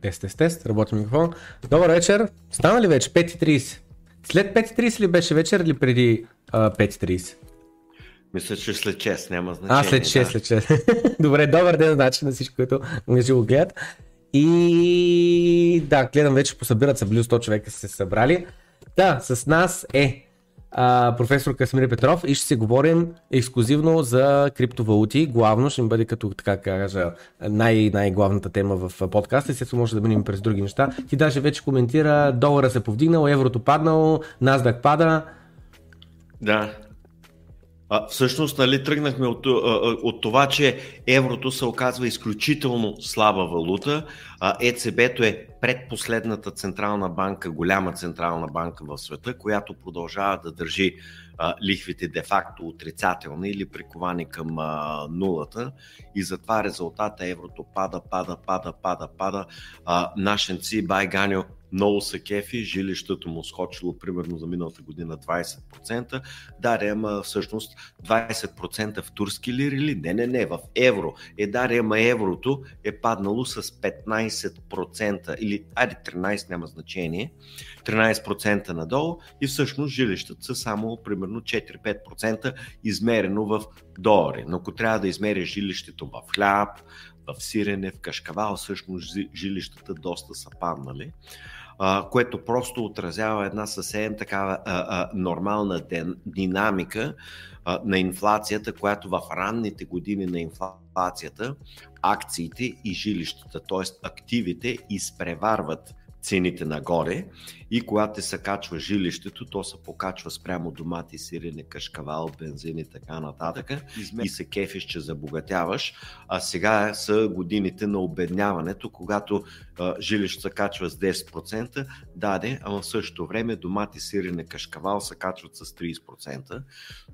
Тест. Работи микрофон. Добър вечер. Стана ли вече? 5:30. След 5:30 ли беше вечер или преди 5:30? Мисля, че след 6, няма значение. След 6. Добре, добър ден значи на всички, които ми ще го гледат. И да, гледам вече посъбират са близо 100 човека се събрали. Да, с нас е професор Красимир Петров и ще си говорим ексклюзивно за криптовалути. Главно ще ми бъде като така кажа най-главната тема в подкаста. Естествено може да минем през други неща. Ти даже вече коментира долара се повдигнал, еврото паднал, NASDAQ пада. Да. Всъщност, нали, тръгнахме от това, че еврото се оказва изключително слаба валута. ЕЦБ-то е предпоследната централна банка, голяма централна банка в света, която продължава да държи лихвите де-факто отрицателни или приковани към нулата. И затова резултата еврото пада. Нашенци, Байганьо, много са кефи, жилището му скочило примерно за миналата година 20%. Да, ама всъщност 20% в турски лири или не, в евро. Ама еврото е паднало с 15% или 13% няма значение, 13% надолу и всъщност жилищата са само примерно 4-5% измерено в долари. Но ако трябва да измериш жилището в хляб, в сирене, в кашкавал, всъщност жилищата доста са паднали, което просто отразява една съвсем такава нормална динамика на инфлацията, която в ранните години на инфлацията акциите и жилищата, т.е. активите изпреварват цените нагоре и когато се качва жилището, то се покачва спрямо домати, сирене, кашкавал, бензин и така нататък и се кефиш, че забогатяваш, а сега са годините на обедняването, когато жилището се качва с 10%, ама в същото време домати, сирене, кашкавал се качват с 30%.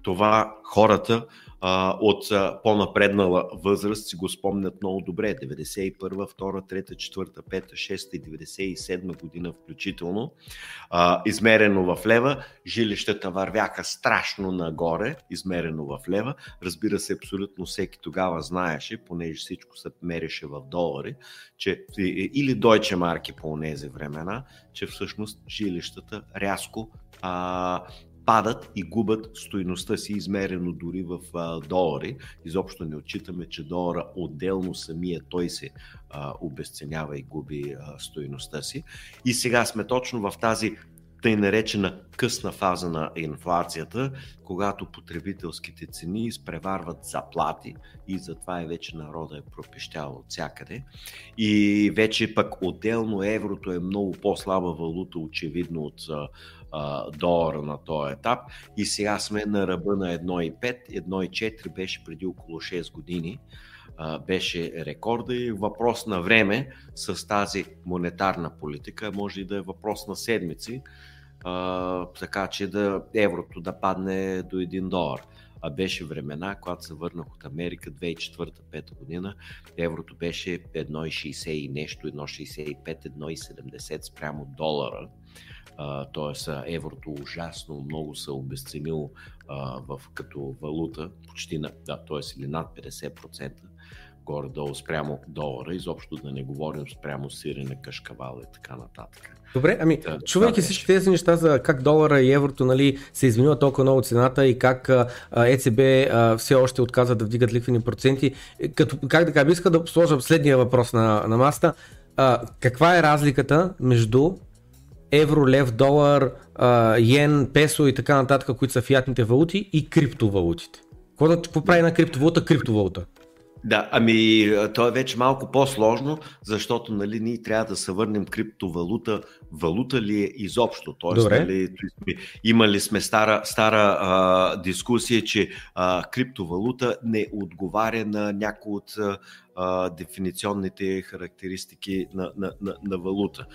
Това хората от по-напреднала възраст си го спомнят много добре. 91, 2, 3, 4, 5, 6 и 97 година включително. Измерено в лева, жилищата вървяха страшно нагоре, измерено в лева. Разбира се, абсолютно всеки тогава знаеше, понеже всичко се мереше в долари, че, или дойче марки по онези времена, че всъщност жилищата рязко падат и губят стойността си, измерено дори в долари. Изобщо не отчитаме, че долара отделно самия той се обесценява и губи стойността си. И сега сме точно в тази тъй наречена късна фаза на инфлацията, когато потребителските цени изпреварват заплати и затова и вече народа е пропищял от всякъде. И вече пък отделно еврото е много по-слаба валута, очевидно от долара на този етап. И сега сме на ръба на 1,5, 1,4 беше преди около 6 години. Беше рекорда и въпрос на време с тази монетарна политика, може и да е въпрос на седмици, така че еврото да падне до 1 долар. А беше времена, когато се върнах от Америка 2004-2005 година, еврото беше 1,60 и нещо, 1,65, 1,70 спрямо долара. Тоест еврото ужасно много се обезценило като валута, почти т.е. или над 50% горе-долу спрямо долара, изобщо да не говорим спрямо сирене, кашкавал и така нататък. Добре, чувайки всички тези неща за как долара и еврото, нали, се изменила толкова много цената и как ЕЦБ все още отказва да вдигат лихвени проценти, иска да сложа следния въпрос на масата. Каква е разликата между евро, лев, долар, йен, песо и така нататък, които са фиатните валути и криптовалутите? Какво прави на криптовалута? То е вече малко по-сложно, защото нали, ние трябва да се върнем криптовалута, валута ли е изобщо, т.е. нали, имали сме стара дискусия, че криптовалута не отговаря на някои от дефиниционните характеристики на валута.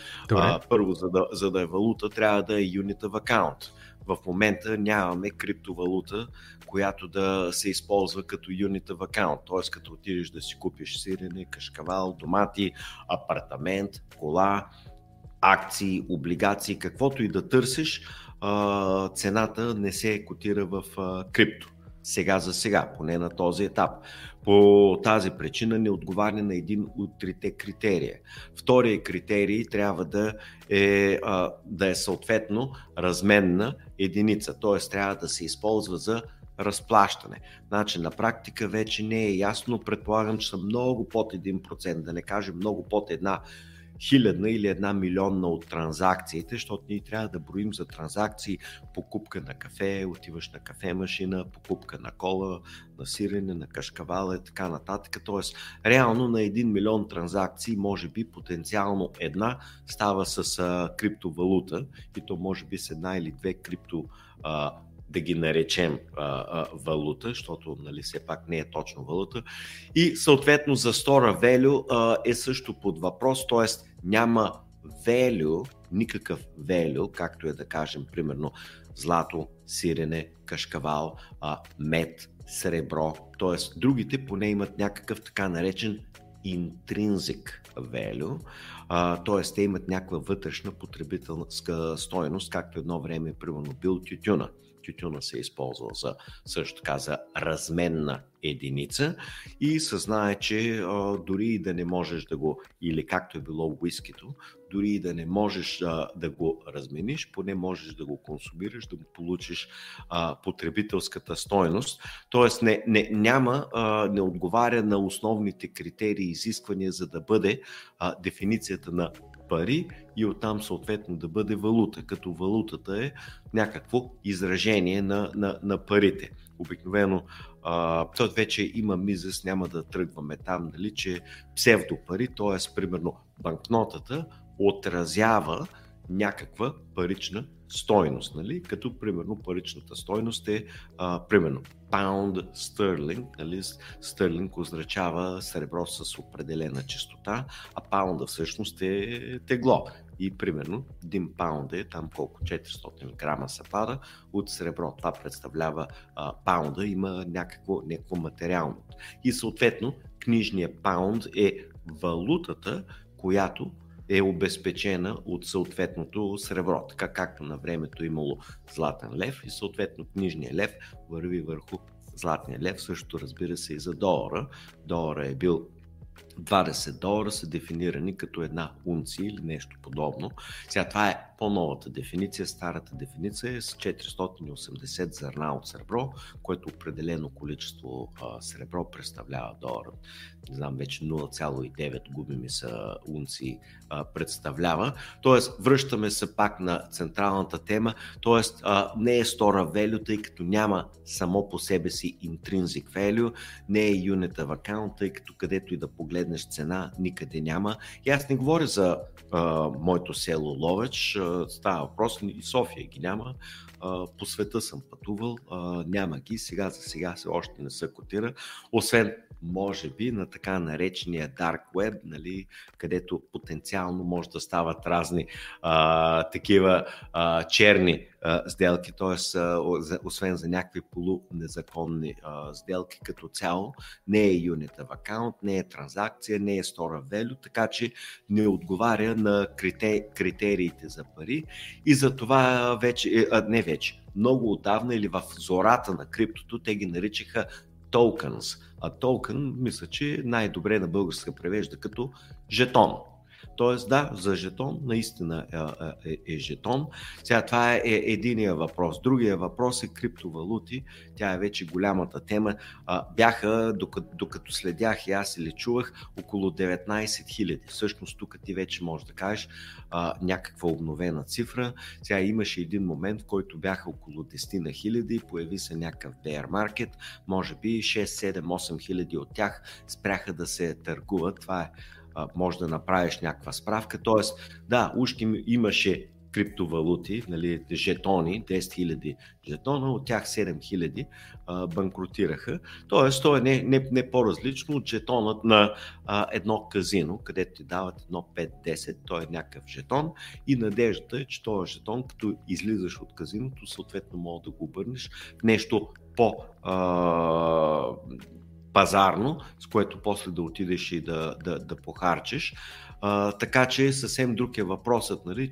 Първо, за да е валута, трябва да е unit of account. В момента нямаме криптовалута, която да се използва като unit of account, т.е. като отидеш да си купиш сирене, кашкавал, домати, апартамент, кола, акции, облигации, каквото и да търсиш, цената не се котира в крипто. Сега за сега, поне на този етап. По тази причина не отговаря на един от трите критерия. Втория критерий трябва да е съответно разменна единица, т.е. трябва да се използва за разплащане. Значи на практика вече не е ясно, предполагам, че са много под 1%, да не кажем много под една хилядна или една милионна от транзакциите, защото ние трябва да броим за транзакции, покупка на кафе, отиваш на кафе машина, покупка на кола, на сирене, на кашкавала и така нататък. Тоест, реално на 1 милион транзакции, може би потенциално една става с криптовалута и то може би с една или две да ги наречем валута, защото нали, все пак не е точно валута. И съответно за стора value е също под въпрос, т.е. няма value, никакъв value, както е да кажем примерно злато, сирене, кашкавал, мед, сребро, т.е. другите поне имат някакъв така наречен intrinsic value, т.е. те имат някаква вътрешна потребителска стойност, както едно време примерно бил тютюна. Тютюна се е използвал за, също така, за разменна единица и се знае, че дори и да не можеш да го, или както е било уискито, дори и да не можеш да го размениш, поне можеш да го консумираш, да го получиш потребителската стойност. Тоест не отговаря на основните критерии и изисквания, за да бъде дефиницията на пари и оттам съответно да бъде валута, като валутата е някакво изражение на парите. Обикновено тъй вече има мизъс, няма да тръгваме там, нали, че псевдопари, т.е. примерно банкнотата отразява някаква парична стойност, нали? Като примерно паричната стойност е примерно паунд стерлинг, нали? Стерлинг означава сребро с определена чистота, а паунда всъщност е тегло и примерно един паунд е там колко 400 грама се пада от сребро, това представлява паунда, има някакво материално и съответно книжният паунд е валутата, която е обезпечена от съответното сребро, така както на времето имало златен лев и съответно книжния лев върви върху златния лев, също разбира се и за долара. Долара е бил 20 долара са дефинирани като една унция или нещо подобно. Сега това е по-новата дефиниция, старата дефиниция е с 480 зърна от сребро, което определено количество сребро представлява долара. Не знам, вече 0,9 губими са унции представлява. Тоест връщаме се пак на централната тема, тоест не е стора value, тъй като няма само по себе си intrinsic value, не е unit of account, тъй като където и да погледнеш цена, никъде няма. И аз не говоря за моето село Ловеч, става въпрос, и София ги няма, по света съм пътувал, няма ги, сега се още не се котира, освен може би на така наречения Dark Web, нали, където потенциално може да стават разни такива черни сделки, т.е. освен за някакви полунезаконни сделки като цяло, не е unit of account, не е транзакция, не е store value, така че не отговаря на критериите за пари и за това много отдавна или в зората на криптото те ги наричаха tokens, а token мисля, че най-добре на българска превежда като жетон. Тоест да, за жетон наистина е жетон. Сега това е единия въпрос. Другия въпрос е криптовалути. Тя е вече голямата тема. Бяха, докато следях и аз или чувах, около 19 000. Всъщност тук ти вече можеш да кажеш някаква обновена цифра. Сега имаше един момент, в който бяха около 10 000, появи се някакъв bear market, може би 6, 7, 8 хиляди от тях спряха да се търгуват. Това е може да направиш някаква справка, т.е. да, ушки имаше криптовалути, нали, жетони, 10 000 жетона, от тях 7 000 банкротираха, т.е. то е не по-различно от жетонът на едно казино, където ти дават едно 5-10, той е някакъв жетон и надеждата е, че този жетон, като излизаш от казиното, съответно може да го обърнеш в нещо пазарно, с което после да отидеш и да похарчеш. Така че съвсем друг е въпросът, нали,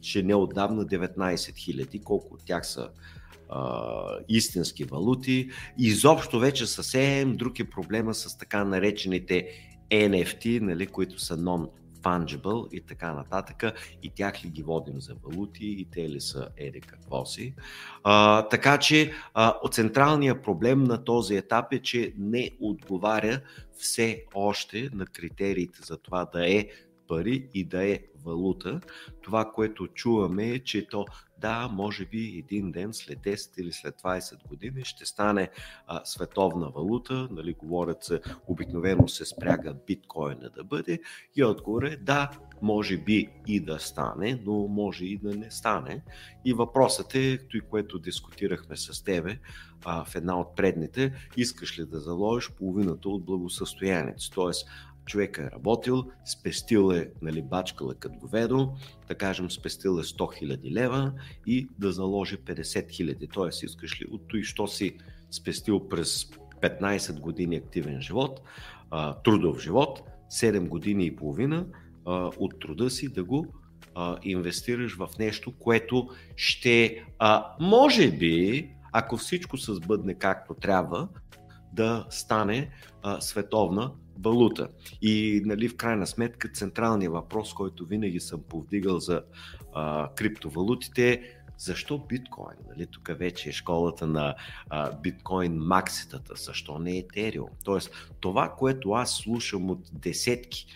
че не отдавна 19 000, колко от тях са истински валути. Изобщо вече съвсем друг е проблема с така наречените NFT, нали, които са non-fungible и така нататък. И тях ли ги водим за валути, и те ли са еде какво си. Така че централният проблем на този етап е, че не отговаря все още на критериите за това да е пари и да е валута. Това, което чуваме е, че то да, може би един ден след 10 или след 20 години ще стане световна валута, нали, говорят се, обикновено се спряга биткоина да бъде и отгоре да, може би и да стане, но може и да не стане. И въпросът е, той, което дискутирахме с тебе в една от предните, искаш ли да заложиш половината от благосъстоянието, т.е. човек е работил, спестил е, нали, бачкал е като говедо, да кажем спестил е 100 000 лева и да заложи 50 000. Тоест искаш ли от той, що си спестил през 15 години активен живот, трудов живот, 7 години и половина от труда си да го инвестираш в нещо, което ще, може би, ако всичко се сбъдне както трябва, да стане световна валута. И, нали, в крайна сметка централният въпрос, който винаги съм повдигал за криптовалутите е защо биткоин? Нали, тук вече е школата на биткоин макситата, защо не етериум? Тоест това, което аз слушам от десетки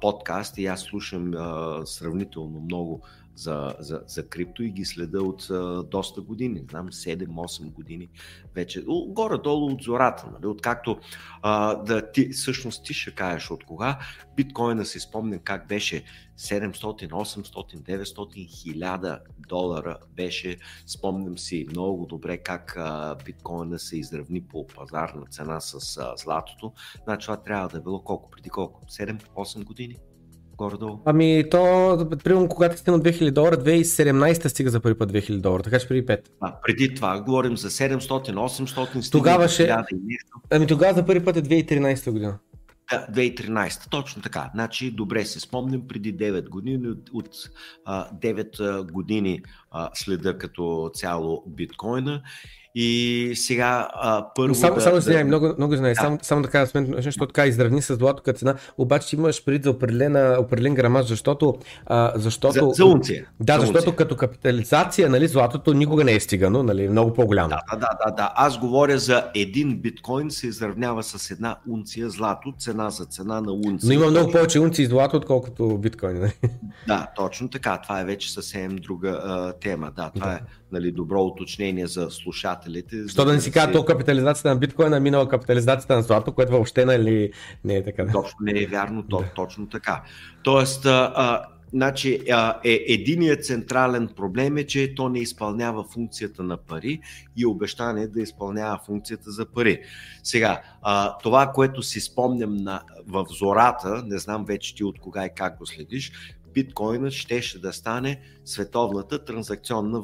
подкасти, аз слушам сравнително много за крипто и ги следа от доста години, знам 7-8 години вече, горе-долу от зората, нали? Откакто ти ще кажеш от кога биткоина, си спомням как беше 700, 800, 900, 1000 долара беше, спомням си много добре как биткоина се изравни по пазарна цена с златото, значи това трябва да е било колко, преди колко, 7-8 години? Гордо. Ами то, примерно, когато стигна 2000 долара, 2017 стига за първи път 2000 долара, така че преди 5. Преди това говорим за 700, 800, тогава ще... 1000 и нещо. Ами тогава за първи път е 2013 година. Да, 2013, точно така. Значи, добре се спомням, преди 9 години, от 9 години следа като цяло биткоина. И сега първо... Само да кажа сме, защото така изравни с злато като цена, обаче имаш преди за определен грамаж, защото... За унция. Да, за защото унция. Като капитализация, нали, златото никога не е стигано, нали, много по-голямо. Да. Аз говоря за един биткоин се изравнява с една унция злато, цена за цена на унция. Но има много повече унции злато, отколкото биткоин. Нали? Да, точно така. Това е вече съвсем друга тема. Да, това е, нали, добро уточнение за слушателите. Защо да не си казва, то капитализацията на биткоина минала капитализацията на злато, което въобще, нали, не е така. Да? Точно не е вярно, точно така. Тоест, значи, единият централен проблем е, че то не изпълнява функцията на пари и обещание да изпълнява функцията за пари. Сега, това, което си спомням в зората, не знам вече ти от кога и как го следиш, биткоинът щеше да стане световната транзакционна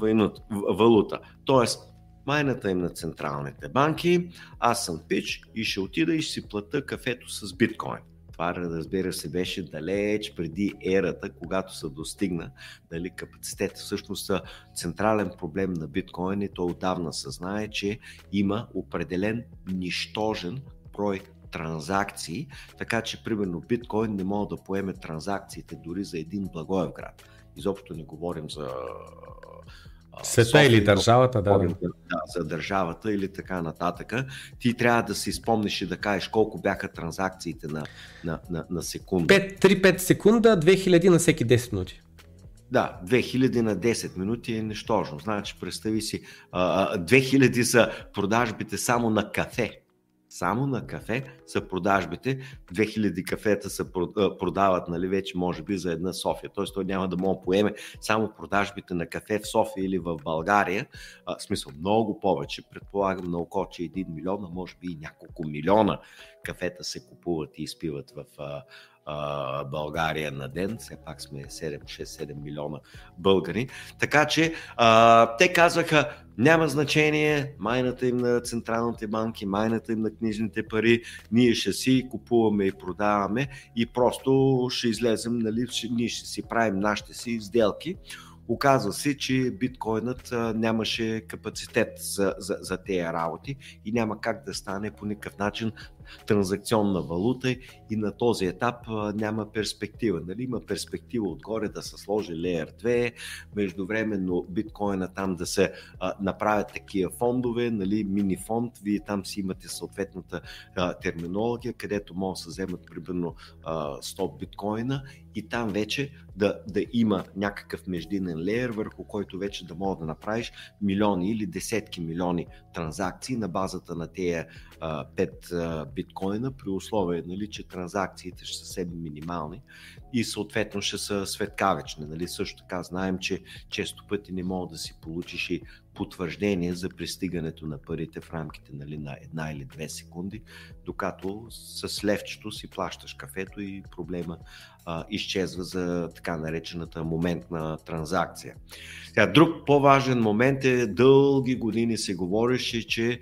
валута. Тоест, майната им на централните банки, аз съм пич и ще отида и ще си плата кафето с биткоин. Това, разбира се, беше далеч преди ерата, когато се достигна, дали, капацитет. Всъщност централен проблем на биткоин и то отдавна се знае, че има определен нищожен брой транзакции, така че примерно биткоин не може да поеме транзакциите дори за един Благоевград. Изобщо не говорим за света или държавата, за държавата или така нататък. Ти трябва да си спомниш и да кажеш колко бяха транзакциите на секунда. 3-5 секунда, 2000 на всеки 10 минути. Да, 2000 на 10 минути е нищожно. Значи, представи си, 2000 са продажбите само на кафе. Само на кафе са продажбите, 2000 кафета се продават, нали, вече може би за една София, т.е. той няма да мога поеме само продажбите на кафе в София или в България, в смисъл много повече, предполагам на около 1 милион, може би и няколко милиона кафета се купуват и изпиват в България на ден, все пак сме 7-6-7 милиона българи, така че те казваха няма значение майната им на централните банки, майната им на книжните пари, ние ще си купуваме и продаваме и просто ще излезем, нали, ние ще си правим нашите си сделки, Оказва се, че биткоинът нямаше капацитет за тези работи и няма как да стане по никакъв начин транзакционна валута и на този етап няма перспектива. Нали? Има перспектива отгоре да се сложи Layer 2, междувременно биткоина там да се направят такива фондове, нали? Мини фонд, вие там си имате съответната терминология, където могат да се вземат примерно 100 биткоина и там вече да има някакъв междинен леер, върху който вече да мога да направиш милиони или десетки милиони транзакции на базата на тези 5 биткоина, при условие, нали, че транзакциите ще са съвсем минимални и съответно ще са светкавечни. Нали. Също така знаем, че често пъти не мога да си получиш и потвърждение за пристигането на парите в рамките, нали, на 1 или 2 секунди, докато с левчето си плащаш кафето и проблема изчезва за така наречената моментна транзакция. Друг по-важен момент е, дълги години се говореше, че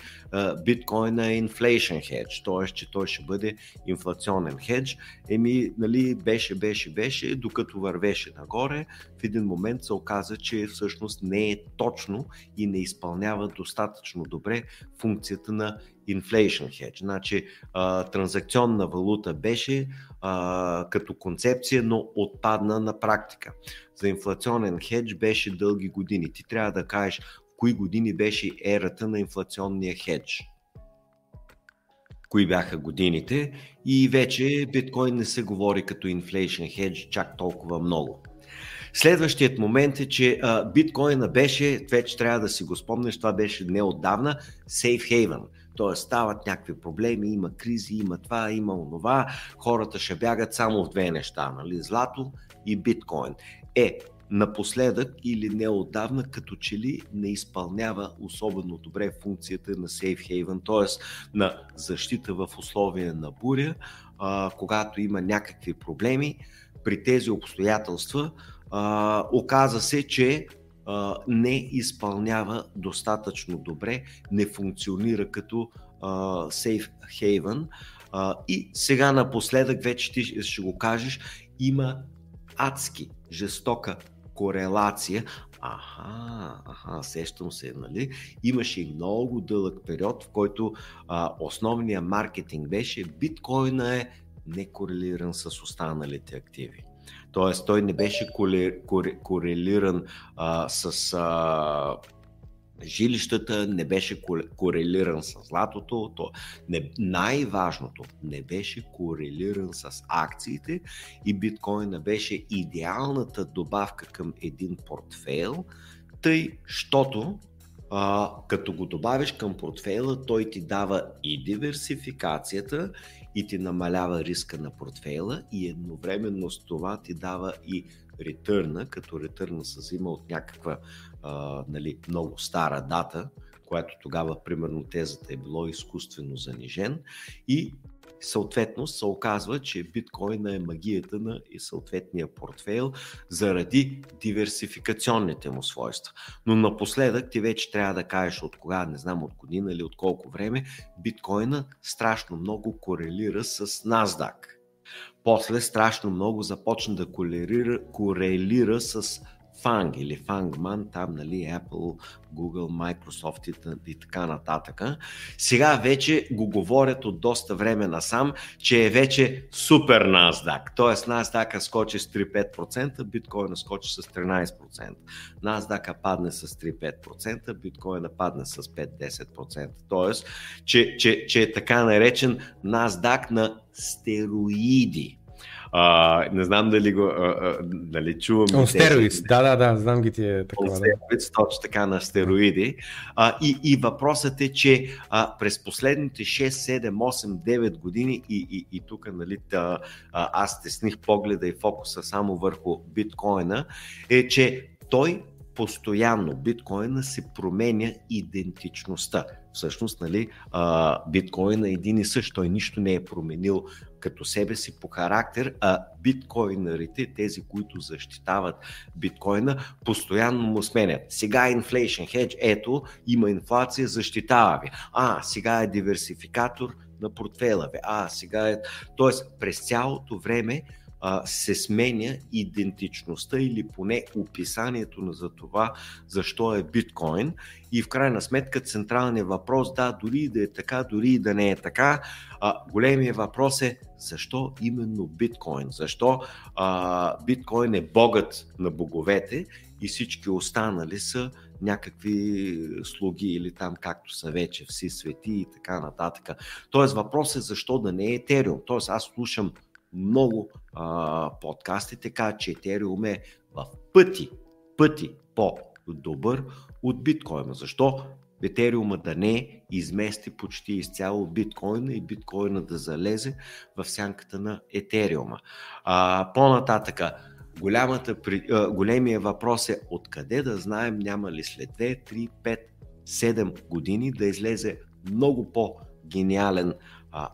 биткоина е инфлейшън хедж, т.е. че той ще бъде инфлационен хедж. Еми, нали, беше, докато вървеше нагоре, в един момент се оказа, че всъщност не е точно и не изпълнява достатъчно добре функцията на inflation hedge. Значи транзакционна валута беше като концепция, но отпадна на практика. За инфлационен хедж беше дълги години. Ти трябва да кажеш в кои години беше ерата на инфлационния хедж. Кои бяха годините и вече биткоин не се говори като inflation hedge чак толкова много. Следващият момент е, че биткоина беше, вече трябва да си го спомнеш, това беше неотдавна, safe haven. Т.е. стават някакви проблеми, има кризи, има това, има онова, хората ще бягат само в две неща, нали? Злато и биткоин. Напоследък или неотдавна, като че ли не изпълнява особено добре функцията на safe haven, т.е. на защита в условия на буря, когато има някакви проблеми. При тези обстоятелства оказа се, че не изпълнява достатъчно добре, не функционира като safe haven. И сега напоследък, вече ти ще го кажеш, има адски жестока корелация. Сещам се, нали? Имаше и много дълъг период, в който основният маркетинг беше: биткоина е некорелиран с останалите активи. Тоест, той не беше корелиран с жилищата, не беше корелиран с златото, най-важното, не беше корелиран с акциите и биткоина беше идеалната добавка към един портфейл, тъй щото като го добавиш към портфейла, той ти дава и диверсификацията, и ти намалява риска на портфейла, и едновременно с това ти дава и ретърна, като ретърна се взима от някаква много стара дата, която тогава примерно тезата е било изкуствено занижен, и съответно се оказва, че биткоина е магията на и съответния портфейл заради диверсификационните му свойства. Но напоследък ти вече трябва да кажеш от кога, не знам от година или от колко време, биткоина страшно много корелира с NASDAQ. После страшно много започна да корелира с Фанг или Фангман, там, нали, Apple, Google, Microsoft и така нататък. Сега вече го говорят от доста време насам, че е вече супер NASDAQ. Тоест NASDAQ скочи с 3,5%, биткоина скочи с 13%. NASDAQ падне с 3,5%, биткоина падне с 5-10%. Тоест, че е така наречен NASDAQ на стероиди. Не знам дали го чуваме. On steroids, да, знам ги ти е такова. On steroids, точно така, на стероиди. И въпросът е, че през последните 6, 7, 8, 9 години и тук, нали, аз стесних погледа и фокуса само върху биткоина, е, че той постоянно, биткоина, се променя идентичността. Всъщност, нали, биткоин е един и същ, той нищо не е променил като себе си по характер, а биткоинарите, тези, които защитават биткоина, постоянно му сменят. Сега е инфлейшън хедж, ето, има инфлация, защитава ви. Сега е диверсификатор на портфейла ви. Сега е... Тоест, през цялото време се сменя идентичността или поне описанието за това защо е биткоин. И в крайна сметка централният въпрос, да, дори и да е така, дори и да не е така, големият въпрос е защо именно биткоин? Защо биткоин е богът на боговете и всички останали са някакви слуги или там както са вече все свети и така нататък. Тоест въпрос е защо да не е Ethereum. Тоест аз слушам много подкасти, така че Ethereum е в пъти по-добър от биткоина. Защо Етериума да не измести почти изцяло биткоина и биткоина да залезе в сянката на Етериума? По-нататъка, големия въпрос е откъде да знаем, няма ли след 2, 3, 5, 7 години да излезе много по-гениален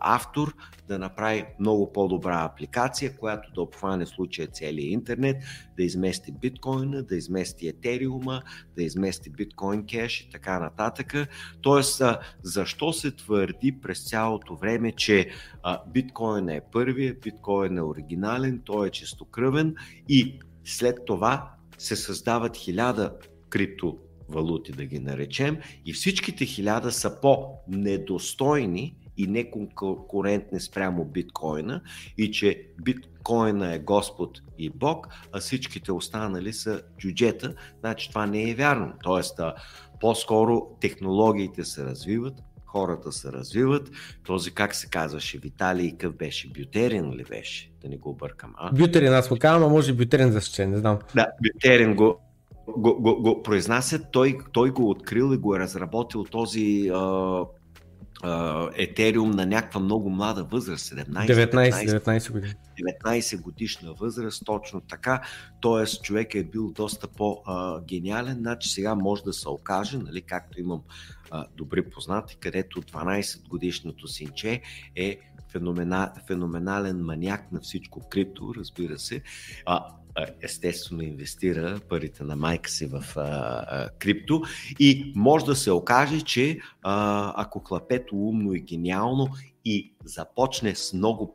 автор, да направи много по-добра апликация, която да обхване в случая целия интернет, да измести биткоина, да измести етериума, да измести биткоин кеш и така нататък. Тоест, защо се твърди през цялото време, че биткоин е първия, биткоин е оригинален, той е чистокръвен и след това се създават 1000 криптовалути, да ги наречем, и всичките 1000 са по-недостойни и неконкурентни спрямо биткоина, и че биткоина е Господ и Бог, а всичките останали са джуджета. Значи това не е вярно. Тоест, по-скоро технологиите се развиват, хората се развиват. Този, как се казваше, Виталий Къв беше? Бютерин ли беше? Да не го объркам. Бютерин, аз му казвам, а може Бютерин защитен, не знам. Да, Бютерин го произнасят. Той го открил и го е разработил този Етериум на някаква много млада възраст, 19 годишна възраст, точно така. Тоест човек е бил доста по-гениален, значи сега може да се окаже, нали, както имам добри познати, където 12 годишното синче е феноменален маняк на всичко крипто, разбира се. Естествено инвестира парите на майка си в крипто и може да се окаже, че ако хлапето умно и гениално и започне с много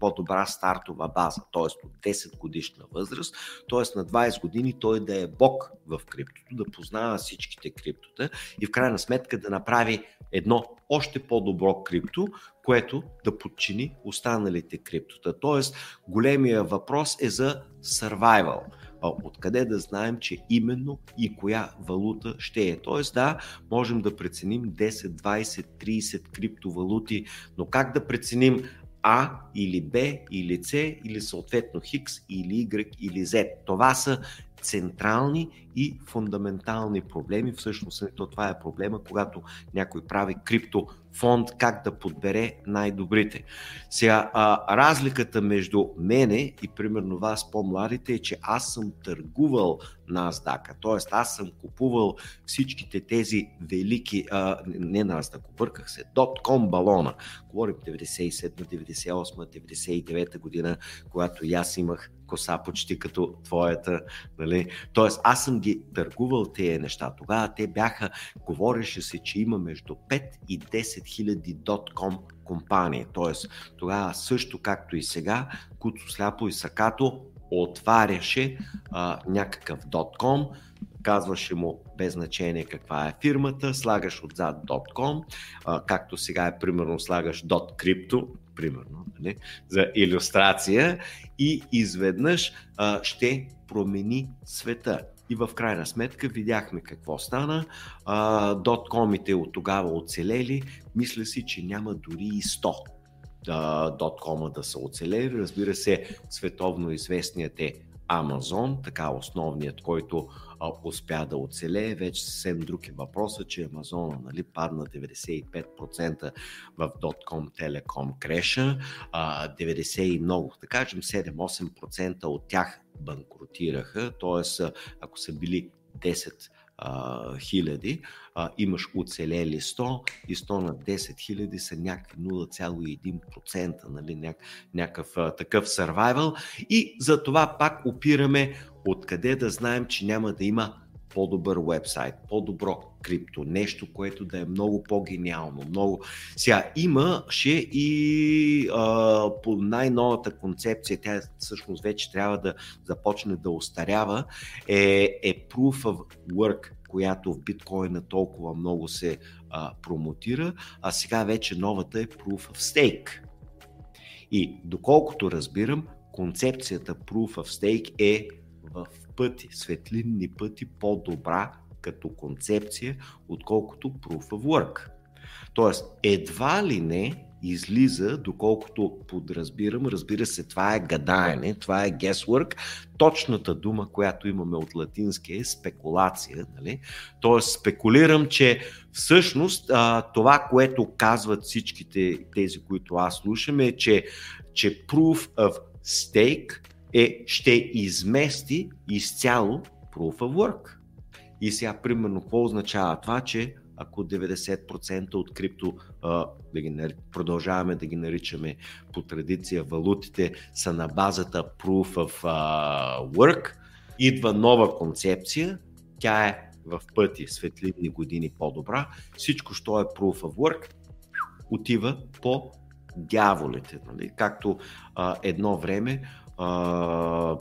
по-добра стартова база, т.е. от 10 годишна възраст, т.е. на 20 години той да е бог в криптото, да познава всичките криптота и в крайна сметка да направи едно още по-добро крипто, което да подчини останалите криптота. Т.е. големия въпрос е за survival. Откъде да знаем, че именно и коя валута ще е? Т.е. да, можем да преценим 10, 20, 30 криптовалути, но как да преценим А или Б или С или съответно Хикс или Y или Z? Това са централни и фундаментални проблеми. Всъщност това е проблема, когато някой прави криптофонд, как да подбере най-добрите. Сега, разликата между мене и примерно вас по-младите е, че аз съм търгувал NASDAQ, т.е. аз съм купувал всичките тези велики, не NASDAQ, обърках се, .com балона. Говорим 97, 98, 99 година, когато и аз имах коса почти като твоята, нали? Тоест аз съм ги търгувал тези неща. Тогава те бяха, говореше се, че има между 5 и 10 хиляди .com компании. Тоест тогава също, както и сега, Куцо сляпо и сакато отваряше някакъв .com, казваше му без значение каква е фирмата, слагаш отзад .com, както сега е примерно слагаш .crypto, примерно, не? За илюстрация, и изведнъж ще промени света. И в крайна сметка видяхме какво стана. Доткомите от тогава оцелели, мисля си, че няма дори и 100 доткома да са оцелели. Разбира се, световно известният е Amazon, така основният, който успя да оцелее. Вече съвсем друг е въпросът, че Амазона, нали, падна 95% в .com Telecom креша, 90 и много, да кажем 7-8% от тях банкротираха, т.е. ако са били 10 хиляди, имаш оцелели 100 и 100 на 10 хиляди са някакви 0,1%, нали, някакъв такъв сървайвал. И за това пак опираме откъде да знаем, че няма да има по-добър уебсайт, по-добро крипто, нещо, което да е много по-гениално. Много... Сега имаше и по най-новата концепция, тя всъщност вече трябва да започне да остарява, е Proof of Work, която в биткоина толкова много се промотира, а сега вече новата е Proof of Stake. И доколкото разбирам, концепцията Proof of Stake е в пъти, светлинни пъти по-добра като концепция, отколкото Proof of Work. Тоест, едва ли не излиза, доколкото подразбирам, разбира се, това е гадаене, това е guesswork, точната дума, която имаме от латински е спекулация, нали? Тоест, спекулирам, че всъщност това, което казват всичките тези, които аз слушам, е, че Proof of Stake ще измести изцяло Proof of Work. И сега, примерно, какво означава това, че ако 90% от крипто, продължаваме да ги наричаме по традиция валутите, са на базата Proof of Work, идва нова концепция, тя е в пъти светлинни години по-добра, всичко, що е Proof of Work, отива по дяволите, нали? Както едно време,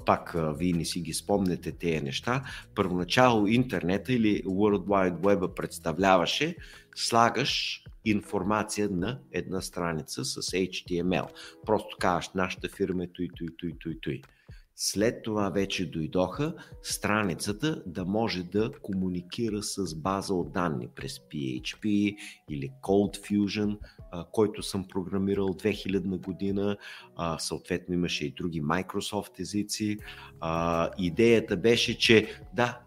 пак вие не си ги спомнете тези неща, първоначало интернета или World Wide Web представляваше, слагаш информация на една страница с HTML, просто казваш нашата фирма е той. След това вече дойдоха страницата да може да комуникира с база от данни през PHP или Cold Fusion, който съм програмирал 2000 година, съответно имаше и други Microsoft езици. Идеята беше, че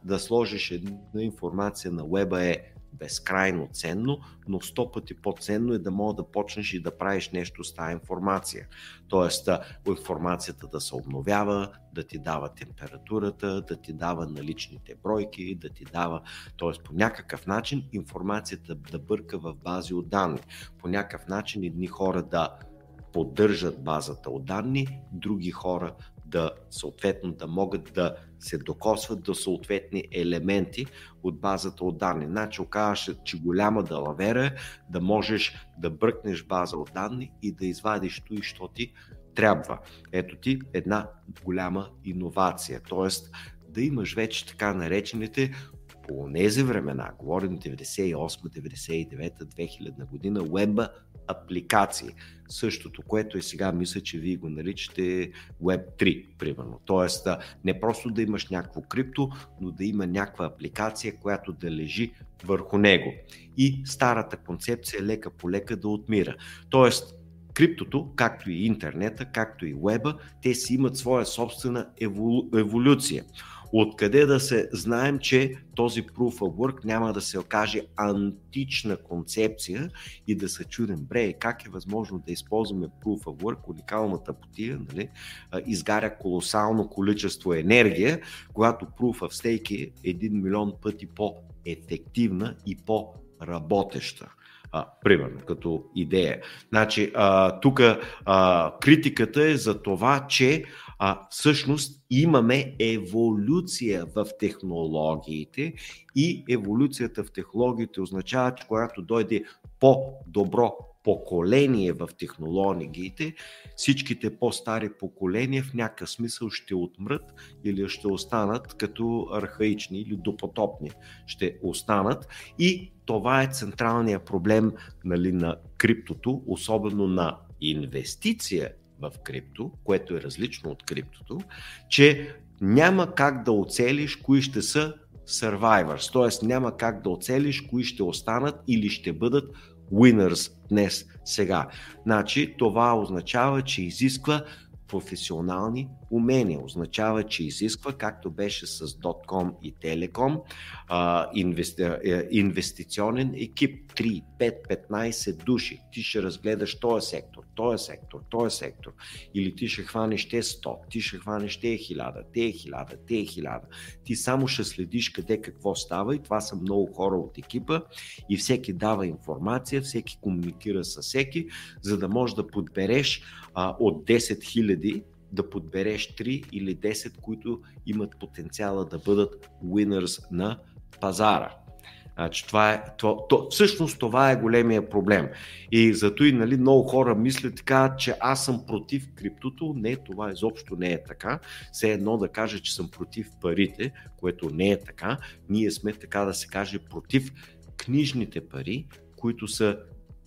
да сложиш една информация на уеба е безкрайно ценно, но 100 пъти по-ценно е да мога да почнеш и да правиш нещо с тази информация. Тоест, информацията да се обновява, да ти дава температурата, да ти дава наличните бройки, да ти дава, т.е. по някакъв начин информацията да бърка в бази от данни. По някакъв начин едни хора да поддържат базата от данни, други хора да съответно да могат да се докосват до съответни елементи от базата от данни. Значи оказваше, че голяма далавера е да можеш да бръкнеш база от данни и да извадиш то и що ти трябва. Ето ти една голяма иновация, т.е. да имаш вече така наречените по онези времена, говорим 98, 99, 2000 година, уеба апликации. Същото, което и сега мисля, че вие го наричате Web3, примерно. Тоест, не просто да имаш някакво крипто, но да има някаква апликация, която да лежи върху него. И старата концепция лека по лека да отмира. Тоест, криптото, както и интернета, както и уеба, те си имат своя собствена еволюция. Откъде да се знаем, че този Proof of Work няма да се окаже антична концепция и да се чудим, бре, как е възможно да използваме Proof of Work, уникалната потия, нали, изгаря колосално количество енергия, когато Proof of Stake е 1 милион пъти по-ефективна и по-работеща. Примерно, като идея. Значи, тук критиката е за това, че всъщност имаме еволюция в технологиите и еволюцията в технологиите означава, че когато дойде по-добро поколение в технологиите, всичките по-стари поколения в някакъв смисъл ще отмрат или ще останат като архаични или допотопни ще останат. И това е централният проблем, нали, на криптото, особено на инвестиция в крипто, което е различно от криптото, че няма как да оцелиш кои ще са survivors, т.е. няма как да оцелиш кои ще останат или ще бъдат winners днес, сега. Значи, това означава, че изисква професионални умения. Означава, че изисква, както беше с .com и Telecom, инвестиционен екип 3, 5, 15 души. Ти ще разгледаш този сектор. Или ти ще хванеш те 100, ти ще хванеш те 1000, те 1000, те 1000. Ти само ще следиш къде какво става и това са много хора от екипа и всеки дава информация, всеки комуникира с всеки, за да можеш да подбереш от 10 000 да подбереш 3 или 10, които имат потенциала да бъдат winners на пазара. Значи, всъщност това е големия проблем. И зато и нали, много хора мислят така, че аз съм против криптото. Не, това изобщо не е така. Все едно да кажа, че съм против парите, което не е така. Ние сме, така да се каже, против книжните пари, които се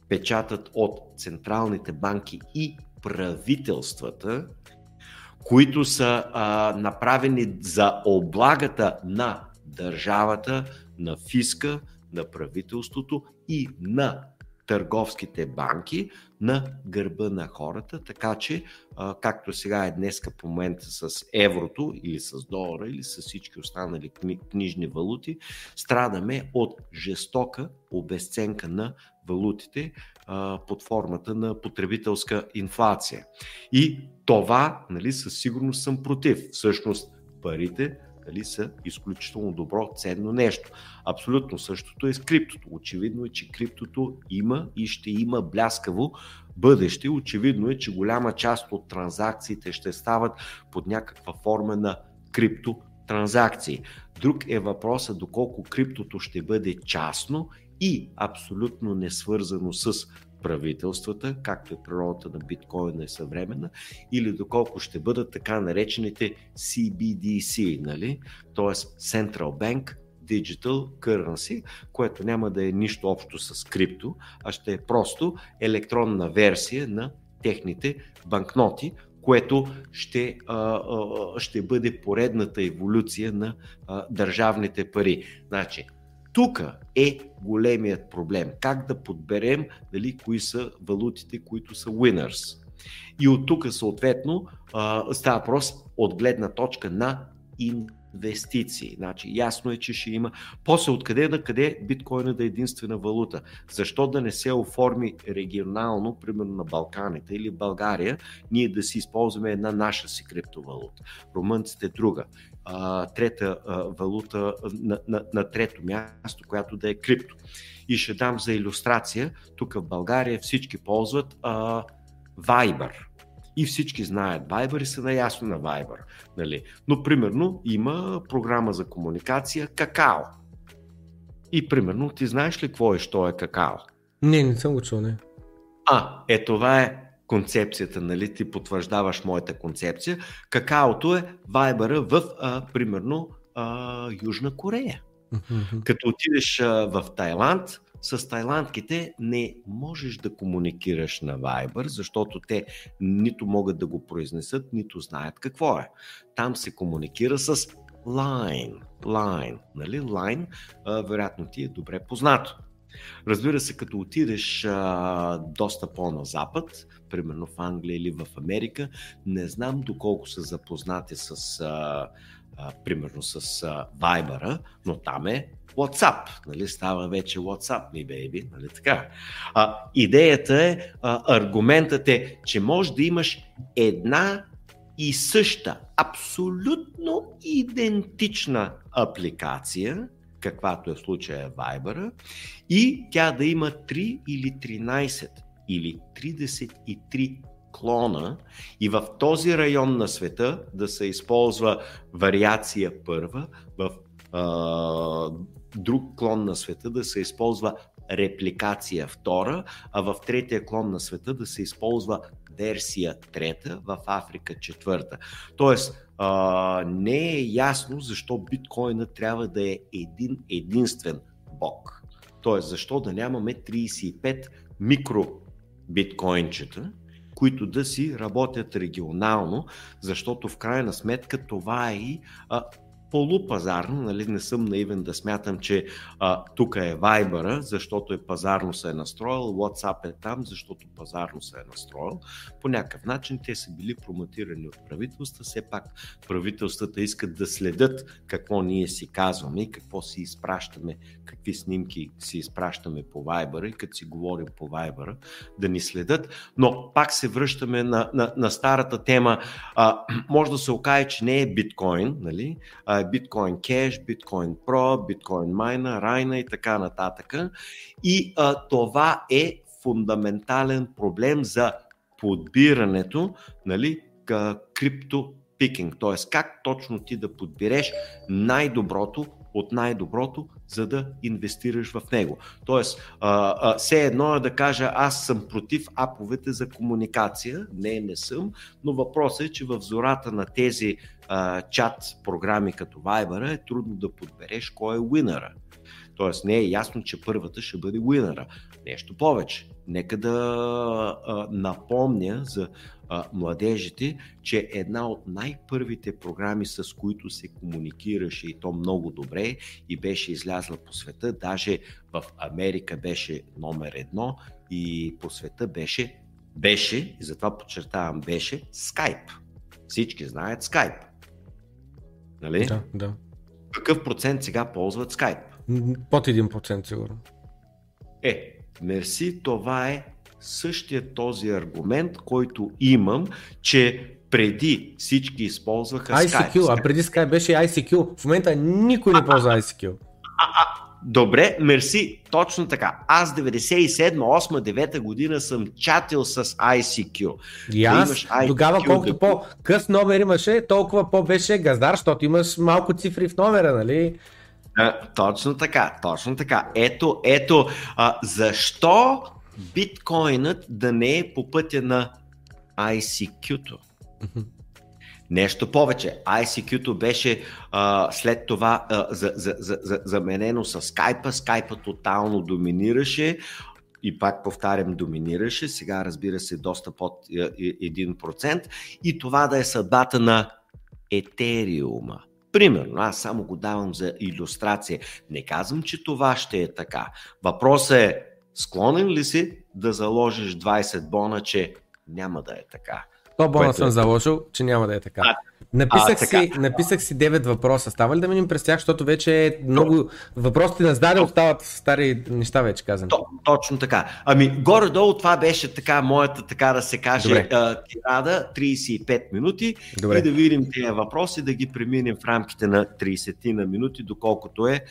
печатат от централните банки и правителствата, които са направени за облагата на държавата, на фиска, на правителството и на търговските банки на гърба на хората, така че както сега е днеска по момента с еврото или с долара или с всички останали книжни валути, страдаме от жестока обезценка на валутите под формата на потребителска инфлация. И това, нали, със сигурност съм против. Всъщност парите са изключително добро, ценно нещо. Абсолютно същото е с криптото. Очевидно е, че криптото има и ще има бляскаво бъдеще. Очевидно е, че голяма част от транзакциите ще стават под някаква форма на криптотранзакции. Друг е въпросът доколко криптото ще бъде частно и абсолютно несвързано с правителствата, както е природата на биткоина е съвременна, или доколко ще бъдат така наречените CBDC, нали? Т.е. Central Bank Digital Currency, което няма да е нищо общо с крипто, а ще е просто електронна версия на техните банкноти, което ще бъде поредната еволюция на държавните пари. Значи, тук е големият проблем. Как да подберем дали кои са валутите, които са winners. И от тук съответно става въпрос от гледна точка на инвестиции. Значи, ясно е, че ще има. После откъде на къде биткоинът е единствена валута? Защо да не се оформи регионално, примерно на Балканите или България, ние да си използваме една наша си криптовалута? Румънците друга. Трета валута на трето място, която да е крипто. И ще дам за илюстрация, тук в България всички ползват Viber. И всички знаят Viber и са наясно на Viber. Нали? Но примерно има програма за комуникация Какао. И примерно ти знаеш ли какво е, що е Какао? Не съм го чул, не. Това е концепцията, нали, ти потвърждаваш моята концепция. Какаото е Viber в, примерно, Южна Корея. Като отидеш в Тайланд, с тайландките не можеш да комуникираш на Viber, защото те нито могат да го произнесат, нито знаят какво е. Там се комуникира с Line, нали? Line, вероятно ти е добре познато. Разбира се, като отидеш доста по-на запад, примерно в Англия или в Америка, не знам доколко са запознати с, примерно с Viber, но там е WhatsApp, нали? Става вече WhatsApp ми, бейби, нали така? Идеята е, аргументът е, че може да имаш една и съща, абсолютно идентична апликация, каквато е в случая Viber, и тя да има 3 или 13 или 33 клона и в този район на света да се използва вариация първа, в друг клон на света да се използва репликация втора, а в третия клон на света да се използва версия трета, в Африка четвърта. Тоест, не е ясно защо биткоина трябва да е един единствен бок. Тоест, защо да нямаме 35 микробиткоинчета, които да си работят регионално, защото в крайна сметка това е и полупазарно, нали? Не съм наивен да смятам, че тук е Viber, защото е пазарно се е настроил, WhatsApp е там, защото пазарно се е настроил. По някакъв начин те са били промотирани от правителства, все пак правителствата искат да следят какво ние си казваме и какво си изпращаме, какви снимки си изпращаме по Viber и като си говорим по Viber да ни следят, но пак се връщаме на старата тема. Може да се окаже, че не е биткоин, нали? Биткоин кеш, биткоин про, биткоин майна, райна и така нататък. И това е фундаментален проблем за подбирането, нали, криптопикинг. Т.е. как точно ти да подбереш най-доброто от най-доброто, за да инвестираш в него. Тоест, все едно е да кажа, аз съм против аповете за комуникация. Не, не съм, но въпросът е, че в зората на тези чат програми като Viber е трудно да подбереш кой е уинъра. Тоест не е ясно, че първата ще бъде уинъра. Нещо повече. Нека да напомня за младежите, че една от най-първите програми, с които се комуникираше и то много добре и беше излязла по света, даже в Америка беше номер 1 и по света беше, и затова подчертавам, беше Skype. Всички знаят Skype. Нали? Да, да. Какъв процент сега ползват Skype? Под 1% сигурно. Мерси, това е същия този аргумент, който имам, че преди всички използваха ICQ, Skype. А преди Skype беше ICQ, в момента никой не ползва ICQ. Добре, мерси, точно така. Аз 97, 8, 9 година съм чатил с ICQ. И аз, тогава колкото по-къс номер имаше, толкова по-беше газдар, защото имаш малко цифри в номера, нали? Точно така. Ето, защо биткоинът да не е по пътя на ICQ-то? Нещо повече, ICQ-то беше след това заменено с Skype, Skype тотално доминираше. И пак повтарям, доминираше. Сега разбира се доста под 1%. И това да е съдбата на Ethereum. Примерно, аз само го давам за илюстрация. Не казвам, че това ще е така. Въпросът е, склонен ли си да заложиш 20 бона, че няма да е така? 100 бона съм заложил, че няма да е така. Написах си 9 въпроса. Става ли да минем през тях, защото вече е много... Въпросите на зададе остават стари неща вече казани. Точно така. Ами, горе-долу това беше така моята, така да се каже, тирада, 35 минути. Добре. И да видим тези въпроси, да ги преминем в рамките на 30 на минути, доколкото е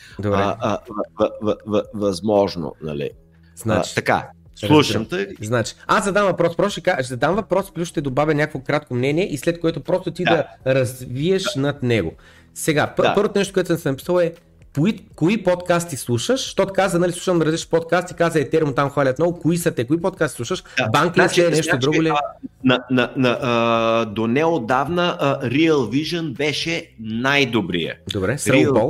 възможно. Нали? Значи... така. Слушам те. Значи, аз задам въпрос, ще задам въпрос, плюс ще добавя някакво кратко мнение и след което просто ти да развиеш над него. Сега, първото нещо, което съм написал е кои подкасти слушаш, защото каза, нали, слушам различни подкасти, каза Ethereum, там хвалят много, кои са те, кои подкасти слушаш, Bankless ли е, нещо друго ли? До неодавна Real Vision беше най-добрия. Добре, Real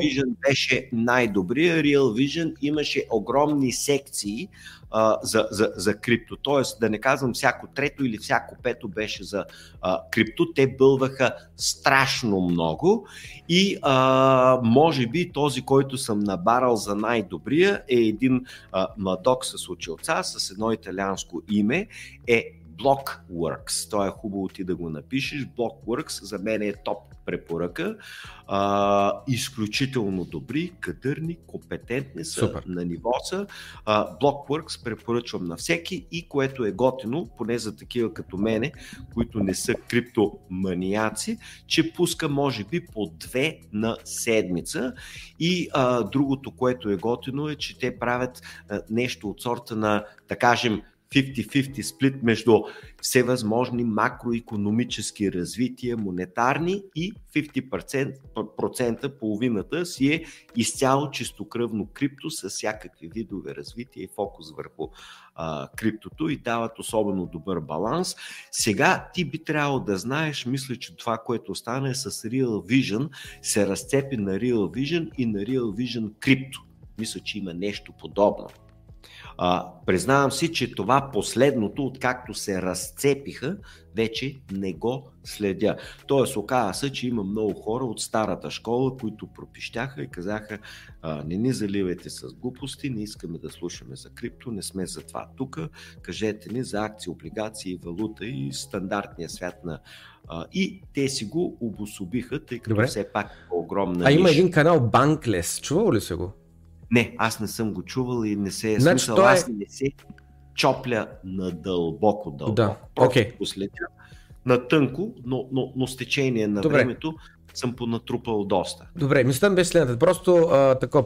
Vision имаше огромни секции за крипто, т.е. да не казвам всяко трето или всяко пето беше за крипто, те бълваха страшно много и може би този, който съм набарал за най-добрия е един младок с очилца, с едно италианско име, е Blockworks. То е хубаво ти да го напишеш. Blockworks за мен е топ препоръка. Изключително добри, кадърни, компетентни са. Супер. На ниво са. Blockworks препоръчвам на всеки и което е готино, поне за такива като мене, които не са криптоманиаци, че пуска може би по 2 на седмица и другото, което е готино е, че те правят нещо от сорта на, да кажем, 50-50 сплит между всевъзможни макроикономически развития, монетарни и 50%, половината си е изцяло чистокръвно крипто с всякакви видове развитие и фокус върху криптото и дават особено добър баланс. Сега ти би трябвало да знаеш, мисля, че това, което стана е с Real Vision, се разцепи на Real Vision и на Real Vision крипто. Мисля, че има нещо подобно. Признавам си, че това последното, откакто се разцепиха, вече не го следя. Тоест, оказа се, че има много хора от старата школа, които пропищяха и казаха, не ни заливайте с глупости, не искаме да слушаме за крипто, не сме за това тук, кажете ни за акции, облигации, валута и стандартния свят на... и те си го обособиха, тъй като все пак е огромна... има един канал Bankless, чувал ли се го? Не, аз не съм го чувал и не се е смисъл, аз не се чопля надълбоко. Да. Просто последя на тънко, но с течение на времето съм понатрупал доста. Добре, мисля беше следната, просто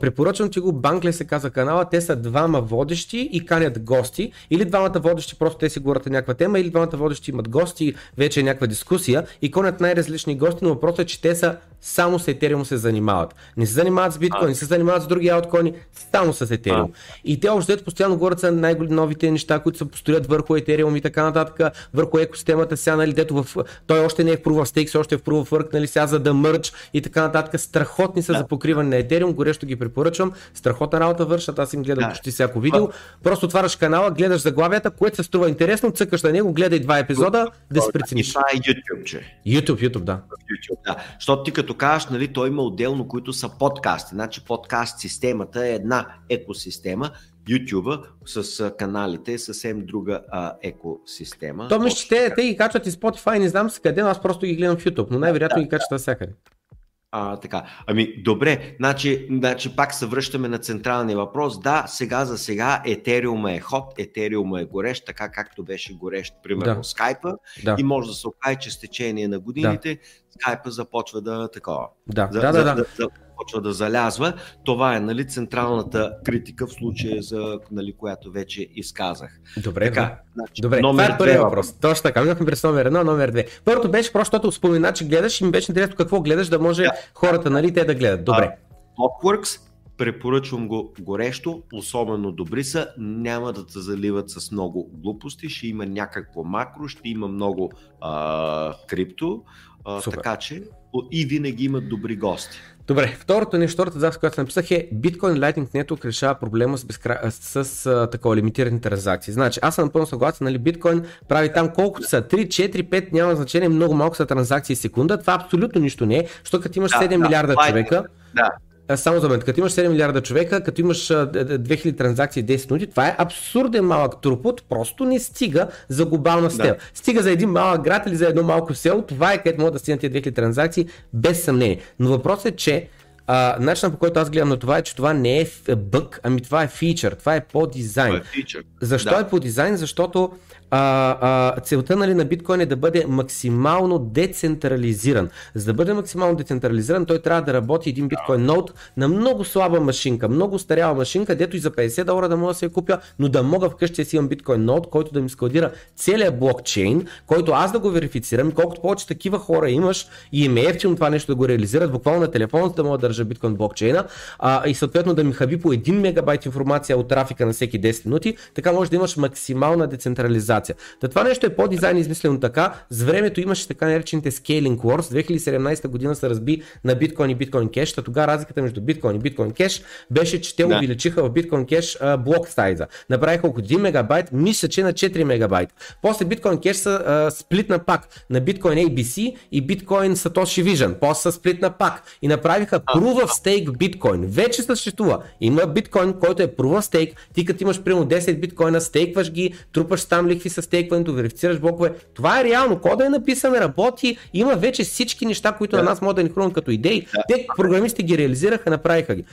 препоръчвам ти го, Банклес се казва канала, те са двама водещи и канят гости, или двамата водещи просто те си говорят някаква тема, или двамата водещи имат гости, вече е някаква дискусия и конят най-различни гости, но въпросът е, че те са само с Ethereum се занимават. Не се занимават с биткоин, не се занимават с други ауткоини, само с Ethereum. И те обществото постоянно говорят за най-новите неща, които се построят върху Ethereum и така нататък, върху екосистемата сега, нали, дето в... той още не е в Proof of Stake, още е в Proof of Work, нали, сега за да мърч и така нататък. Страхотни са за покриване на Ethereum, горещо ги препоръчвам. Страхотна работа вършат, аз им гледам почти всяко видео. Просто отваряш канала, гледаш заглавията, което се струва интересно, цъкаш на него, гледай два епизода, да се прецениш. Това е YouTube, да. Защото ти като кажеш, нали, той има отделно, които са подкасти. Значи подкаст системата е една екосистема, YouTube с каналите е съвсем друга екосистема. То мисля, че те ги качват и Spotify, не знам с къде, но аз просто ги гледам в YouTube, но най-вероятно ги качват всякъде. Така. Ами добре, значи пак се връщаме на централния въпрос. Да, сега за сега Етериума е хот, Етериума е горещ, така както беше горещ примерно Скайпа и може да се окаже, че с течение на годините Скайпа започва да такова. Започва да залязва. Това е, нали, централната критика в случая, за, нали, която вече изказах. Добре, така, значи, добре. Това е въпрос. Точно така, минахме през номер 1, номер 2. Първото беше просто, защото спомена, че гледаш и ми беше интересно какво гледаш, да може хората, нали, те да гледат. Добре. Blockworks, препоръчвам го горещо, особено добри са, няма да те заливат с много глупости, ще има някакво макро, ще има много крипто, така че и винаги имат добри гости. Добре, второто нещо, за което написах е Bitcoin Lightning Network решава проблема с такова лимитирани транзакции. Значи, аз съм напълно съгласен, нали, Bitcoin прави там колкото са, 3, 4, 5, няма значение, много малко са транзакции в секунда, това абсолютно нищо не е, защото като имаш 7 милиарда човека, само за мен, като имаш 7 милиарда човека, като имаш 2000 транзакции 10 минути, това е абсурден малък трупот, просто не стига за глобална стел. Стига за един малък град или за едно малко село, това е където могат да стигнат 2000 транзакции, без съмнение. Но въпросът е, че начинът, по който аз гледам на това, е, че това не е бък, ами това е фичър, това е по дизайн. Защо е по дизайн? Защото целта, нали, на биткоин е да бъде максимално децентрализиран. За да бъде максимално децентрализиран, той трябва да работи един биткоин нод на много слаба машинка, много старява машинка, дето и за $50 да мога да се я купя, но да мога вкъщи да си имам биткоин нод, който да ми складира целият блокчейн, който аз да го верифицирам, колкото повече такива хора имаш и им е ефтино това нещо да го реализират, буквално на телефона да мога да държа биткоин блокчейна и съответно да ми хаби по 1 мегабайт информация от трафика на всеки 10 минути, така може да имаш максимална децентрализация. Та това нещо е по-дизайн измислено така, с времето имаше така наречените scaling wars, 2017 година се разби на биткоин и биткоин кеш, а тогава разликата между биткоин и биткоин кеш беше, че те увеличиха в биткоин кеш блок сайза, направиха около 1 мегабайт, мисля, че на 4 мегабайт. После биткоин кеш са сплитна пак на биткоин ABC и биткоин Satoshi Vision, после са сплитна пак и направиха Proof of Stake биткоин, вече съществува, има биткоин, който е Proof of Stake, ти като имаш примерно 10 биткоина, стейкваш ги, трупаш там лихви с стейкването, верифицираш блокове. Това е реално, кода е написан, работи, има вече всички неща, които на нас могат да ни хрумнат като идеи. Те програмисти ги реализираха, направиха ги.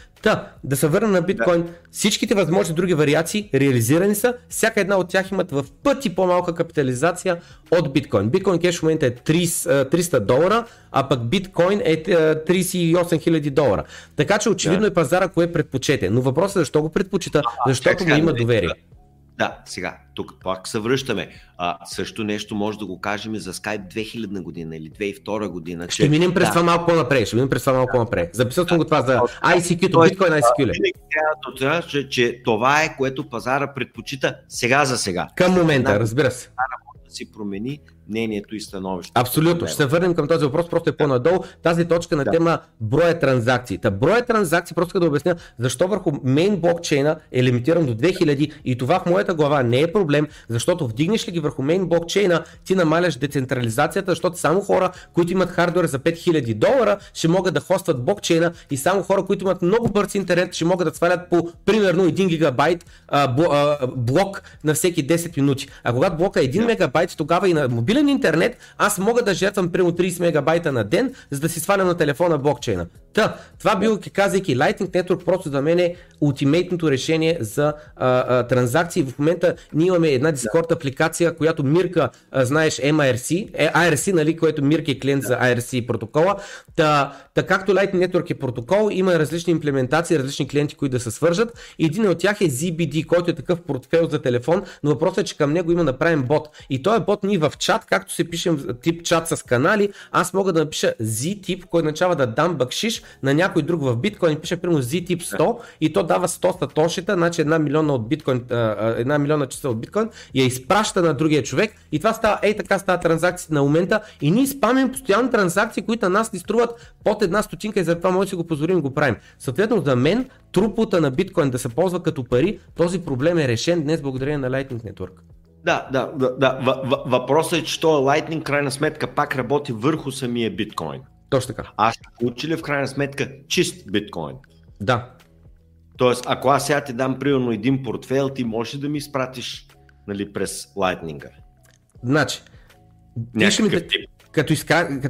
Да се върна на биткоин, всичките възможни други вариации реализирани са, всяка една от тях имат в пъти по-малка капитализация от биткоин. Биткоин кеш в момента е $300, а пък биткоин е $38,000. Така че очевидно е пазара, кое предпочете. Но въпросът е защо го предпочита, защото му има доверие. Да, сега, тук пак се връщаме. Също нещо може да го кажем за Skype 2000 година или 2002 година. Ще минем през това малко по-напред. Записал съм го това за ICQ-то, Bitcoin ICQ-ле. Че това е, което пазара предпочита сега за сега. Към момента, разбира се. Си промени мнението и становище. Абсолютно, ще се върнем към този въпрос, просто е по-надолу. Тази точка на тема броя транзакции. Броя транзакции, просто да обясня защо върху мейн блокчейна е лимитиран до 2000 и това в моята глава не е проблем, защото вдигнеш ли ги върху мейн блокчейна, ти намаляш децентрализацията, защото само хора, които имат хардуер за $5000 ще могат да хостват блокчейна и само хора, които имат много бърз интернет, ще могат да свалят по примерно 1 гигабайт блок на всеки 10 минути. А когато блока е 1 мегабайт, тогава и на мобилен интернет аз мога да жертвам примерно 30 мегабайта на ден, за да си свалям на телефона блокчейна. Та, това било, казвайки Lightning Network, просто за мен е ултимейтното решение за транзакции. В момента ние имаме една Discord апликация, която мирка, знаеш, MIRC, IRC, нали, което мирка е клиент за IRC протокола. Та както Lightning Network е протокол, има различни имплементации, различни клиенти, които да се свържат. Един от тях е ZBD, който е такъв портфел за телефон, но въпросът е, че към него има направен бот. И този бот ние в чат, както се пишем тип чат с канали, аз мога да напиша Z-тип, който означава да дам бакшиш на някой друг в биткоин, пише примерно Z-тип 100 и то дава 100 сатошита, значи 1 милиона часа от биткоин, я изпраща на другия човек и това става, ей така става транзакция на момента и ние спамим постоянно транзакции, които на нас ни струват под 1 стотинка и за това може да си го позволим и го правим. Съответно за мен трупата на биткоин да се ползва като пари, този проблем е решен днес благодарение на Lightning Network. Да. Въпросът е, че тоя Lightning крайна сметка пак работи върху самия биткоин. Точно така. Аз получи ли в крайна сметка чист биткоин? Да. Тоест, ако аз сега ти дам примерно един портфейл, ти можеш да ми изпратиш, нали, през Lightning-а? Значи, като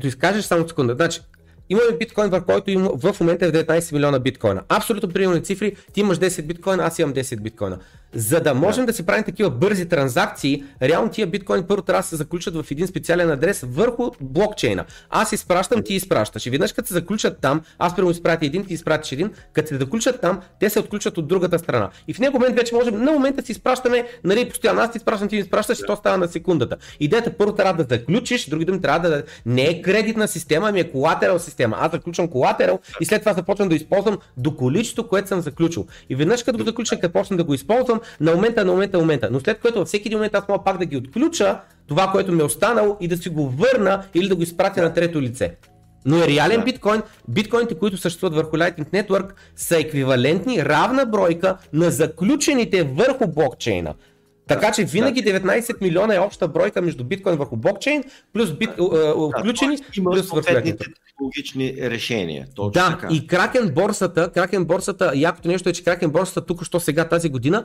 изкажеш само секунда, значи, имаме биткоин, в който в момента е в 19 милиона биткоина. Абсолютно приемани цифри, ти имаш 10 биткоина, аз имам 10 биткоина. За да можем да си правим такива бързи транзакции, реално тия биткоини първо трябва да се заключат в един специален адрес върху блокчейна. Аз изпращам, ти изпращаш. И веднъж като се заключат там, аз първо изпратя един, ти изпратиш един, като се заключат там, те се отключат от другата страна. И в някакъв момент вече можем на момента си изпращаме, нали, постоянно аз ти изпращам, ти ми изпращаш, и то става на секундата. Идеята първо трябва да заключиш, други думи трябва да не е кредитна система, ами е колатерал система. Аз заключвам колатерал и след това започвам да използвам до количеството, което съм заключил. И веднъж като го заключа, като почна да го използвам, на момента. Но след което във всеки един момент аз мога пак да ги отключа това, което ми е останало и да си го върна или да го изпратя на трето лице. Но е реален биткоин. Биткоините, които съществуват върху Lightning Network, са еквивалентни, равна бройка на заключените върху блокчейна. Така че винаги 19 милиона е обща бройка между биткоин върху блокчейн, плюс отключени, плюс съответните технологични решения. Точно така. И Kraken борсата, якото нещо е, че Kraken борсата тук, що сега тази година,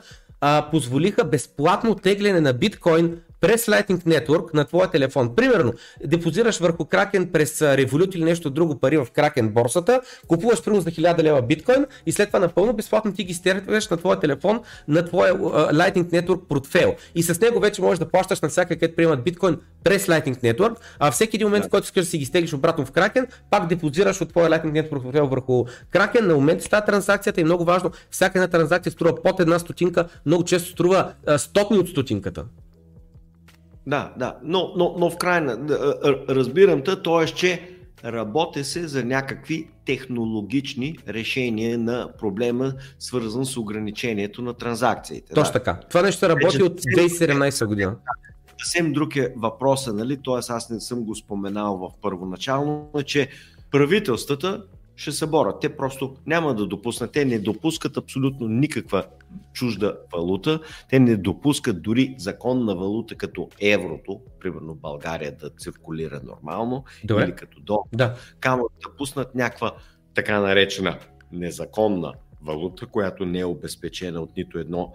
позволиха безплатно тегляне на биткоин през Lightning Network на твоя телефон. Примерно, депозираш върху Kraken през Revolut или нещо друго пари в Kraken борсата, купуваш примерно за 1000 лева биткоин и след това напълно безплатно ти ги стерваш на твоя телефон, на твоя Lightning Network портфейл. И с него вече можеш да плащаш на всяка, където приемат биткоин през Lightning Network, а всеки един момент, в който искаш да си ги стеглиш обратно в Kraken, пак депозираш от твоя Lightning Network портфейл върху Kraken. На момента става транзакцията и много важно, всяка една транзакция струва под 1 стотинка, много често струва стотни от стотинката. Да, но в крайна, разбирам те, т.е. че работи се за някакви технологични решения на проблема, свързан с ограничението на транзакциите. Точно така. Това нещо работи от 2017 година. Съвсем друг е въпросът, нали? Т.е. аз не съм го споменал в първоначално, че правителствата ще се борят. Те просто няма да допуснат. Те не допускат абсолютно никаква чужда валута. Те не допускат дори законна валута като еврото, примерно България, да циркулира нормално. Добре. Или като долу. Да. Камо да пуснат някаква така наречена незаконна валута, която не е обезпечена от нито едно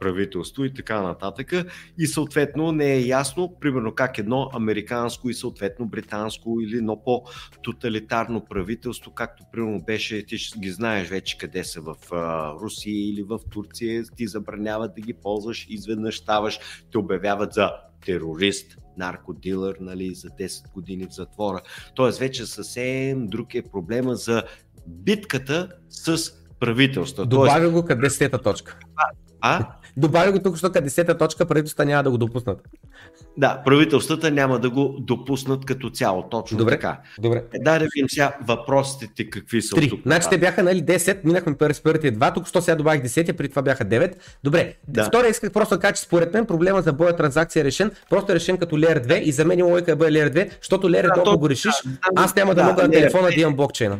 правителство и така нататък. И съответно не е ясно, примерно как едно американско и съответно британско или едно по-тоталитарно правителство, както примерно беше, ти ги знаеш вече къде са, в Русия или в Турция, ти забраняват да ги ползваш, изведнъж ставаш, те обявяват за терорист, наркодилър, нали, за 10 години в затвора. Тоест вече съвсем друг е проблема за битката с правителство. Добавя го към 10-та точка. Добавя го тук, защото към 10-та точка правителствата няма да го допуснат. Да, правителствата няма да го допуснат като цяло, точно. Добре, така. Добре. Да видим сега въпросите ти какви са. 3. Значи те бяха, нали, 10, минахме през първите 2, тук що сега добавих 10, преди това бяха 9. Добре, да. Втория исках просто да кажа, че според мен проблема за боя транзакция е решен, просто е решен като Layer 2 и за мен има логика да бъде Layer 2, защото Layer 2 го решиш, аз няма да мога на телефона да имам блокчейна.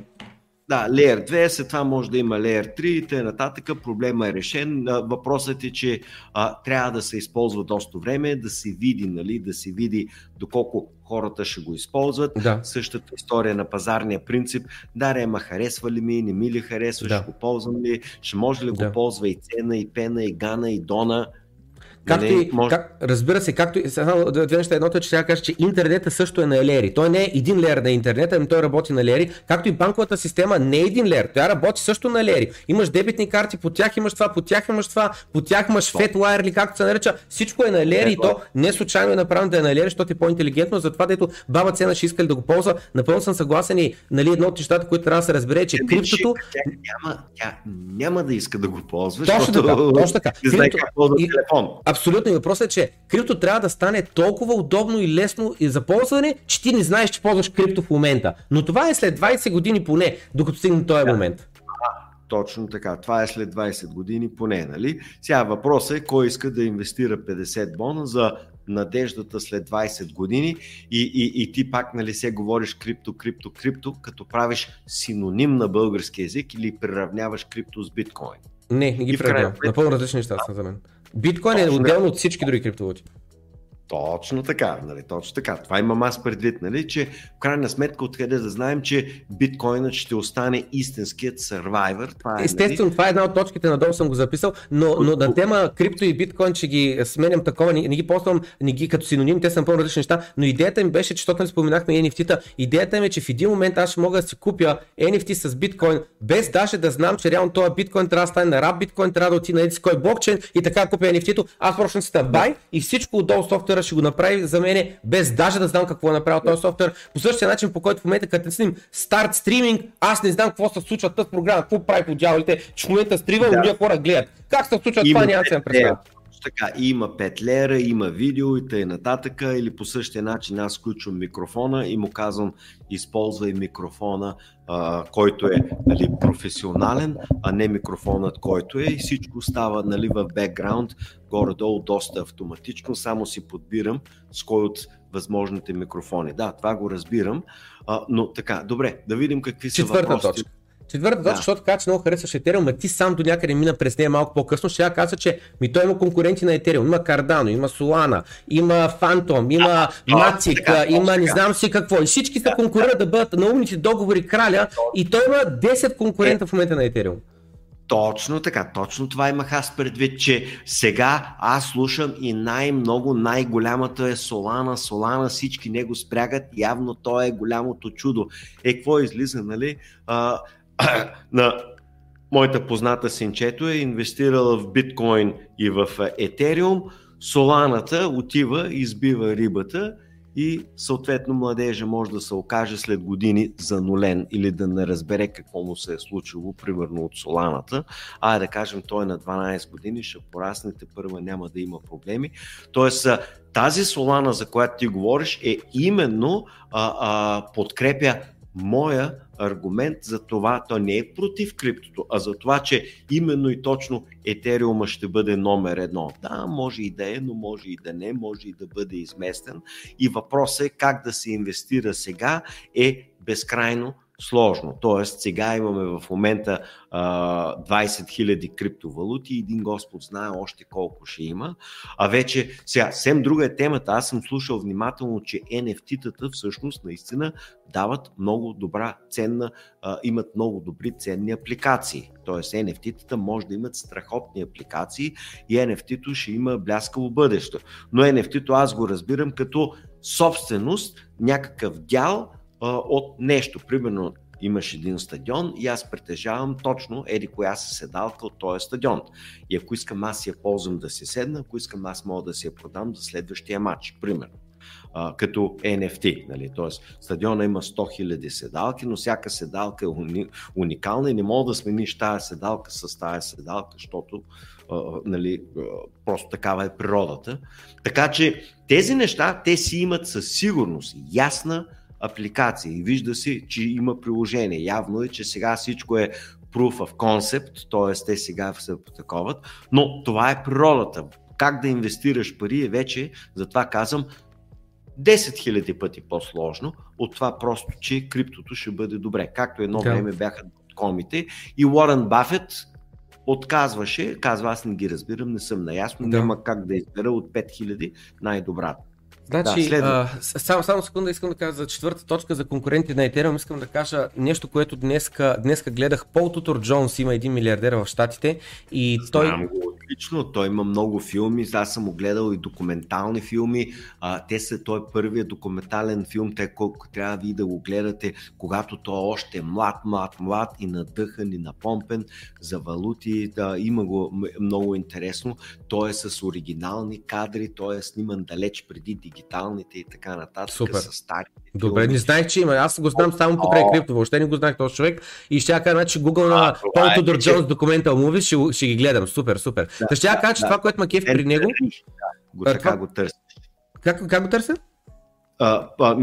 Да, Layer 2, след това може да има Layer 3 и т.н. Проблема е решен. Въпросът е, че трябва да се използва доста време, да се види, нали, да се види доколко хората ще го използват. Да. Същата история на пазарния принцип. Да, ама харесва ли ми, не ми ли харесва, ще го ползвам ли, ще може ли го ползва и Цена, и Пена, и Гана, и Дона. Както не, и, може... как, разбира се, както и само две неща. Едното е, че сега кажа, че интернетът също е на леери. Той не е един леер на интернета, но той работи на леери. Както и банковата система не е един леер. Тя работи също на леери. Имаш дебитни карти, по тях имаш това, по тях имаш това, по тях имаш FedWire или както се нарича. Всичко е на леери и то не случайно е направено да е на леери, защото е по-интелигентно. Затова, дето баба Цена ще искали да го ползва. Напълно съм съгласен и нали, едно от нещата, които трябва да се разбере, че криптото. Тя няма да иска да го ползваш. Точно така. Не знае как ползва телефон. Абсолютно. И въпросът е, че крипто трябва да стане толкова удобно и лесно и за ползване, че ти не знаеш, че ползваш крипто в момента. Но това е след 20 години поне, докато стигне този момент. Точно така. Това е след 20 години поне, нали? Сега въпросът е кой иска да инвестира 50 бона за надеждата след 20 години и ти пак, нали, се говориш крипто, като правиш синоним на български език или приравняваш крипто с биткоин. Не ги приравнявам. Напълно различни неща са за мен. Биткоин е отделно от всички други криптовалути. Точно така, нали, точно така. Това имам аз предвид, нали, че в крайна сметка откъде да знаем, че биткоинът ще остане истинският сървайвер. Е, естествено, нали... това е една от точките, надолу съм го записал, но на тема крипто и биткоин, че ги сменям такова, не ги ползвам, не ги като синоним, те са напълно различни неща, но идеята им беше, защото не споменахме NFT-та, идеята им е, че в един момент аз ще мога да си купя NFT с биткоин, без даже да знам, че реално този биткоин трябва да стане на раб биткоин, трябва да отиде на един кой блокчейн и така купя NFT-то, аз прочно си бай и всичко отдолу софтуера ще го направи за мене, без даже да знам какво е направил този софтуер. По същия начин, по който в момента, като снимам старт стриминг, аз не знам какво се случва тази програма, какво прави по дяволите, че в момента стрива, но ние хора гледат. Как се случва това, няма да се представя. Така, има 5 лера, има видео и т.н. нататъка, или по същия начин аз включвам микрофона и му казвам използвай микрофона, който е, нали, професионален, а не микрофонът, който е, и всичко става, нали, в бекграунд, горе-долу доста автоматично, само си подбирам с кой от възможните микрофони. Да, това го разбирам, но така, добре, да видим какви са въпросите. Четвърта точка, защото каза, че много харесваш Ethereum, а ти сам до някъде мина през нея малко по-късно, ще я каза, че ми той има конкуренти на Ethereum, има Cardano, има Solana, има Phantom, има Matic, има не знам си какво. И всички се конкурират да бъдат на умните договори краля и той има 10 конкурента в момента на Ethereum. Точно така, точно това имах аз предвид, че сега аз слушам и най-много, най-голямата е Солана, всички него спрягат, явно той е голямото чудо. Е, какво излиза, нали? На моята позната синчето е инвестирала в биткоин и в етериум, соланата отива, избива рибата и съответно младежа може да се окаже след години занулен или да не разбере какво му се е случило, примерно от соланата, а да кажем той на 12 години ще пораснете, първа няма да има проблеми, тоест тази солана, за която ти говориш, е именно подкрепя моя аргумент за това, то не е против криптото, а за това, че именно и точно Ethereum ще бъде номер едно. Да, може и да е, но може и да не, може и да бъде изместен. И въпросът е как да се инвестира сега е безкрайно сложно. Тоест, сега имаме в момента 20 000 криптовалути и един Господ знае още колко ще има. А вече сега, съвсем друга е темата. Аз съм слушал внимателно, че NFT-тата всъщност наистина дават много добра ценна, имат много добри ценни апликации. Тоест, NFT-тата може да имат страхотни апликации и NFT-то ще има бляскаво бъдеще. Но NFT-то аз го разбирам като собственост, някакъв дял от нещо. Примерно имаш един стадион и аз притежавам точно еди коя се седалка от този стадион. И ако искам аз я ползвам да се седна, ако искам аз мога да си я продам за следващия матч, примерно. Като NFT, нали? Тоест стадиона има 100 000 седалки, но всяка седалка е уникална и не мога да смениш тая седалка с тая седалка, защото нали, просто такава е природата. Така че тези неща, те си имат със сигурност ясна апликации. И вижда се, че има приложение. Явно е, че сега всичко е proof of concept, т.е. те сега се потаковат, но това е природата. Как да инвестираш пари е вече, затова казвам, 10 000 пъти по-сложно от това просто, че криптото ще бъде добре. Както едно време бяха доткомите и Уорън Бафет отказваше, казва аз не ги разбирам, не съм наясно, няма как да избера от 5000 най-добрата. Значи, да, само секунда искам да кажа за четвърта точка за конкуренти на Ethereum, искам да кажа нещо, което днеска гледах. Пол Тутор Джонс има един милиардер в щатите и той отлично, той има много филми, аз съм гледал и документални филми, той е първият документален филм, колко трябва вие да го гледате, когато той още е млад и надъхан и напомпен за валути, да, има го много интересно, той е с оригинални кадри, той е сниман далеч преди дигиталните и така нататък. Супер. С старите филми. Добре, не знаех, че има, аз го знам само покрай крипто, въобще не го знах този човек и ще кажа, че Google на Paul Tudor Jones документал муви, ще ги гледам, супер. Да, ще кажа, че това, което ма кефи при него... Така го търсиш. Как го търся?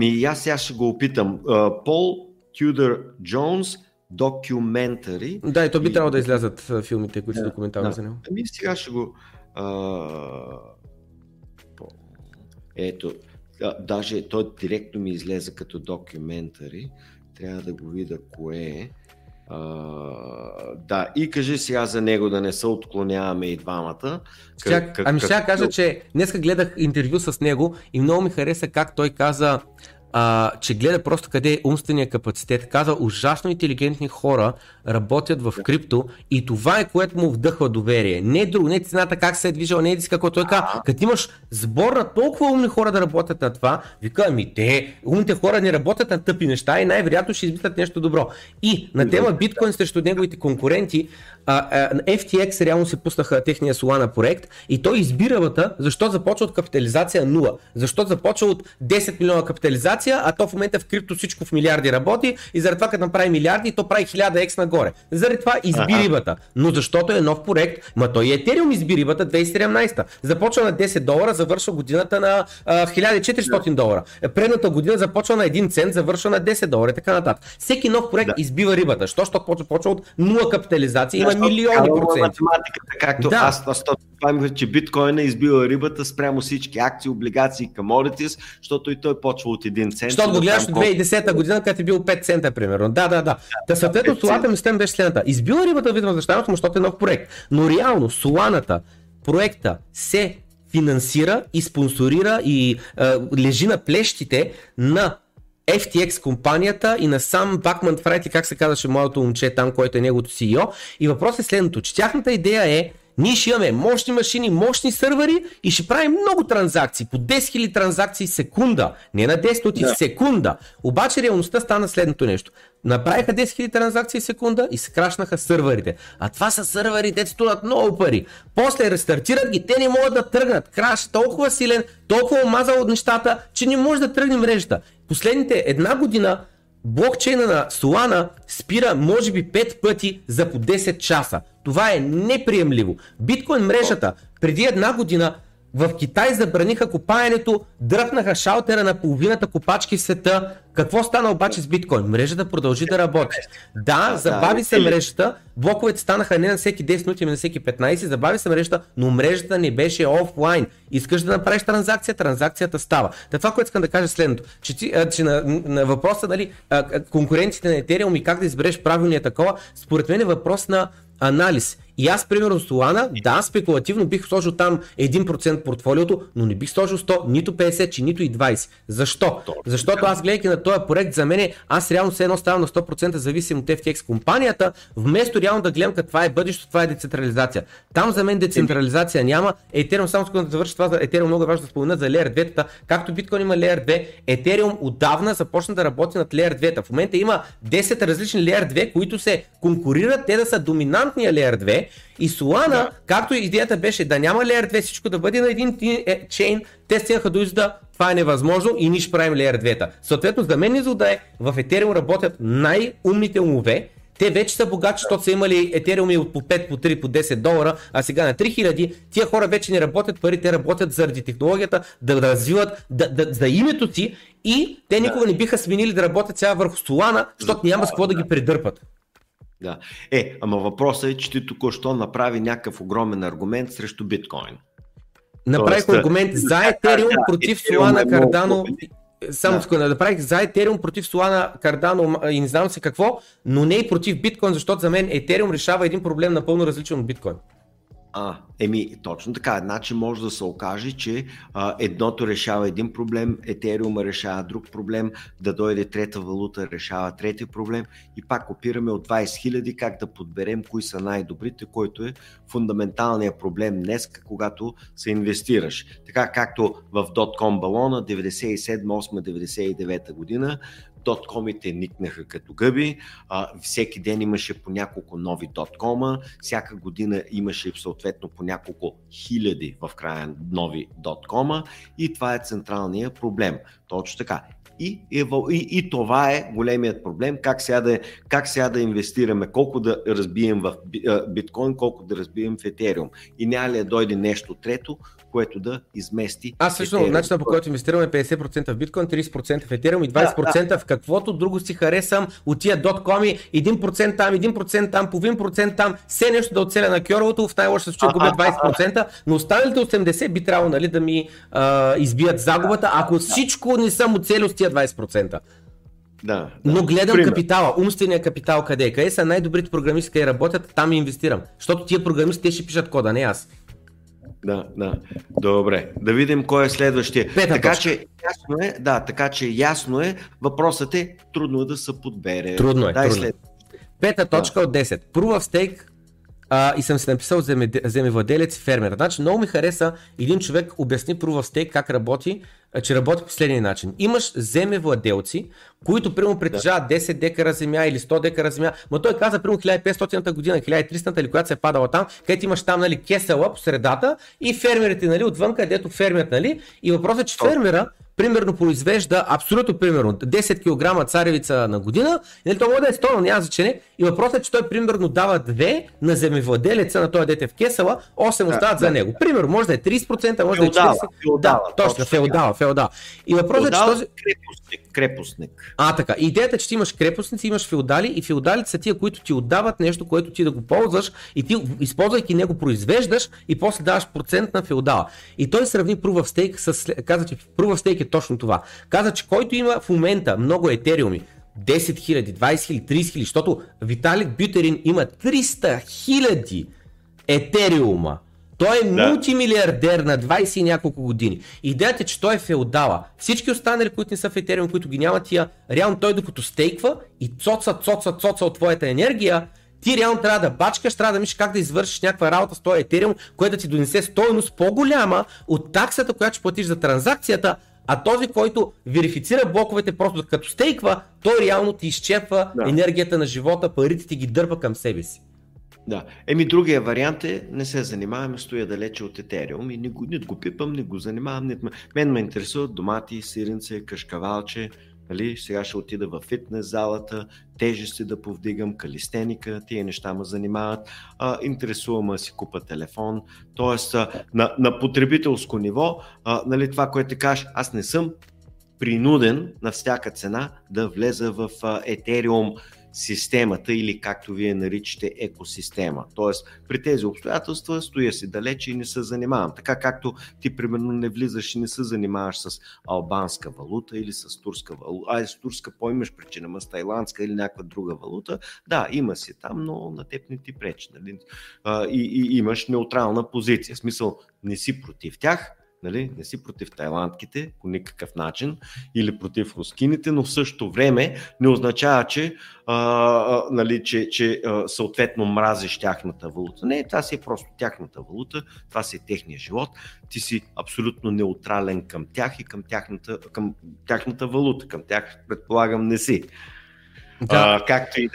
И аз сега ще го опитам. Paul Tudor Jones Documentary. Да, и то би трябвало да излязат филмите, които са документални за него. Ами сега ще го... Ето, даже той директно ми излезе като Documentary. Трябва да го видя кое е. Да, и кажи сега за него, да не се отклоняваме и двамата. Ще кажа, че днеска гледах интервю с него и много ми хареса как той каза, че гледа просто къде е умствения капацитет. Каза, ужасно интелигентни хора работят в крипто и това е, което му вдъхва доверие. Не е друго, не е цената как се е движила, не е диска, който той каза, като имаш сбор на толкова умни хора да работят на това, вика, умните хора не работят на тъпи неща и най-вероятно ще измислят нещо добро. И на тема биткоин срещу неговите конкуренти, FTX реално се пуснаха техния Solana проект и той избира защо започва от капитализация 0, защо започва от 10 милиона капитализация, а то в момента в крипто всичко в милиарди работи и заради това като направи милиарди, то прави 1000x нагоре. Заради това избирибата, но защото е нов проект, той и Ethereum избирибата 2017. Започва на $10, завършва годината на $1400. Предната година започва на 1 цент, завършва на $10 и така нататък. Всеки нов проект избива рибата, защото почва от нула капитализация, има милиони проценти. Както аз памятам, че биткоина избива рибата спрямо всички акции, облигации, commodities, защото и той почва от 1 цент. Защото го гледаш от 2010 година, като е бил 5 цента, примерно. Да, съответно, Соланата ми стем беше следната. Избила рибата, видно защитаването му, защото е нов проект. Но реално, Соланата, проекта се финансира и спонсорира и лежи на плещите на FTX компанията и на сам Бакман-Фрайт, и как се казваше младото момче там, който е неговото CEO. И въпросът е следното, че тяхната идея е: ние ще имаме мощни машини, мощни сървъри и ще правим много транзакции, по 10 000 транзакции в секунда, не на 10 000 секунда. Обаче реалността стана следното нещо. Направиха 10 000 транзакции в секунда и се крашнаха сървърите. А това са сървъри, дето стоят много пари. После рестартират ги, те не могат да тръгнат. Краш толкова силен, толкова омазал от нещата, че не може да тръгне мрежата. Последните една година блокчейна на Solana спира може би 5 пъти за по 10 часа. Това е неприемливо. Биткоин мрежата преди една година в Китай забраниха копаенето, дръпнаха шалтера на половината копачки в света. Какво стана обаче с биткоин? Мрежата продължи да работи. Да, забави се мрежата, блоковете станаха не на всеки 10 минути, а на всеки 15, забави се мрежата, но мрежата не беше офлайн. Искаш да направиш транзакция, транзакцията става. Това, което искам да кажа следното, че на въпроса, конкуренците на Ethereum и как да избереш правилния такова, според мен е въпрос на анализ. И аз, примерно, Solana, спекулативно бих сложил там 1% портфолиото, но не бих сложил 100, нито 50, че нито и 20. Защо? Защото аз, гледайки на този проект, за мен аз реално все едно ставам на 100% зависим от FTX компанията, вместо реално да гледам каква е бъдещето, това е децентрализация. Там за мен децентрализация няма. Ethereum, само скоро да завърши това, за Ethereum много важно да спомена за Layer 2-тата. Както Bitcoin има Layer 2, Ethereum отдавна започна да работи над Layer 2-та. В момента има 10 различни Layer 2, които се конкурират, те да са доминантния Layer 2. И Solana, както идеята беше да няма Layer 2, всичко да бъде на един чейн, те стигнаха до извода, това е невъзможно и ние ще правим Layer 2-та. Съответно, за мен извода е, в Ethereum работят най-умните умове, те вече са богати, защото са имали Ethereum от по 5, по 3, по $10, а сега на 3000, тия хора вече не работят пари, те работят заради технологията, да развиват за името си и те никога не биха сменили да работят сега върху Solana, защото няма с какво да ги придърпат. Да. Ама въпросът е, че ти току-що направи някакъв огромен аргумент срещу биткоин. Направих аргумент за Ethereum против Solana, Cardano. Само направих за Ethereum против Solana, Cardano и не знам се какво, но не и против биткоин, защото за мен Ethereum решава един проблем напълно различен от биткоин. Точно така. Значи може да се окаже, че едното решава един проблем, Ethereum решава друг проблем, да дойде трета валута, решава трети проблем и пак опираме от 20 000 как да подберем кои са най-добрите, който е фундаменталният проблем днес, когато се инвестираш. Така както в .com балона 97-8-99 година, доткомите никнаха като гъби, всеки ден имаше по няколко нови доткома, всяка година имаше съответно по няколко хиляди в края нови доткома и това е централният проблем. Точно така. И това е големият проблем, как сега да инвестираме, колко да разбием в биткоин, колко да разбием в етериум. И няма ли да дойде нещо трето, което да измести. Аз също начинът, по който инвестираме 50% в биткоин, 30% в етериум и 20% в каквото друго си харесам от тия .com-и, 1% там, 1% там, половин процент там, все нещо да оцеля на кьоровото, в най-лошия случай губя 20%, но останалите 80% би трябвало, нали, да ми избият загубата, ако всичко не съм оцелил с тия 20%. Но гледам капитала, умствения капитал къде? Къде са най-добрите програмисти, къде работят, там инвестирам. Защото тия програмисти, те ще пишат кода, не аз. Добре. Да видим кой е следващия. Така че ясно е, въпросът е трудно да се подбере. Трудно е. Пета точка от 10. Proof of Stake и съм си написал земевладелец и фермер. Значи много ми хареса, един човек обясни Proof of Stake как работи, че работи по следния начин. Имаш земевладелци, които примерно притежават 10 декара земя или 100 декара земя, но той каза примерно 1500-та година, 1300-та или която се е падала там, където имаш там, нали, кесела по средата и фермерите, нали, отвън, където фермят, нали, и въпросът е, че фермера примерно произвежда, абсолютно примерно, 10 кг царевица на година, или то може да е 100, но няма значение. И въпросът е, че той примерно дава 2 на земевладелеца на този дете в кесела, 8 остават за него. Примерно, може да е 30%, може феодала, да е 40%. Феодала. И въпросът е, че този... Крепостник. Така. Идеята е, че ти имаш крепостници, имаш феодали и феодалите са тия, които ти отдават нещо, което ти да го ползваш и ти, използвайки него, произвеждаш и после даваш процент на феодала. И той сравни Proof of Stake с... Каза, че Proof of Stake е точно това. Каза, че който има в момента много етериуми, 10 000, 20 000, 30 000, защото Виталик Бютерин има 300 000 етериума. Той е мултимилиардер на 20 и няколко години. Идеята е, че той е феодала. Всички останали, които не са в етериум, които ги нямат тия, реално той докато стейква и цоца от твоята енергия, ти реално трябва да бачкаш, трябва да мислиш как да извършиш някаква работа с този етериум, което да ти донесе стойност по-голяма от таксата, която ще платиш за транзакцията, а този, който верифицира блоковете просто като стейква, той реално ти изчерпва енергията на живота, парите ти ги дърпа към себе си. Другия вариант е, не се занимаваме, стоя далече от етериум и не го пипам, не го занимавам. Мен ме интересуват домати, сиренце, кашкавалче, нали? Сега ще отида във фитнес залата, тежести да повдигам, калистеника, тия неща ме занимават, интересувам да си купа телефон, т.е. на потребителско ниво, нали, това, което ти кажеш, аз не съм принуден на всяка цена да влеза в етериум системата или както вие наричате екосистема. Тоест, при тези обстоятелства стоя си далече и не се занимавам. Така както ти примерно не влизаш и не се занимаваш с албанска валута или с турска валута. С турска по-имаш причина, с тайландска или някаква друга валута. Има си там, но на теб не ти пречи. Нали? И имаш неутрална позиция. В смисъл, не си против тях, нали? Не си против тайландките по никакъв начин или против рускините, но в същото време не означава, че, нали, че съответно мразиш тяхната валута. Не, това си е просто тяхната валута, това си е техния живот, ти си абсолютно неутрален към тях и към тяхната валута, към тях предполагам не си, както и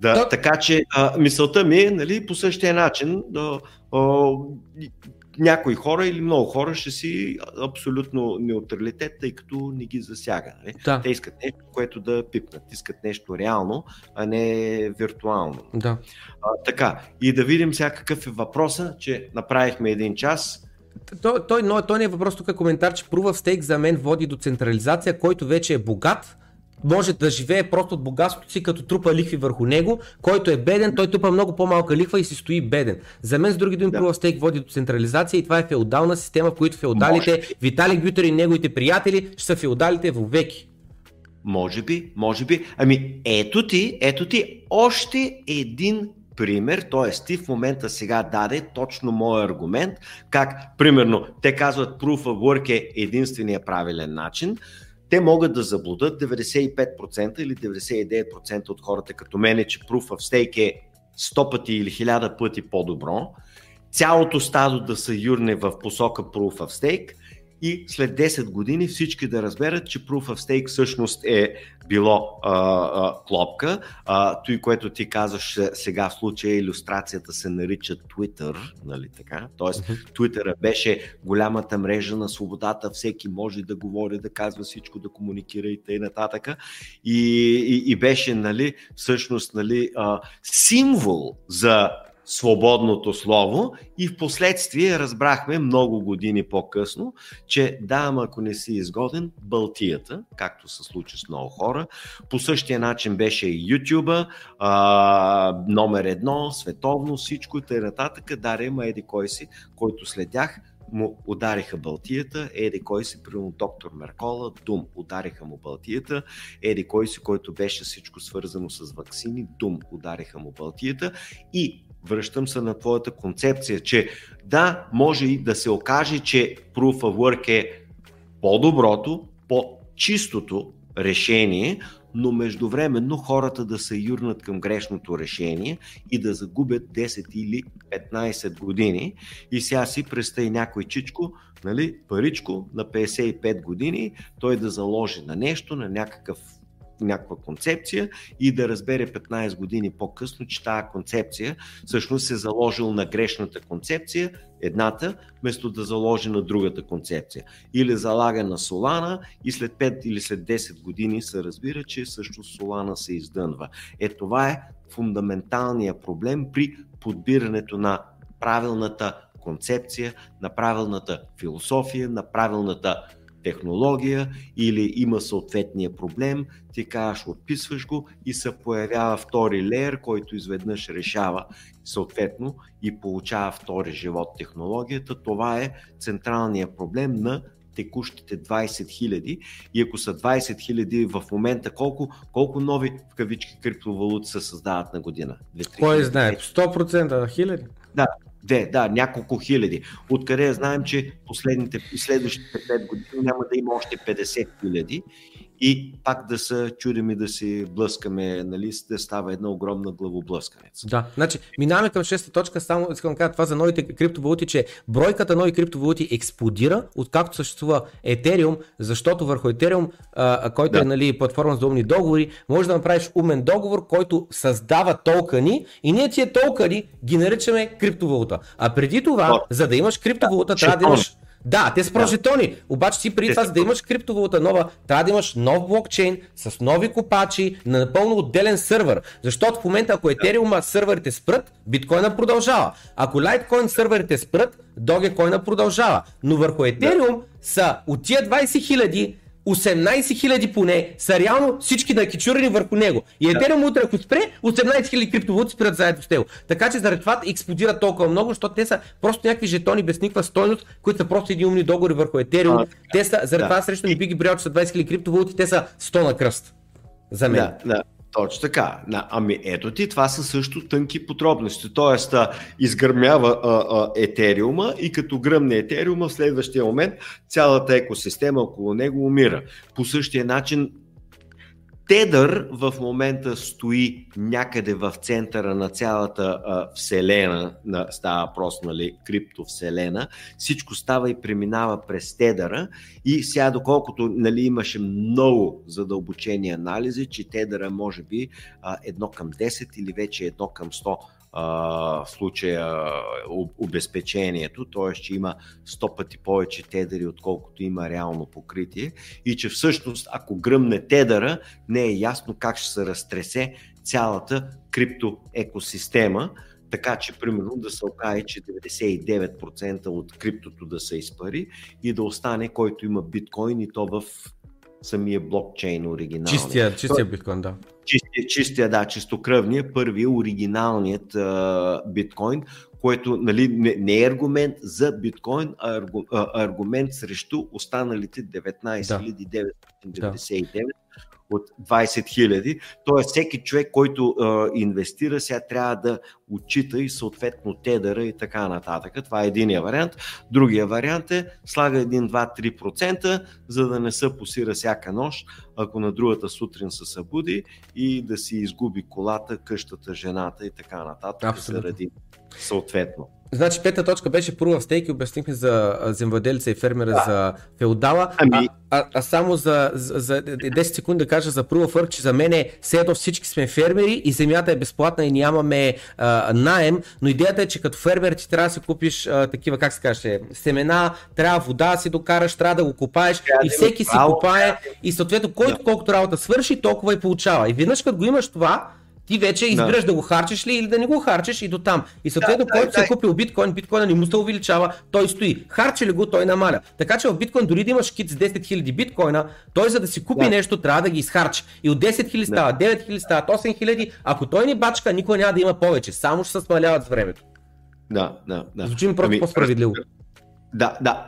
да е. Така че мисълта ми е, нали, по същия начин да... Някои хора или много хора ще си абсолютно неутралитет, тъй като не ги засяга. Не? Да. Те искат нещо, което да пипнат. Искат нещо реално, а не виртуално. Да. Така, и да видим сега какъв е въпроса, че направихме един час. Той не е въпрос, тук е коментар, че Proof of Stake за мен води до централизация, който вече е богат. Може да живее просто от богатството си, като трупа лихви върху него, който е беден, той трупа много по-малка лихва и си стои беден. За мен, с други думи, Proof of Stake води до централизация и това е феодална система, в която феодалите, Виталик Бютерин и неговите приятели ще са феодалите вовеки. Може би. Ето ти още един пример, т.е. ти в момента сега даде точно мой аргумент, как примерно те казват Proof of Work е единствения правилен начин. Те могат да заблудат 95% или 99% от хората като мене, че Proof of Stake е 100 пъти или 1000 пъти по-добро. Цялото стадо да се юрне в посока Proof of Stake и след 10 години всички да разберат, че Proof of Stake всъщност е било клопка. Той, което ти казваш сега в случая, илюстрацията се нарича Twitter, нали така? Тоест, Twitter беше голямата мрежа на свободата, всеки може да говори, да казва всичко, да комуникира и т.н. И беше, нали, всъщност, нали, символ за свободното слово, и в последствие разбрахме много години по-късно, че да, ама ако не си изгоден, бълтията, както се случи с много хора. По същия начин беше и YouTube, номер едно, световно, всичко, т.н. Даре, има еди кой си, който следях, му удариха бълтията, еди кой си, примерно доктор Меркола, дум, удариха му бълтията, еди кой си, който беше всичко свързано с ваксини, дум, удариха му бълтията. И връщам се на твоята концепция, че да, може и да се окаже, че Proof of Work е по-доброто, по-чистото решение, но междувременно хората да се юрнат към грешното решение и да загубят 10 или 15 години. И сега си представи някой чичко, нали, паричко на 55 години, той да заложи на нещо, на някаква концепция и да разбере 15 години по-късно, че тази концепция всъщност е заложил на грешната концепция, едната, вместо да заложи на другата концепция. Или залага на Солана и след 5 или след 10 години се разбира, че всъщност Солана се издънва. Е, това е фундаменталният проблем при подбирането на правилната концепция, на правилната философия, на правилната технология, или има съответния проблем, ти кажеш, отписваш го и се появява втори леер, който изведнъж решава съответно и получава втори живот технологията. Това е централният проблем на текущите 20 хиляди. И ако са 20 хиляди в момента, колко нови в кавички криптовалути се създават на година? 2-3. Кой знае? 100% на хиляди? Да. Да, няколко хиляди. Откъде знаем, че следващите 5 години няма да има още 50 хиляди и пак да се чудим и да си блъскаме, нали, да става една огромна главоблъсканица. Да, значи минаваме към 6-та точка, само искам да кажа това за новите криптовалути, че бройката нови криптовалути експлодира, откакто съществува Ethereum, защото върху Ethereum, който е, нали, платформа за умни договори, може да направиш умен договор, който създава токени и ние тия токени ги наричаме криптовалута. А преди това, за да имаш криптовалута, трябва да имаш... Да, те са просто жетони, обаче ти преди това, за да имаш криптовалута нова, трябва да имаш нов блокчейн с нови копачи на напълно отделен сървър. Защото в момента, ако Ethereum сървърите спрат, биткоина продължава. Ако Litecoin сървърите спрат, Dogecoin продължава. Но върху Ethereum са от тия 20 хиляди, 18 хиляди поне са реално всички накичурени върху него. И Ethereum утре, ако спре, 18 хиляди криптовалути спират заедно с него. Така че заради това експлодират толкова много, защото те са просто някакви жетони без никаква стойност, които са просто едни умни договори върху Ethereum. Те са, заради това срещу не би ги брял, че са 20 хиляди криптовалути, те са 100 на кръст. За мен. Да. Точно така. Ами ето ти, това са също тънки подробности. Тоест, изгърмява Етериума и като гръмне Етериума, в следващия момент цялата екосистема около него умира. По същия начин Тедър в момента стои някъде в центъра на цялата вселена, става въпрос, нали, криптовселена. Всичко става и преминава през Тедъра и сега, доколкото, нали, имаше много задълбочени анализи, че Тедъра може би 1 към 10 или вече 1 към 100 в случая обезпечението, т.е. че има 100 пъти повече тедери, отколкото има реално покритие и че всъщност, ако гръмне тедера, не е ясно как ще се разтресе цялата криптоекосистема, така че примерно да се окаже, че 99% от криптото да се изпари и да остане, който има биткоин и то в самия блокчейн оригиналния. Чистия биткоин, да. Чистокръвният, първият, оригиналният биткоин, което, нали, не е аргумент за биткоин, а аргумент срещу останалите 19 999, от 20 000. Тоест всеки човек, който инвестира, сега трябва да отчита и съответно тедъра и така нататък. Това е единия вариант. Другия вариант е слага 1-2-3%, за да не се посира всяка нощ, ако на другата сутрин се събуди и да си изгуби колата, къщата, жената и така нататък. Абсолютно. Заради съответно. Значи пета точка беше Proof of Stake и обяснихме за земвладелица и фермера, да, за феодала, ами... а само за 10 секунди да кажа за Proof of Work, че за мен е все едно всички сме фермери и земята е безплатна и нямаме наем, но идеята е, че като фермер ти трябва да си купиш такива, как се каже, семена, трябва вода да си докараш, трябва да го копаеш и всеки си копае и съответно който колкото работа свърши, толкова и получава. И веднъж като го имаш това, ти вече избираш да го харчиш ли или да не го харчиш и до там. И съответно, който си е купил биткоин, биткоина не му се увеличава, той стои. Харчи ли го, той намаля. Така че в биткоин, дори да имаш кит с 10 000 биткоина, той за да си купи нещо, трябва да ги изхарчи. И от 10 000 става 9 000, стават 8 000, ако той не бачка, никой няма да има повече. Само ще се смаляват с времето. Звучим просто по-справедливо.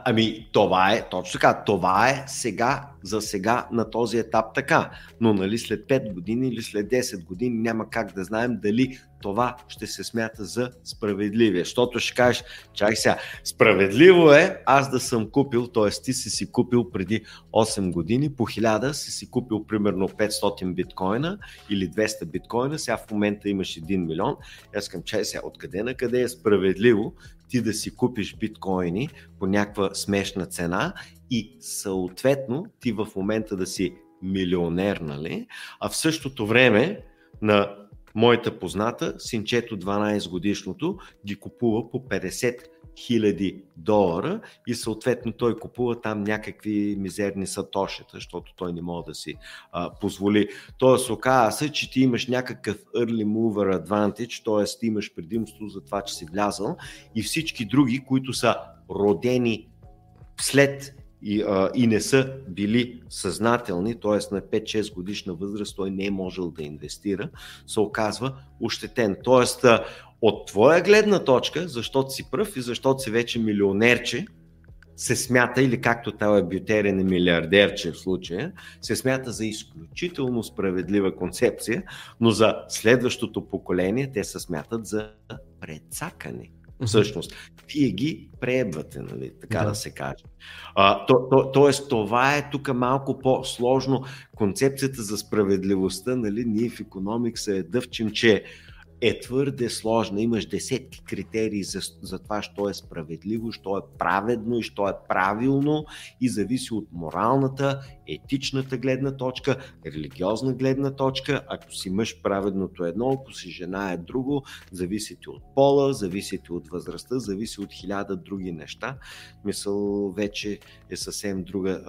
Ами това е точно така, това е сега, за сега на този етап така, но нали след 5 години или след 10 години няма как да знаем дали това ще се смята за справедливие, защото ще кажеш, чакай сега, справедливо е аз да съм купил, т.е. ти си купил преди 8 години, по 1000 си купил примерно 500 биткоина или 200 биткоина, сега в момента имаш 1 милион, аз към чай сега, откъде на къде е справедливо ти да си купиш биткоини по някаква смешна цена и съответно ти в момента да си милионер, нали? А в същото време на моята позната, синчето 12 годишното, ги купува по 50 000 долара и съответно той купува там някакви мизерни сатошета, защото той не може да си позволи. Тоест оказа се, че ти имаш някакъв early mover advantage, т.е. ти имаш предимство за това, че си влязал и всички други, които са родени след и не са били съзнателни, т.е. на 5-6 годишна възраст той не е можел да инвестира, се оказва ощетен. Т.е. от твоя гледна точка, защото си пръв и защото си вече милионерче, се смята, или както това Бютерин е милиардерче в случая, се смята за изключително справедлива концепция, но за следващото поколение те се смятат за прецакани. Всъщност, вие ги преебвате, нали, така да се каже. Тоест, това е тук малко по-сложно. Концепцията за справедливостта, нали, ние в икономикса е дъвчим, че е твърде сложна. Имаш десетки критерии за това, що е справедливо, що е праведно и що е правилно и зависи от моралната, етичната гледна точка, религиозна гледна точка. Ако си мъж, праведното е едно, ако си жена е друго, зависи ти от пола, зависи ти от възрастта, зависи от 1000 други неща. Мисъл вече е съвсем друга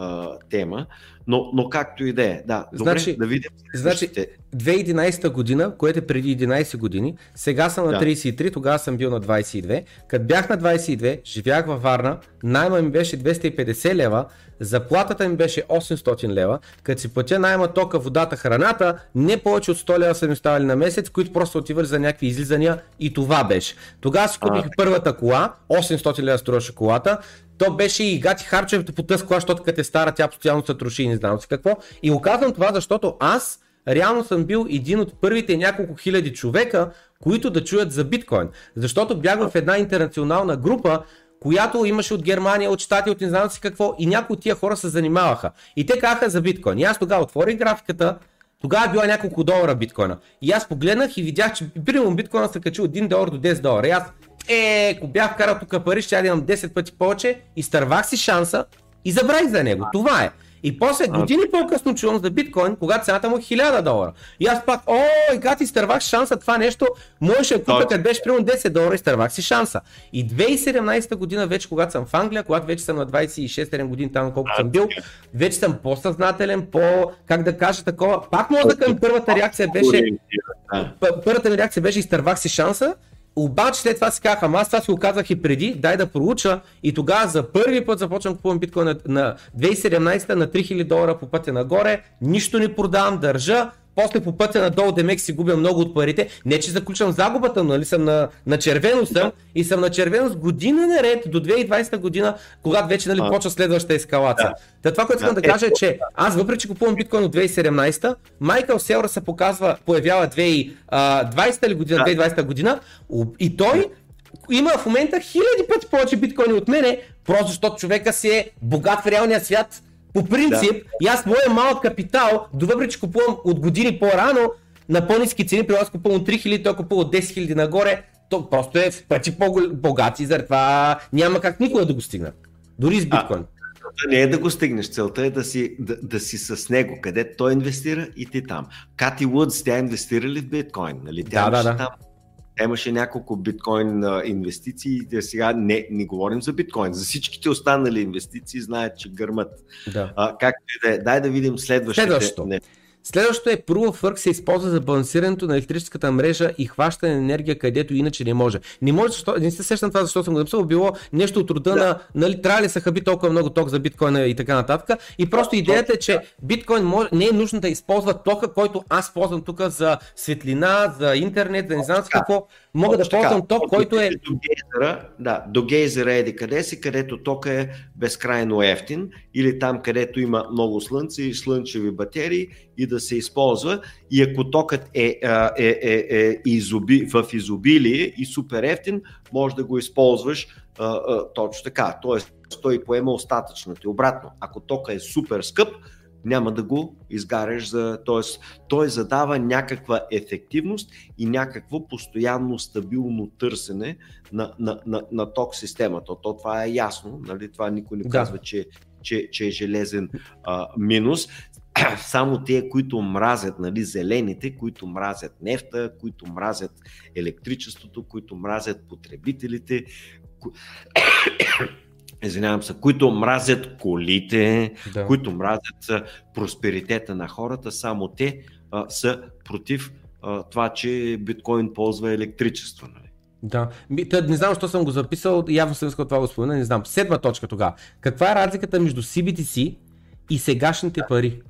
тема, но както и да е. Да, значи, добре, да видим. Значи 2011 година, което е преди 11 години, сега съм на 33, тогава съм бил на 22. Като бях на 22, живях във Варна, найма ми беше 250 лева, заплатата ми беше 800 лева, като си платя найма, тока, водата, храната, не повече от 100 лева са ми оставали на месец, които просто отивали за някакви излизания и това беше. Тогава си купих първата кола, 800 лева струваше колата, то беше и гати харчевето по тъс кола, защото като е стара, тя постоянно се троши и не знам си какво. И го казвам това, защото аз реално съм бил един от първите няколко хиляди човека, които да чуят за биткоин, защото бях в една интернационална група, която имаше от Германия, от щати, от не знам си какво, и някои от тия хора се занимаваха. И те казаха за биткоин. И аз тогава отворих графиката, тогава била няколко долара биткоина. И аз погледнах и видях, че примерно биткоина се качи от 1 долар до 10 долара. И аз, ако бях карал тук пари, ще имам 10 пъти повече, изтървах си шанса и забравих за него. Това е. И после години по-късно чувам за биткоин, когато цената му е 1000 долара. И аз пак, ой, когато изтървах шанса, това нещо можеше да купя, като беше примерно 10 долара, изтървах си шанса. И 2017 година вече, когато съм в Англия, когато вече съм на 26-7 години, там колко съм бил, вече съм по-съзнателен, как да кажа такова, пак мозъка ми първата ми реакция беше изтървах си шанса. Обаче след това си казах, аз това си го казах и преди, дай да проуча, и тогава за първи път започвам да купувам биткоин на 2017 на 3000 долара по пътя нагоре, нищо не продавам, държа после по пътя надолу демек си губя много от парите, не че заключвам загубата, нали съм на червено съм и съм на червено с година наред до 2020 година, когато вече нали, почва следващата ескалация. Да, това, което искам да кажа е, че аз въпреки че купувам биткоин от 2017, Майкъл Селра се появява 2020 или година, 2020 година и той има в момента хиляди пъти повече биткоини от мене, просто защото човека си е богат в реалния свят. По принцип, и аз моя малък капитал, въпреки че купувам от години по-рано на по-ниски цени, при аз купувам от 3000, той купува от 10 000 нагоре, то просто е в пъти по-богат и заради това няма как никога да го стигна, дори с биткоин. Не е да го стигнеш, целта е да си с него, къде той инвестира и ти там. Кати Уудс, тя инвестира ли в биткоин? Нали? Тя там. Имаше няколко биткоин инвестиции, сега не говорим за биткоин, за всичките останали инвестиции знаят, че гърмат. Както и да е, дай да видим следващото. Следващото е Proof of Work се използва за балансирането на електрическата мрежа и хващане на енергия, където иначе не може. Не може, не се сещам това, защото съм го написал, било нещо от рода на нали, трябва ли се хаби толкова много ток за биткоина и така нататък. И просто идеята е, че биткоин не е нужно да използва тока, който аз ползвам тук за светлина, за интернет, за не знам какво. Мога да ползвам ток, който е... До гейзера еди къде си, където тока е безкрайно ефтин или там, където има много слънце и слънчеви батерии и да се използва. И ако токът е в изобилие и супер ефтин, може да го използваш точно така. Тоест, той поема остатъчното. И обратно, ако тока е супер скъп, няма да го изгаряш, т.е. той задава някаква ефективност и някакво постоянно стабилно търсене на ток системата. То това е ясно, нали? Това никой не казва, че е железен минус. Само те, които мразят, нали, зелените, които мразят нефта, които мразят електричеството, които мразят потребителите, които мразят колите, които мразят просперитета на хората, само те са против това, че биткоин ползва електричество. Да, не знам, защо съм го записал, явно съм искал това го спомена, не знам. Седма точка тогава. Каква е разликата между CBDC и сегашните пари?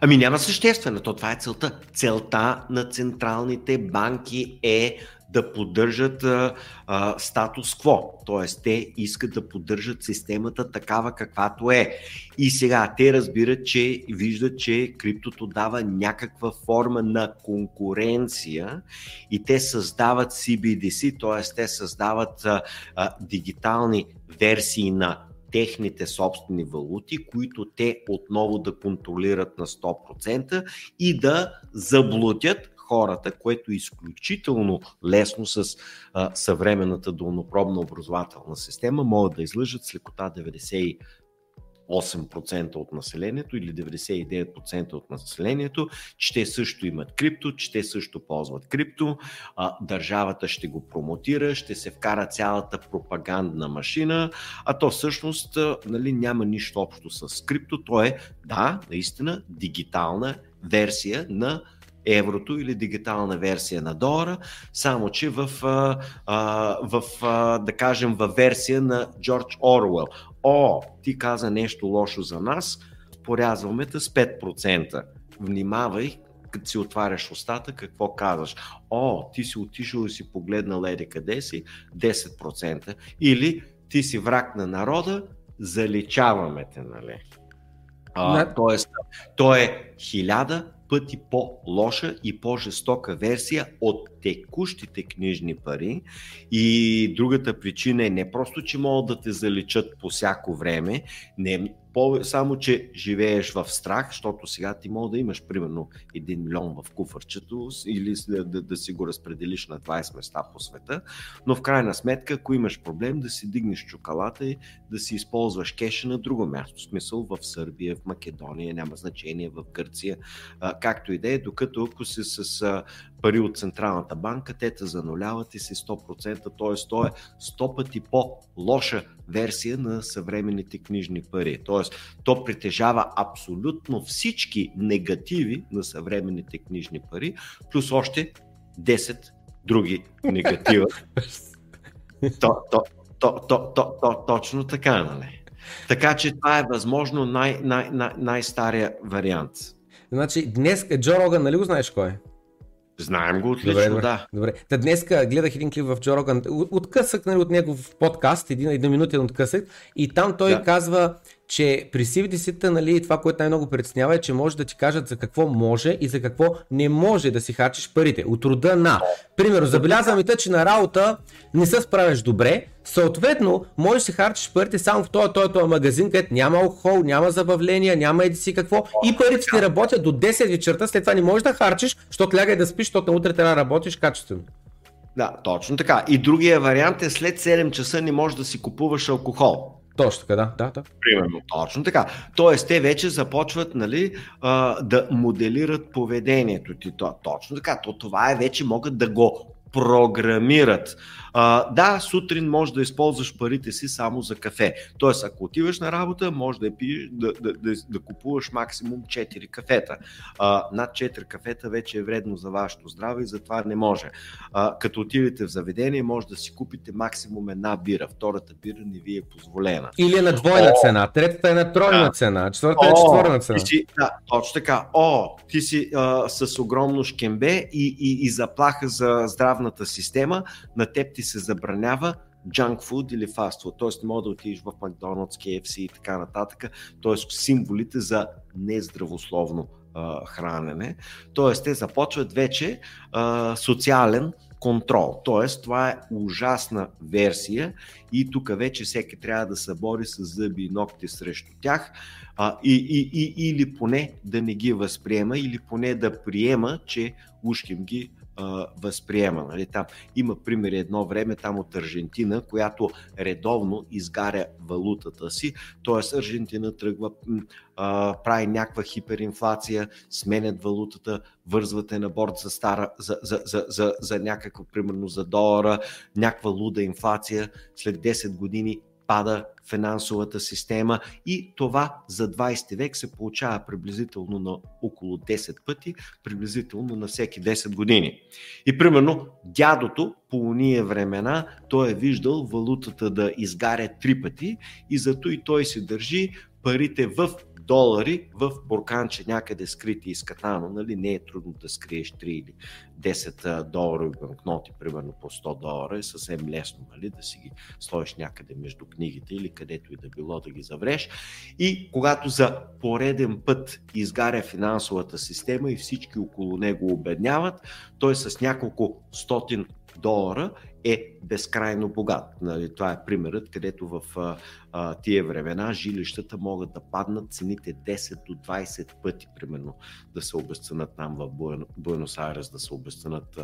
Ами няма съществено, то това е целта. Целта на централните банки е да поддържат статус-кво, т.е. те искат да поддържат системата такава каквато е. И сега те разбират, че виждат, че криптото дава някаква форма на конкуренция и те създават CBDC, т.е. те създават дигитални версии на техните собствени валути, които те отново да контролират на 100% и да заблудят хората, което е изключително лесно с съвременната долнопробна образователна система, могат да излъжат с лекота 98% от населението или 99% от населението, че те също имат крипто, че те също ползват крипто, държавата ще го промотира, ще се вкара цялата пропагандна машина, а то всъщност нали, няма нищо общо с крипто, то е, да, наистина дигитална версия на еврото или дигитална версия на долара, само че да кажем, във версия на Джордж Оруел. Ти каза нещо лошо за нас, порязваме те с 5%. Внимавай, като си отваряш устата, какво казваш. Ти си отишъл и си погледнал еди къде си, 10%. Или ти си враг на народа, заличаваме те, нали? Тоест, то е 1000 пъти по-лоша и по-жестока версия от текущите книжни пари и другата причина е не просто, че могат да те заличат по всяко време, само че живееш в страх, защото сега ти мога да имаш примерно 1 милион в куфърчето или да си го разпределиш на 20 места по света, но в крайна сметка, ако имаш проблем, да си дигнеш чоколата и да си използваш кеша на друго място, в смисъл в Сърбия, в Македония, няма значение, в Гърция, както и да е, докато ако си с пари от Централната банка, те те зануляват и си 100%, т.е. то е 100 пъти по-лоша версия на съвременните книжни пари. Т.е. то притежава абсолютно всички негативи на съвременните книжни пари, плюс още 10 други негатива. Точно така, нали? Така че това е възможно най-стария вариант. Значи днес Джо Роган, нали го знаеш кой е? Знаем го отлично, добре, добре, да. Добре. Та днеска гледах един клип в Джо Роган, откъсък, нали, от негов подкаст, едноминутен откъсък, и там той казва, че при CBDC-та, нали, това, което най-много притеснява, е, че може да ти кажат за какво може и за какво не може да си харчиш парите. От рода на, примерно, забелязваме, че на работа не се справяш добре, съответно можеш да си харчиш парите само в този магазин, където няма алкохол, няма забавления, няма еди си какво, и парите ти работят до 10 вечерта, след това не можеш да харчиш, защото лягай да спиш, защото наутре трябва да работиш качествено. Да, точно така. И другия вариант е, след 7 часа не можеш да си купуваш алкохол. Точно така, да. Примерно, точно така. Тоест, те вече започват, нали, да моделират поведението ти. Точно така, това е, вече могат да го програмират. Да, сутрин можеш да използваш парите си само за кафе. Тоест, ако отиваш на работа, можеш да пиеш, да купуваш максимум 4 кафета. Над 4 кафета вече е вредно за вашето здраве и затова не може. Като отидете в заведение, може да си купите максимум една бира. Втората бира не ви е позволена. Или е на двойна цена, третата е на тройна цена, четвъртата е четворна цена. Да, точно така. Ти си с огромно шкембе и заплаха за здравната система, на теб ти се забранява junk food или fast food, т.е. не може да отидеш в Макдоналдс, KFC и така нататък, т.е. символите за нездравословно хранене, т.е. те започват вече социален контрол, т.е. това е ужасна версия и тук вече всеки трябва да се бори с зъби и ногти срещу тях, или поне да не ги възприема, или поне да приема, че ушким ги възприема. Нали? Там има примери едно време там от Аржентина, която редовно изгаря валутата си, т.е. Аржентина тръгва, прави някаква хиперинфлация, сменят валутата, вързвате на борт за стара, за някаква, примерно за долара, някаква луда инфлация, след 10 години пада финансовата система и това за 20 век се получава приблизително на около 10 пъти, приблизително на всеки 10 години. И примерно дядото по уния времена, той е виждал валутата да изгаря 3 пъти и зато и той се държи парите в долари в бурканче някъде скрити и скатано, нали, не е трудно да скриеш 3 или 10 доларови банкноти, примерно по 100 долара е съвсем лесно, нали, да си ги сложиш някъде между книгите или където и да било да ги завреш. И когато за пореден път изгаря финансовата система и всички около него обедняват, той с няколко стотин долара е безкрайно богат. Нали, това е примерът, където в тия времена жилищата могат да паднат цените 10 до 20 пъти, примерно, да се обесценят там в Буенос Айрес, да се обесценят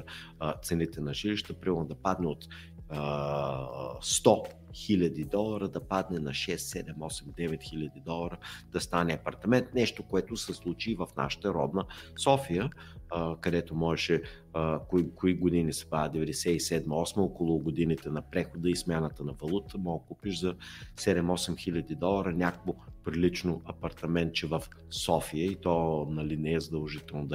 цените на жилища, примерно да падне от 100 хиляди долара, да падне на 6, 7, 8, 9 хиляди долара, да стане апартамент, нещо, което се случи в нашата родна София, където можеше, кои години се пада, 97, 8, около годините на прехода и смяната на валута, мога купиш за 7-8 хиляди долара някакво прилично апартаментче в София и то, нали, не е задължително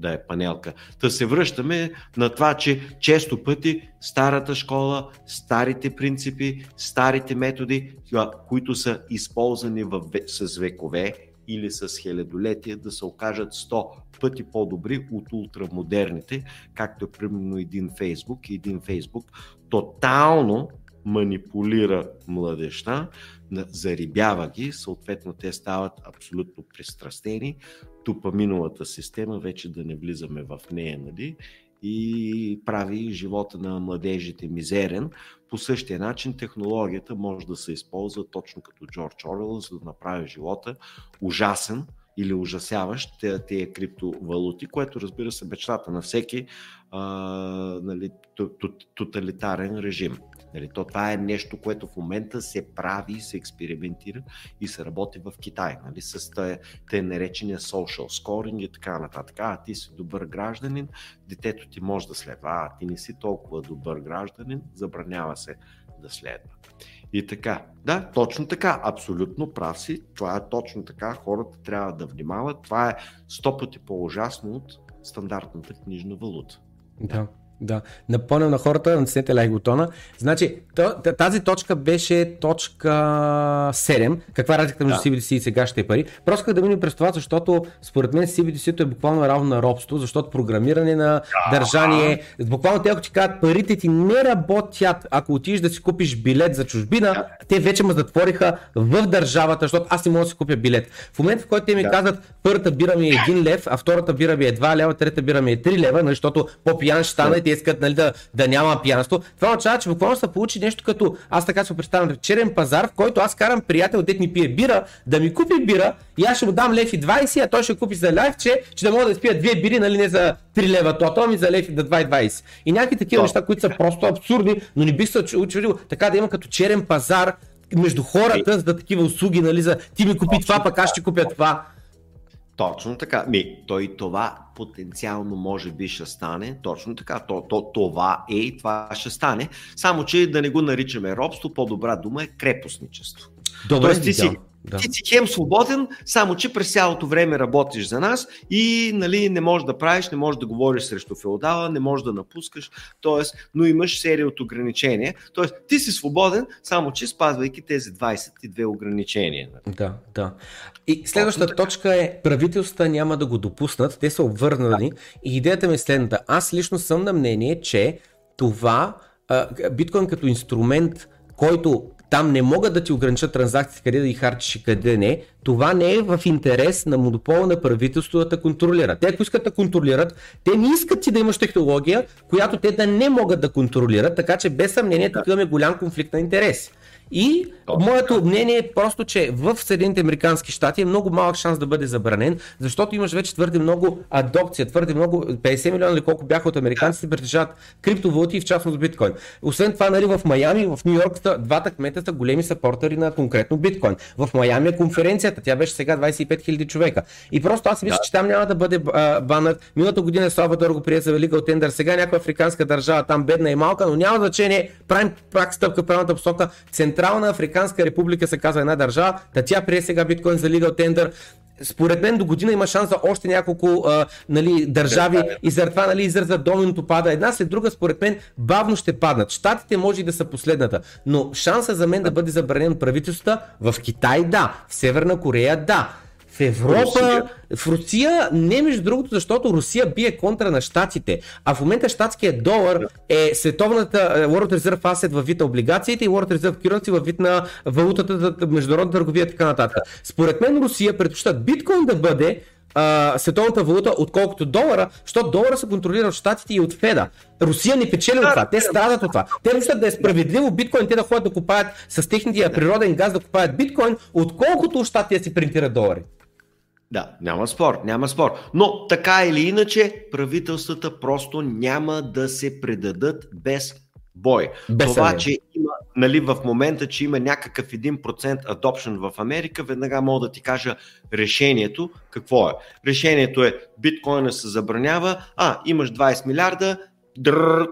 да е панелка. Та се връщаме на това, че често пъти старата школа, старите принципи, старите методи, които са използвани с векове или с хилядолетия, да се окажат 100 пъти по-добри от ултрамодерните, както е примерно един Фейсбук. И един Фейсбук тотално манипулира младежта, зарибява ги, съответно те стават абсолютно пристрастени, допаминовата система, вече да не влизаме в нея, нали, и прави живота на младежите мизерен. По същия начин технологията може да се използва точно като Джордж Орел, за да направи живота ужасен или ужасяващ тези криптовалути, което, разбира се, мечтата на всеки нали, тоталитарен режим. Нали, това е нещо, което в момента се прави, се експериментира и се работи в Китай, нали, с те наречения social scoring и така нататък. Ти си добър гражданин, детето ти може да следва, ти не си толкова добър гражданин, забранява се да следва. И така, да, точно така, абсолютно прав си, това е точно така, хората трябва да внимават, това е 100 пъти по-ужасно от стандартната книжна валута. Да. Да, напомням на хората, натиснете лайк бутона. Значи, тази точка беше точка 7. Каква разликата между CBDC и сегашните пари? Просто как да минем през това, защото според мен CBDC-то е буквално равно на робство, защото програмиране на държание, буквално те ако ти кажат парите ти не работят, ако отидеш да си купиш билет за чужбина, те вече ме затвориха в държавата, защото аз не мога да си купя билет. В момента, в който те ми казват, първата бира ми е 1 лев, а втората бира ми е 2 лева, трета бира ми е 3 лева, защото по-пиян ще стана. Те искат, нали, да няма пиянство. Това означава, че буквално се получи нещо като, аз така се представям, черен пазар, в който аз карам приятел, дет ми пие бира, да ми купи бира и аз ще му дам 1,20 лв, а той ще купи за левче, че да мога да изпия две бири, нали, не за 3 лева, ами за лев да 2,20 лв. И някакви такива неща, които са просто абсурдни, но не бих се очудил така да има като черен пазар между хората за такива услуги, нали, за ти ми купи това, пък аз ще купя това. Точно така. Той това потенциално може би ще стане. Точно така. Това е и това ще стане. Само, че да не го наричаме робство, по-добра дума е крепостничество. Добре, тоест, ти си хем свободен, само, че през цялото време работиш за нас и, нали, не можеш да правиш, не можеш да говориш срещу феодала, не можеш да напускаш, тоест, но имаш серия от ограничения. Тоест, ти си свободен, само, че спазвайки тези 22 ограничения. Да. И следващата точка е, правителствата няма да го допуснат, те са обвързани и идеята ми е следната. Аз лично съм на мнение, че това, биткоин като инструмент, който там не могат да ти ограничат транзакции, къде да ги харчиш и къде не. Това не е в интерес на монопола на правителството да те контролират. Те ако искат да контролират, те не искат ти да имаш технология, която те да не могат да контролират, така че без съмнение тук имаме голям конфликт на интереси. И моето мнение е просто, че в Съединените американски щати е много малък шанс да бъде забранен, защото имаш вече твърде много адопция, твърде много, 50 милиона или колко бяха от американците, притежават криптовалути и в частност биткоин. Освен това, нали, в Майами, в Ню Йорк, двата кмета са големи съпортери на конкретно биткоин. В Майами е конференцията, тя беше сега 25 000 човека. И просто аз мисля, че там няма да бъде банът. Миналата година Салвадор го прие за велик аутендър, сега някаква африканска държава, там бедна и малка, но няма значение, правим пак стъпка в правилната посока. Централна африканска република се казва една държава, та тя прие сега биткоин за legal tender. Според мен до година има шанс за още няколко държави и заради това, нали, израза доминото пада. Една след друга, според мен, бавно ще паднат. Штатите може и да са последната, но шанса за мен да бъде забранен правителството в Китай в Северна Корея в Европа, в Русия не, между другото, защото Русия бие контра на щатите, а в момента щатският долар е световната World Reserve Asset във вид на облигациите и World Reserve Currency във вид на валутата за международна търговия и така нататък. Според мен Русия предпочита биткоин да бъде световната валута, отколкото долара, защото долара се контролира от щатите и от Феда. Русия не печели от това, те страдат от това. Те мислят да е справедливо биткоин, те да ходят да купаят с техния природен газ, да купаят биткоин, отколкото щатите си принтират долари. Да, няма спор. Но така или иначе, правителствата просто няма да се предадат без бой. Това, че има, нали, в момента, че има някакъв 1% adoption в Америка, веднага мога да ти кажа решението. Какво е? Решението е, биткоина се забранява, имаш 20 милиарда,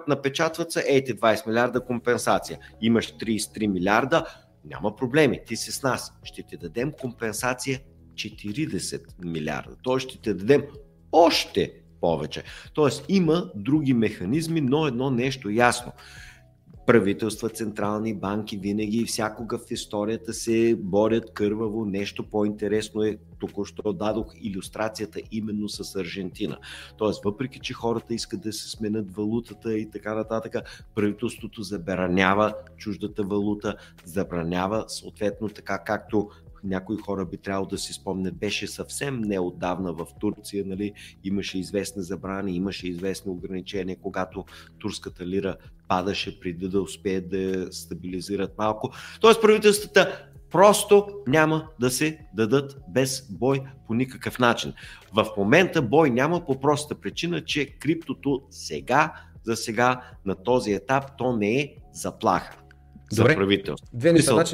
напечатват се, ти 20 милиарда компенсация. Имаш 33 милиарда, няма проблеми, ти си с нас, ще ти дадем компенсация 40 милиарда. Той ще те дадем още повече. Тоест има други механизми, но едно нещо ясно. Правителства, централни банки винаги и всякога в историята се борят кърваво. Нещо по-интересно е, току-що дадох илюстрацията именно с Аржентина. Тоест, въпреки че хората искат да се сменят валутата и така нататък, правителството забранява чуждата валута, забранява съответно така, както някои хора би трябвало да си спомнят, беше съвсем неотдавна в Турция, нали, имаше известни забрани, имаше известни ограничения, когато турската лира падаше преди да успеят да стабилизират малко. Тоест правителствата просто няма да се дадат без бой по никакъв начин. В момента бой няма по проста причина, че криптото за сега на този етап то не е заплаха. За правителство.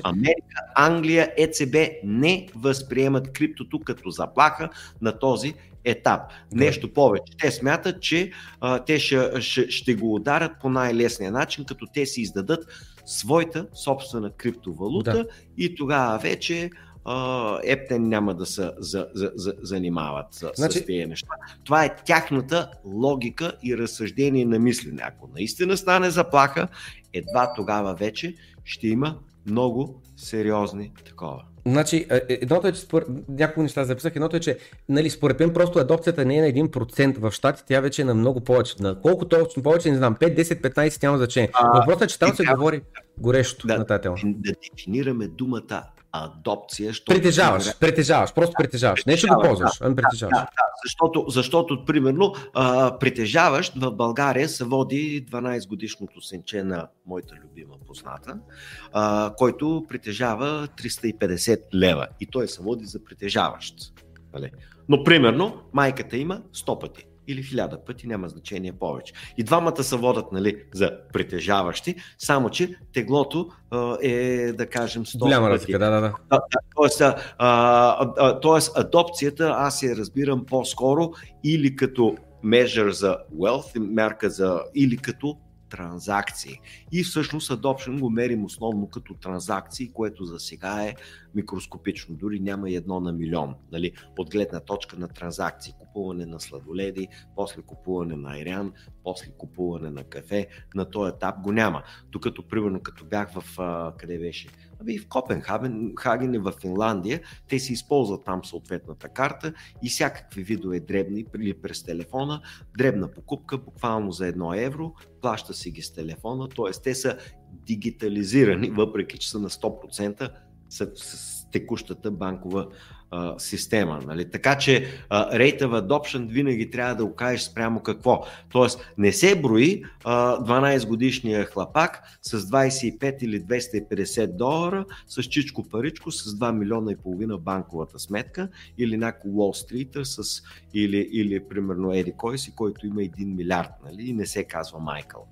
Америка, Англия, ЕЦБ не възприемат криптото като заплаха на този етап. Нещо повече. Те смятат, че те ще го ударят по най-лесния начин, като те си издадат своята собствена криптовалута и тогава вече ептен няма да се занимават с тези неща. Това е тяхната логика и разсъждение на мислене. Ако наистина стане заплаха, едва тогава вече ще има много сериозни такова. Значи, едното е, че няколко неща записах, едното е, че нали, според мен просто адопцията не е на 1% в щатите, тя вече е на много повече. На колко точно повече, не знам, 5, 10, 15 няма значение. Въпросът е, че там се говори горещо на тази тема. Да дефинираме думата адопция. Притежаваш, просто притежаваш. Не ще го ползваш, ами притежаваш. Защото, примерно, притежаваш в България се води 12 годишното сенче на моята любима позната, който притежава 350 лева и той се води за притежаващ. Но, примерно, майката има 100 пъти или 1000 пъти, няма значение повече. И двамата се водят, нали, за притежаващи, само че теглото е, да кажем, 100 голяма пъти. Голяма разлика, да. Тоест, адопцията аз я разбирам по-скоро или като measure за wealth, мерка за, или като транзакции. И всъщност adoption го мерим основно като транзакции, което за сега е микроскопично, дори няма 1 на милион, нали, от гледна точка на транзакции. Купуване на сладоледи, после купуване на айран, после купуване на кафе, на този етап го няма. Докато, примерно, като бях в къде беше? В Копенхаген и в Финландия, те си използват там съответната карта и всякакви видове дребни, или през телефона, дребна покупка, буквално за 1 евро, плаща си ги с телефона, т.е. те са дигитализирани, въпреки че са на 100% с текущата банкова система. Нали? Така че rate of adoption винаги трябва да окажеш спрямо какво. Тоест не се брои 12 годишния хлапак с 25 или $250 с чичко паричко с 2 милиона и половина банковата сметка или някой Wall Street с или примерно Еди Койси, който има 1 милиард, нали? И не се казва Майкъл.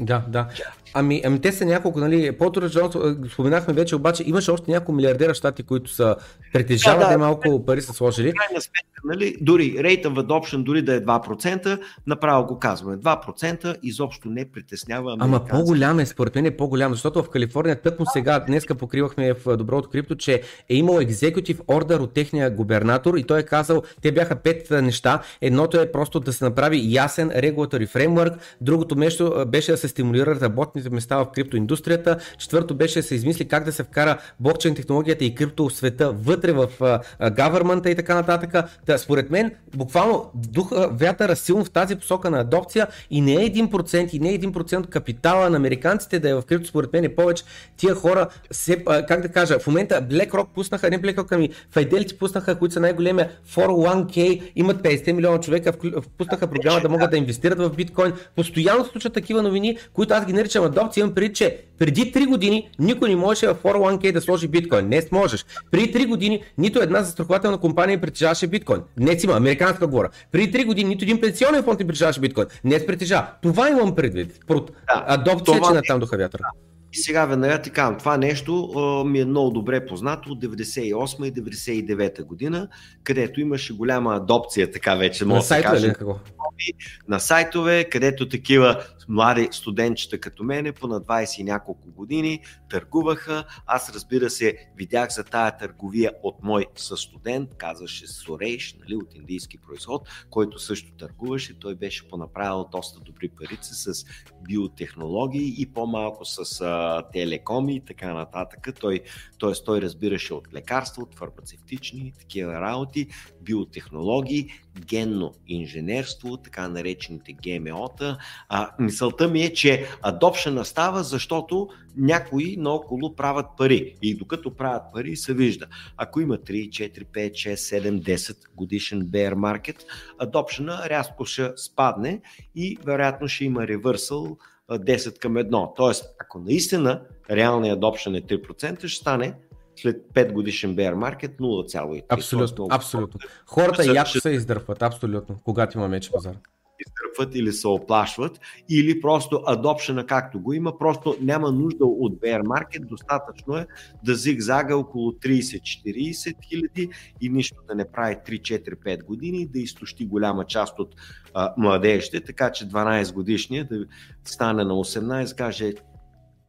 Да. Ами те са няколко, нали, Потър Джонсон, споменахме вече, обаче имаше още няколко милиардера щати, които са притежават малко пари са сложили. Нали, дори rate of adoption, дори да е 2%, направо го казваме. 2% изобщо не притеснява американците. Ама по-голям е, според мен е по-голям, защото в Калифорния тъкмо сега, днеска покривахме в Доброто крипто, че е имал executive order от техния губернатор и той е казал, те бяха 5 неща. Едното е просто да се направи ясен regulatory framework, другото нещо беше да се стимулират работните места в криптоиндустрията, четвърто беше да се измисли как да се вкара блокчейн технологията и крипто в света вътре в government и така нататък. Според мен, буквално вятъра силно в тази посока на адопция и не е 1% и не е 1% капитала на американците да е в крипто, според мен е повече. Тия хора, как да кажа, в момента BlackRock пуснаха, не BlackRock, ами Fidelity пуснаха, които са най-големия 401k, имат 50 милиона човека, пуснаха програма да могат да инвестират в биткоин. Постоянно случат такива новини, които аз ги наричам адопция, имам преди, че преди 3 години никой не можеше в 401k да сложи биткоин. Не можеш. Преди 3 години нито една застрахователна компания притежаваше биткоин. Днес има, американска говоря. Преди 3 години нито един пенсионен фонд не притежаваше биткоин. Днес притежава. Това имам предвид. Адопция, че натам духа вятъра. И сега веднага ти казвам, това нещо ми е много добре познато от 98 и 99 година, където имаше голяма адопция, така вече може да кажем. На сайтове, където такива млади студентчета като мене, по на 20 и няколко години, търгуваха. Аз, разбира се, видях за тая търговия от мой състудент, казваше Сурейш, нали, от индийски произход, който също търгуваше. Той беше понаправил доста добри парици с биотехнологии и по-малко с телекоми и така нататък. Той разбираше от лекарства, от фармацевтични, такива работи, биотехнологии, генно инженерство, така наречените ГМО-та. Мисълта ми е, че adoption става, защото някои наоколо правят пари. И докато правят пари, се вижда. Ако има 3, 4, 5, 6, 7, 10 годишен bear market, adoption рязко ще спадне и вероятно ще има ревърсъл 10 към 1. Тоест, ако наистина реалният adoption е 3%, ще стане след 5 годишен bear market 0,3%. Абсолютно. Хората яко се издърпват, абсолютно, когато има меч пазар. Изтърпват или се оплашват, или просто adoption както го има, просто няма нужда от bear market, достатъчно е да зигзага около 30-40 хиляди и нищо да не прави 3-4-5 години, да изтощи голяма част от младежите, така че 12 годишния да стане на 18, каже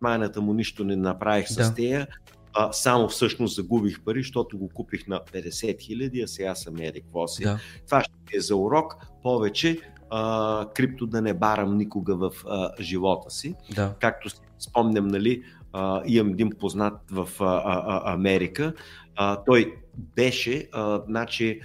майната му нищо не направих с тея, само всъщност загубих пари, защото го купих на 50 000, а сега съм не какво си. Да. Това ще е за урок, повече крипто да не барам никога в живота си. Да. Както спомням, нали, имам един познат в Америка, той беше, значи,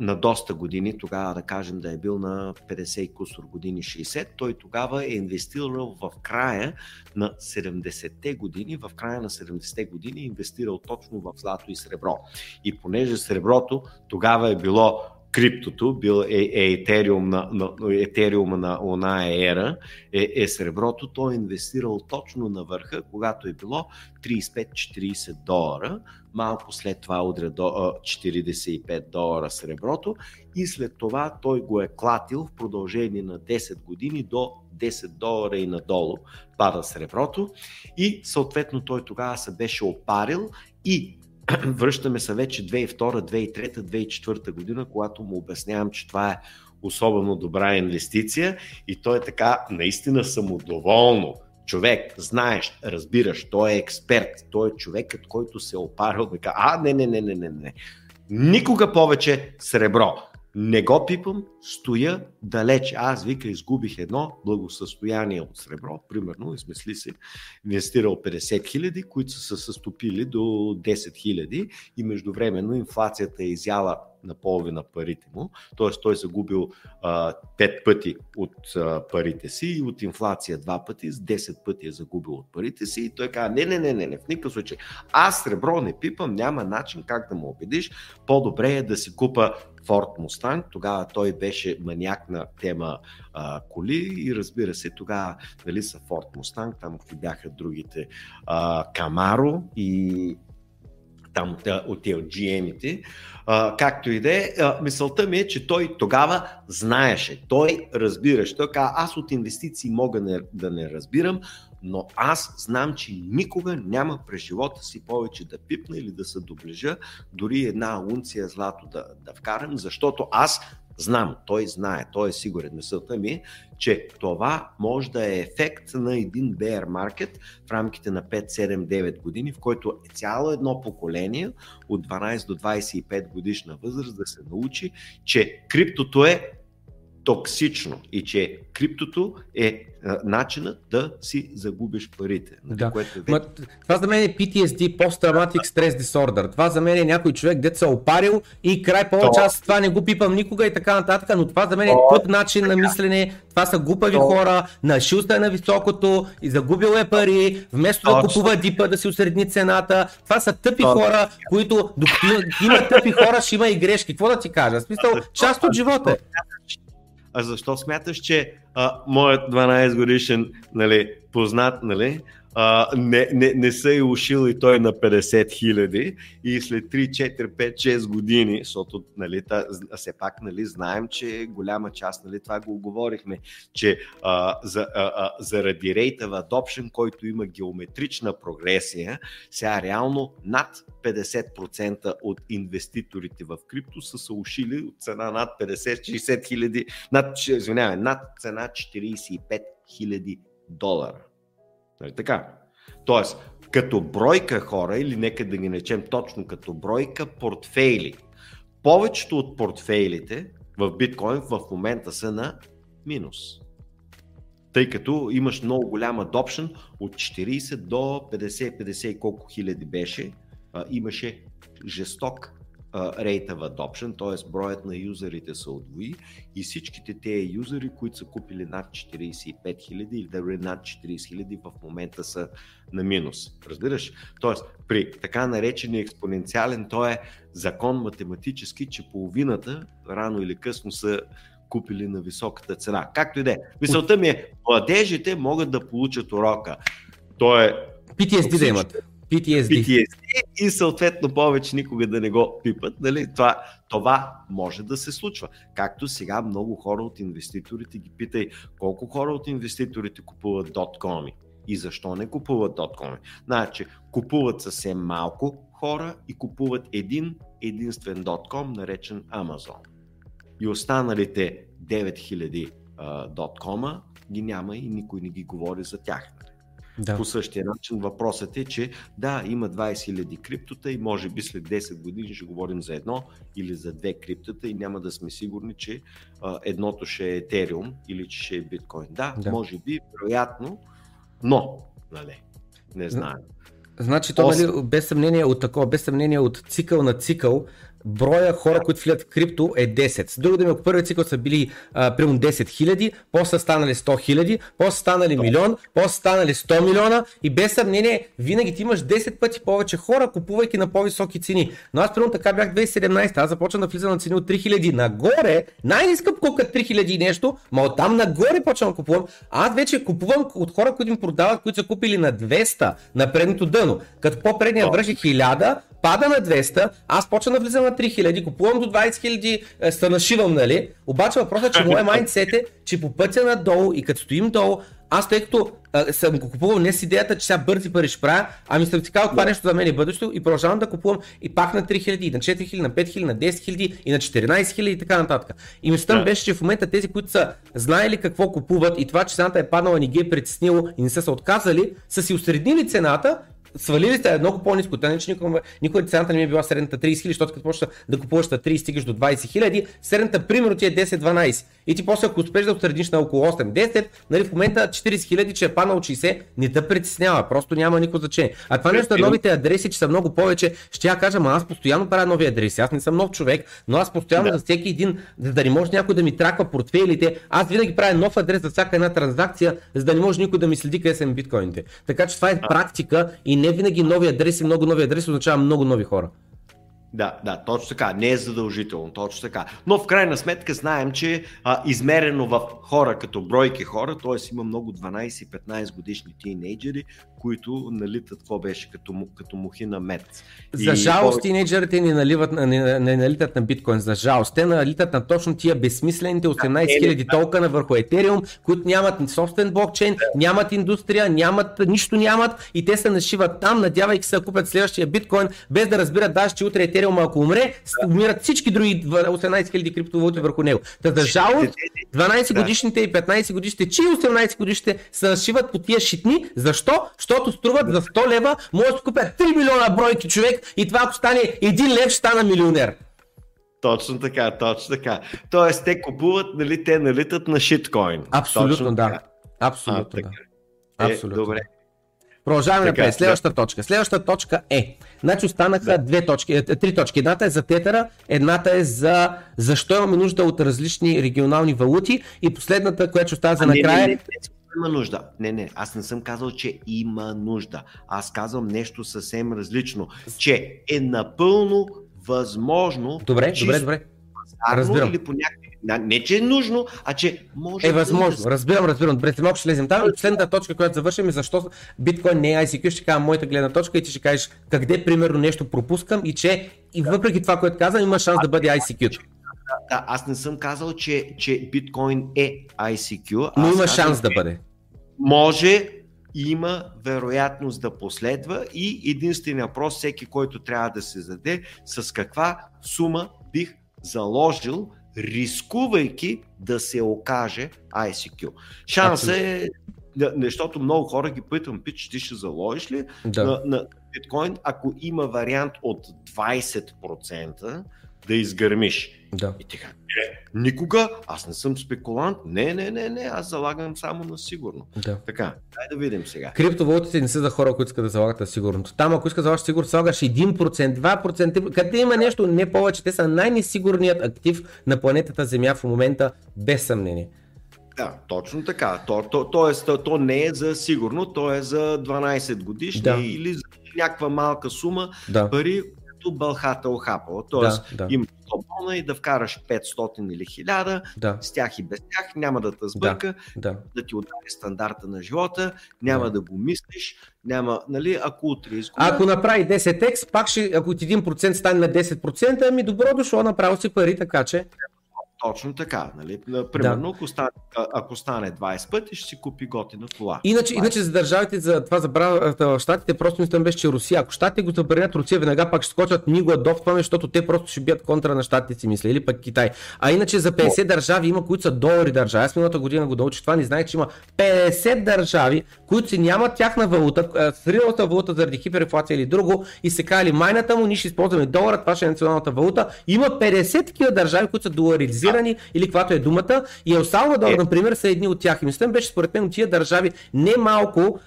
на доста години, тогава да кажем да е бил на 50 кусор години, 60, той тогава е инвестирал в края на 70-те години, в края на 70-те години е инвестирал точно в злато и сребро. И понеже среброто тогава е било криптото, бил етериума на оная ера, е среброто, той е инвестирал точно на върха, когато е било $35-40, малко след това удря до $45 среброто и след това той го е клатил в продължение на 10 години до $10 и надолу пада среброто и съответно той тогава се беше опарил и връщаме се вече 2002, 2003, 2004 година, когато му обяснявам, че това е особено добра инвестиция и той е така наистина самодоволно. Човек, знаеш, разбираш, той е експерт, той е човекът, който се е опарил да кажа, не, никога повече сребро. Не го пипам, стоя далеч. Аз, вика, изгубих едно благосъстояние от сребро, примерно, измисли си, инвестирал 50 000, които са се стопили до 10 000 и междувременно инфлацията е изяла наполовина парите му, т.е. той загубил 5 пъти от парите си и от инфлация 2 пъти, с 10 пъти е загубил от парите си и той казва, не, в никакъв случай, аз сребро не пипам, няма начин как да му убедиш, по-добре е да си купа Ford Mustang, тогава той беше маняк на тема коли и разбира се, тогава нали, са Ford Mustang, там бяха другите Camaro и там от GM-ите, както и да е, мисълта ми е, че той тогава знаеше, той разбираше, той каза, аз от инвестиции мога да не разбирам, но аз знам, че никога няма през живота си повече да пипна или да се доближа, дори една унция злато да вкарам, защото аз знам, той знае, той е сигурен. Мисълта ми е, че това може да е ефект на един bear market в рамките на 5, 7, 9 години, в който е цяло едно поколение от 12 до 25 годишна възраст да се научи, че криптото е токсично и че криптото е начинът да си загубиш парите. Да. Което е... това за мен е PTSD, Post-Traumatic Stress Disorder. Това за мен е някой човек, дето се опарил и край повече аз това не го пипам никога и така нататък, но това за мен е тъп начин на мислене, това са глупави хора, нашил се на високото и загубил е пари, вместо да купува дипа да си усредни цената. Това са тъпи хора, които има тъпи хора, ще има и грешки. Какво да ти кажа? В смисъл, част от живота. А защо смяташ, че моят 12 годишен нали, познат нали, не са и ушил и той на 50 000 и след 3, 4, 5, 6 години, защото нали, все пак нали, знаем, че голяма част, нали, това го говорихме, че заради рейта в adoption, който има геометрична прогресия, сега реално над 50% от инвеститорите в крипто са се ушили от цена над 50-60 000, над цена $45 000. Нали така? Тоест, като бройка хора, или нека да ги наречем точно като бройка портфейли, повечето от портфейлите в биткоин в момента са на минус. Тъй като имаш много голям adoption от 40 до 50-50 и колко хиляди беше, имаше жесток rate of adoption, т.е. броят на юзерите се удвои и всичките тези юзери, които са купили над 45 000 или дори над 40 000, в момента са на минус. Разбираш? Т.е. при така наречения експоненциален, то е закон математически, че половината рано или късно са купили на високата цена. Както и да е. Мисълта ми е, младежите могат да получат урока. То е... PTSD да имат. PTSD и съответно повече никога да не го пипат. Нали? Това може да се случва. Както сега много хора от инвеститорите ги питай колко хора от инвеститорите купуват .com и защо не купуват .com. Значи купуват съвсем малко хора и купуват един единствен .com, наречен Amazon. И останалите 9000 .com-а ги няма и никой не ги говори за тях. да, по същия начин. Въпросът е, че да, има 20 000 криптота и може би след 10 години ще говорим за едно или за две криптата и няма да сме сигурни, че едното ще е Ethereum или че ще е биткоин. Да, да, може би, вероятно, но нали, не знаем. Значи то, нали, без съмнение от цикъл на цикъл, броя хора, които влизат в крипто е 10. С друго да ми, ако първият цикъл са били примерно 10 000, после станали 100 000, после станали 1 милион, после станали 100 милиона и без съмнение винаги ти имаш 10 пъти повече хора, купувайки на по-високи цени. Но аз примерно така бях 2017, аз започвам да влизам на цени от 3000 нагоре, най-ниска покупка 3000 и нещо, ма оттам нагоре почвам да купувам, аз вече купувам от хора, които ми продават, които са купили на 200 на предното дъно, като по-предния връжи 1000, пада на 200, аз почвам да влизам на 3000, купувам до 20 000, станашивам, нали? Обаче въпросът е, че моят майндсет е, че по пътя надолу и като стоим долу, аз тъй като съм го купувал не с идеята, че сега бързи пари ще правя, ами съм така, това нещо за мен е бъдещето и продължавам да купувам и пак на 3000, и на 4000, на 5000, на 10 000 и на 14 000 и така нататък. И мислята ми беше, че в момента тези, които са знаели какво купуват и това, че цената е паднала, не ги е притеснило и не са се отказали, са си усреднили цената. Свалили сте много по-ниско, тъй че никога цената не ми е била средната 30 000, защото като почна да купуваш на 30, стигаш до 20 000, средната примерно ти е 10-12 и ти после ако успеш да отредиш на около 8-10, нали, в момента 40 000, че е паднал 60, не те притеснява, просто няма никакво значение. А това нещо на новите адреси, че са много повече, ще я кажа, аз постоянно правя нови адреси, аз не съм нов човек, но аз постоянно за всеки един, за да не може някой да ми траква портфейлите, аз винаги правя нов адрес за всяка една транзакция, за да не може никой да ми следи къде са ми биткоините. Така че това е практика и не винаги нови адреси, много нови адреси означава много нови хора. Да, да, точно така. Не е задължително, точно така. Но в крайна сметка знаем, че измерено в хора като бройки хора, т.е. има много 12-15 годишни тийнейджери, които наливат, какво беше, като мухи на мед. За жалост тийнейджерите не налитат на биткоин, за жалост. Те налитат на точно тия безсмислените 18 000 токена върху Етериум, които нямат собствен блокчейн, нямат индустрия, нямат, нищо нямат и те се нашиват там, надявайки се да купят следващия биткоин, без да разбират даже, че утре Етериум ако умре, умират всички други 18 000 криптовалути върху него. Та за жалост 12 годишните и 15 годишните, че и 18 годишните се нашиват по тия шитни. Защо? Защото струват за 100 лева, може да купят 3 милиона бройки човек и това ако стане 1 лев, ще стана милионер. Точно така, точно така. Тоест те купуват, нали, те налитат на шиткоин. Абсолютно, точно да. Така. Абсолютно, да. Абсолютно. Добре. Продължаваме напред. Следващата точка. Следващата точка е. Значи останаха три точки. Едната е за тетера, едната е за защо имаме нужда от различни регионални валути и последната, която остава за накрая. Има нужда. Не, аз не съм казал, че има нужда. Аз казвам нещо съвсем различно, че е напълно възможно. Добре. Разбирам. Или по някакъв... Не, че е нужно, а че може... Е възможно. Да... Разбирам. Добре, малко ще лезем там. Последната точка, която завършим е защо биткоин не е ICQ, ще кажа моята гледна точка и ти ще кажеш къде примерно нещо пропускам и че и въпреки това, което казвам, има шанс да бъде ICQ. Да, аз не съм казал, че биткоин е ICQ. Но има шанс да бъде. Може, има вероятност да последва и единственият въпрос, всеки който трябва да се заде, с каква сума бих заложил, рискувайки да се окаже ICQ. Шансът е, защото много хора ги питам, пич, ти ще заложиш ли на биткоин, ако има вариант от 20%, да изгърмиш. Да. И така, никога, аз не съм спекулант, не, аз залагам само на сигурно. Да. Така, дай да видим сега. Криптовалутите не са за хора, които искат да залагат на сигурно. Там, ако искат да залагаш сигурно, слагаш 1%, 2%, къде има нещо не повече, те са най-несигурният актив на планетата Земя в момента, без съмнение. Да, точно така. То не е за сигурно, то е за 12 годишни или за някаква малка сума пари, бълхата охапала, т.е. Има 100 бона и да вкараш 500 или 1000, с тях и без тях, няма да те сбърка, да ти удари стандарта на живота, няма да го мислиш, няма, нали, ако утре изгубиш. Ако направи 10x, пак ще, ако от 1% стане на 10%, ами добро дошло, направо си пари, така че... Точно така, нали? Примерно, да. ако стане 20 пъти, ще си купи готина кола. Иначе за държавите, за това забравата в щатите, просто мислям беше, че Русия. Ако щатите го забранят, Русия веднага пак ще скочат мигла до това, защото те просто ще бият контра на щатите, си мисля, или пък Китай. А иначе за 50 държави има, които са долари държави. Аз миналата година го научих това, не знаех, че има 50 държави, които си нямат тяхна валута, срилната валута заради хиперинфлация или друго, и се кали майната му, ние ще използваме долара, това ще е националната валута. Има 50 такива държави, които са доларизирани. Или каквато е думата, и Ел Салвадор, например, са едни от тях. И мислям беше, според мен, от тия държави немалко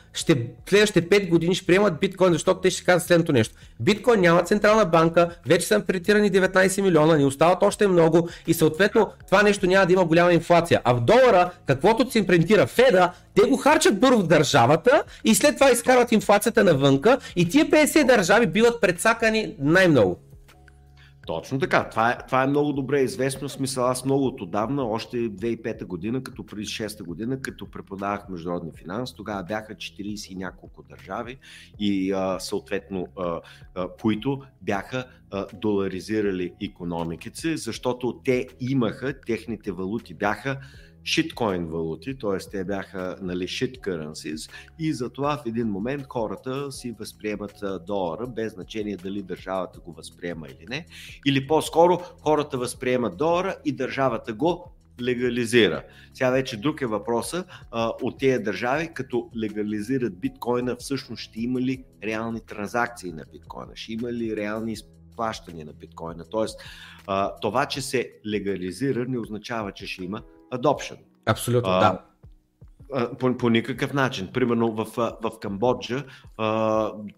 следващите 5 години ще приемат биткоин, защото те ще казват следното нещо. Биткоин няма централна банка, вече са претирани 19 милиона, ни остават още много и съответно това нещо няма да има голяма инфлация. А в долара, каквото се импринтира Феда, те го харчат първо в държавата и след това изкарват инфлацията навънка и тия 50 държави биват предсакани най-много. Точно така. Това е много добре известно. В смисъл, аз много отдавна, още 2005 година, като преди 6 година, като преподавах международни финанси, тогава бяха 40 и няколко държави и съответно които бяха доларизирали икономиките, защото те имаха, техните валути бяха шиткоин валути, т.е. те бяха, нали, shit currencies, и затова в един момент хората си възприемат долара, без значение дали държавата го възприема или не, или по-скоро хората възприемат долара и държавата го легализира. Сега вече друг е въпроса от тези държави, като легализират биткоина, всъщност ще има ли реални транзакции на биткоина, ще има ли реални плащания на биткоина, т.е. това, че се легализира, не означава, че ще има adoption. Абсолютно, да. По никакъв начин. Примерно в Камбоджа,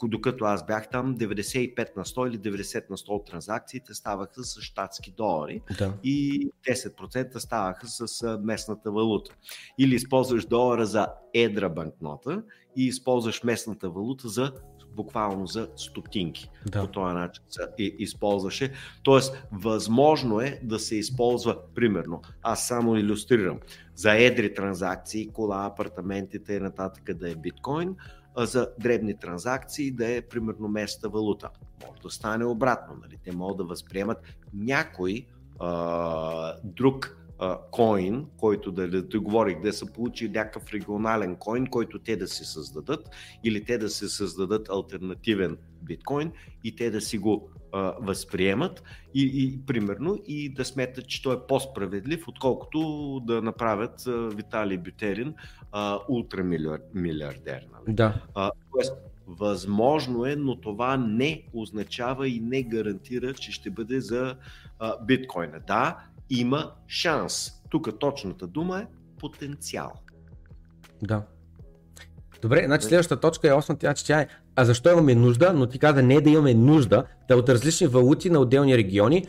докато аз бях там, 95% или 90% от транзакциите ставаха с щатски долари, да, и 10% ставаха с местната валута. Или използваш долара за едра банкнота и използваш местната валута за буквално за стотинки. Да. По този начин се използваше. Тоест, възможно е да се използва, примерно, аз само илюстрирам, за едри транзакции, кола, апартаментите и нататък да е биткоин, а за дребни транзакции да е, примерно, местна валута. Може да стане обратно, нали? Те могат да възприемат някой друг коин, който да говорих, да са получили някакъв регионален коин, който те да си създадат, или те да се създадат алтернативен биткоин и те да си го възприемат и примерно и да сметат, че той е по-справедлив, отколкото да направят Виталий Бютерин ултрамилиардер. Нали? Да. Тоест, възможно е, но това не означава и не гарантира, че ще бъде за биткоина. Да, има шанс. Тук точната дума е потенциал. Да. Добре, значи следващата точка е 8, тя е а защо имаме нужда, но ти каза не да имаме нужда да от различни валути на отделни региони,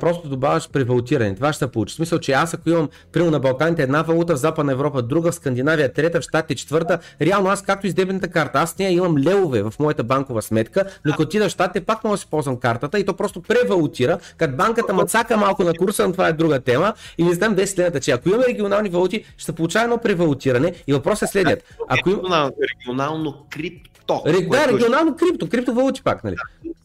просто добавяш превалутиране. Това ще се получи. В смисъл, че аз ако имам примерно на Балканите една валута, в Западна Европа друга, в Скандинавия трета, в Щатите четвърта, реално аз както и с дебитната карта, аз с нея имам левове в моята банкова сметка, но като ти на Щатите пак мога да си ползвам картата и то просто превалутира, като банката мацака малко на курса, но това е друга тема и не знам без следната, че ако имаме регионални валути, ще се получава едно превалутиране и въпросът е следният. Ако има регионално крипто. Да, регионално крипто, криптовалути пак, нали?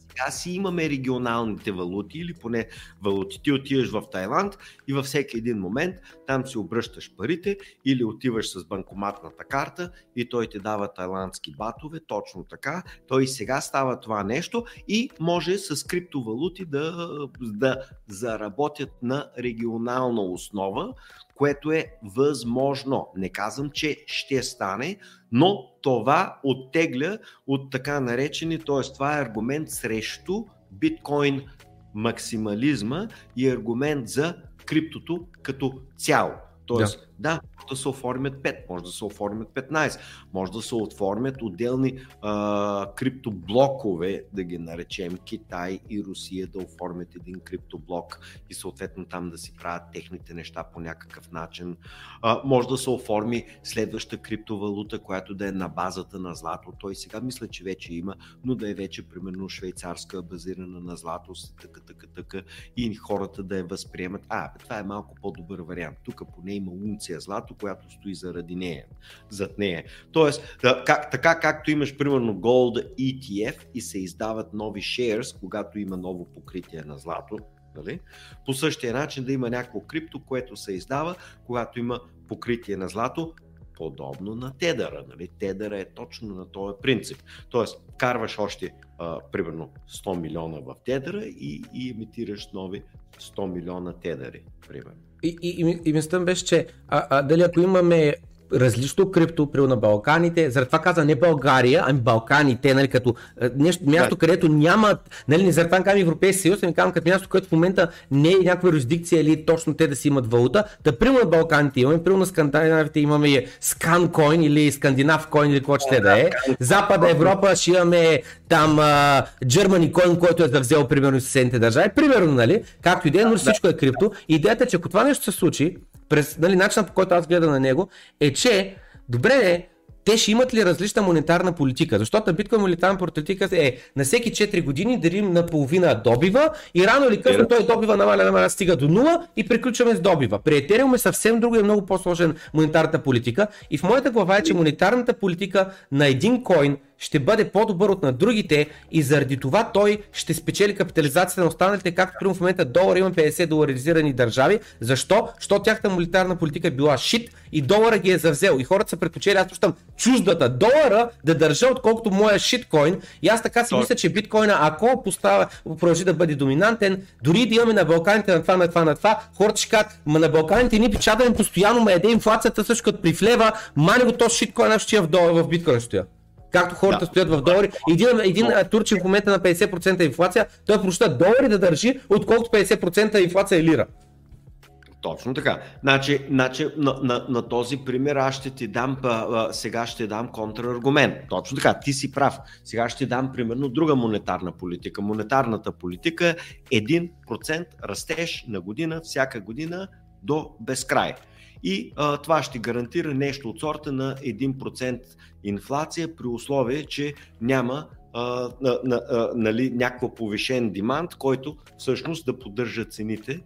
Сега си имаме регионалните валути или поне валути. Ти отиваш в Тайланд и във всеки един момент там си обръщаш парите или отиваш с банкоматната карта и той ти дава тайландски батове, точно така. Той сега става това нещо и може с криптовалути да заработят на регионална основа, което е възможно. Не казвам, че ще стане, но това оттегля от така наречени, т.е. това е аргумент срещу биткоин максимализма и аргумент за криптото като цяло. Тоест, да, може да се оформят 5, може да се оформят 15, може да се оформят отделни криптоблокове, да ги наречем, Китай и Русия да оформят един криптоблок и съответно там да си правят техните неща по някакъв начин. Може да се оформи следваща криптовалута, която да е на базата на злато. Той сега мисля, че вече има, но да е вече примерно швейцарска, базирана на злато, така и хората да я възприемат. Това е малко по-добър вариант. Тук поне има унция злато, която стои заради нея, зад нея. Тоест, така както имаш примерно Gold ETF и се издават нови shares, когато има ново покритие на злато, Нали? По същия начин да има някакво крипто, което се издава, когато има покритие на злато, подобно на тедъра. Нали? Тедъра е точно на този принцип. Тоест, карваш още примерно 100 милиона в тедъра и емитираш нови 100 милиона тедъри. Примерно. И мисля беше, че дали ако имаме различно крипто, прио на Балканите, заради това каза не България, ами Балканите, нали, като нещо, място, където нямат, нали, заради това не казвам Европейски съюз, ами казвам като място, което в момента не е някаква юрисдикция или точно те да си имат валута, да прио на Балканите имаме, прио на Скандинавите имаме Сканкоин или Скандинав Койн или какво ще да е, Западна Европа ще имаме там Germany Coin, който е да взел примерно съседните държави, примерно, нали, както и да е, но всичко е крипто. Идеята е, че ако това нещо се случи, през, нали, начинът по който аз гледам на него е, че добре е, те ще имат ли различна монетарна политика, защото на биткоин монетарна политика е на всеки 4 години делим на половина добива и рано или късно той добива намаля, стига до 0 и приключваме с добива. При Ethereum е съвсем друго и е много по-сложен монетарната политика и в моята глава е, че монетарната политика на един коин ще бъде по-добър от на другите и заради това той ще спечели капитализацията на останалите, както в момента долар има 50 доларизирани държави. Защо? Що тяхната монетарна политика е била шит и долара ги е завзел и хората са предпочели, аз прощам чуждата долара да държа, отколкото моя шиткоин. И аз така си мисля, че биткоина, ако продължи да бъде доминантен, дори да имаме на Балканите на това, хората ще кажат, ма на Балканите ние печатаме постоянно, ма еде инфлацията също като при влева, мани го то шиткоин ще в долар, в биткоин стоя. Както хората стоят в долари. Един турчин в момента на 50% инфлация, той проща долари да държи, отколкото 50% инфлация е лира. Точно така. Значи на този пример аз ще ти дам, сега ще дам контраргумент. Точно така, ти си прав. Сега ще дам примерно друга монетарна политика. Монетарната политика е 1% растеж на година, всяка година до безкрай. И това ще гарантира нещо от сорта на 1% инфлация при условие, че няма нали, някакво повишен демант, който всъщност да поддържа цените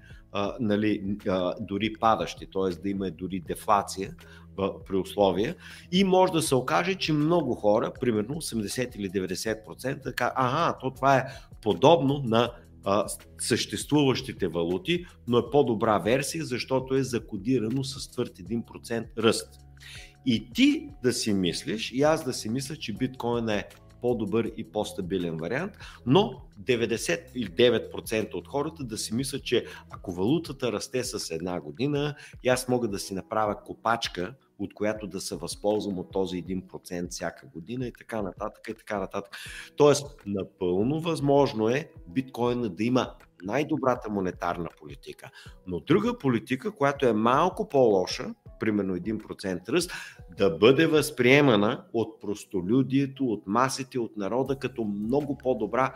нали, дори падащи, т.е. да има дори дефлация при условия. И може да се окаже, че много хора, примерно 80 или 90%, то това е подобно на съществуващите валути, но е по-добра версия, защото е закодирано с твърд 1% ръст. И ти да си мислиш, и аз да си мисля, че биткоин е по-добър и по-стабилен вариант, но 99% от хората да си мислят, че ако валутата расте с една година, и аз мога да си направя копачка, от която да се възползвам от този 1% всяка година и така нататък. Тоест, напълно възможно е биткоин да има най-добрата монетарна политика, но друга политика, която е малко по-лоша, примерно 1% ръст, да бъде възприемана от простолюдието, от масите, от народа като много по-добра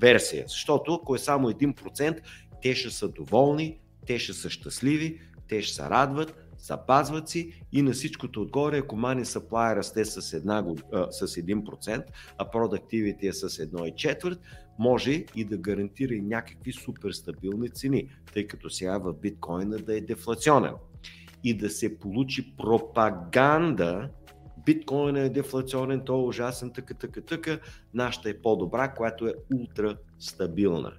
версия. Защото ако е само 1%, те ще са доволни, те ще са щастливи, те ще се радват, запазват си и на всичкото отгоре, ако мани supply расте с 1%, а productivity е с 1,4%, може и да гарантира и някакви супер стабилни цени, тъй като сега в биткоина да е дефлационен. И да се получи пропаганда, биткоин е дефлационен, той е ужасен, така, нашата е по-добра, която е ултра стабилна.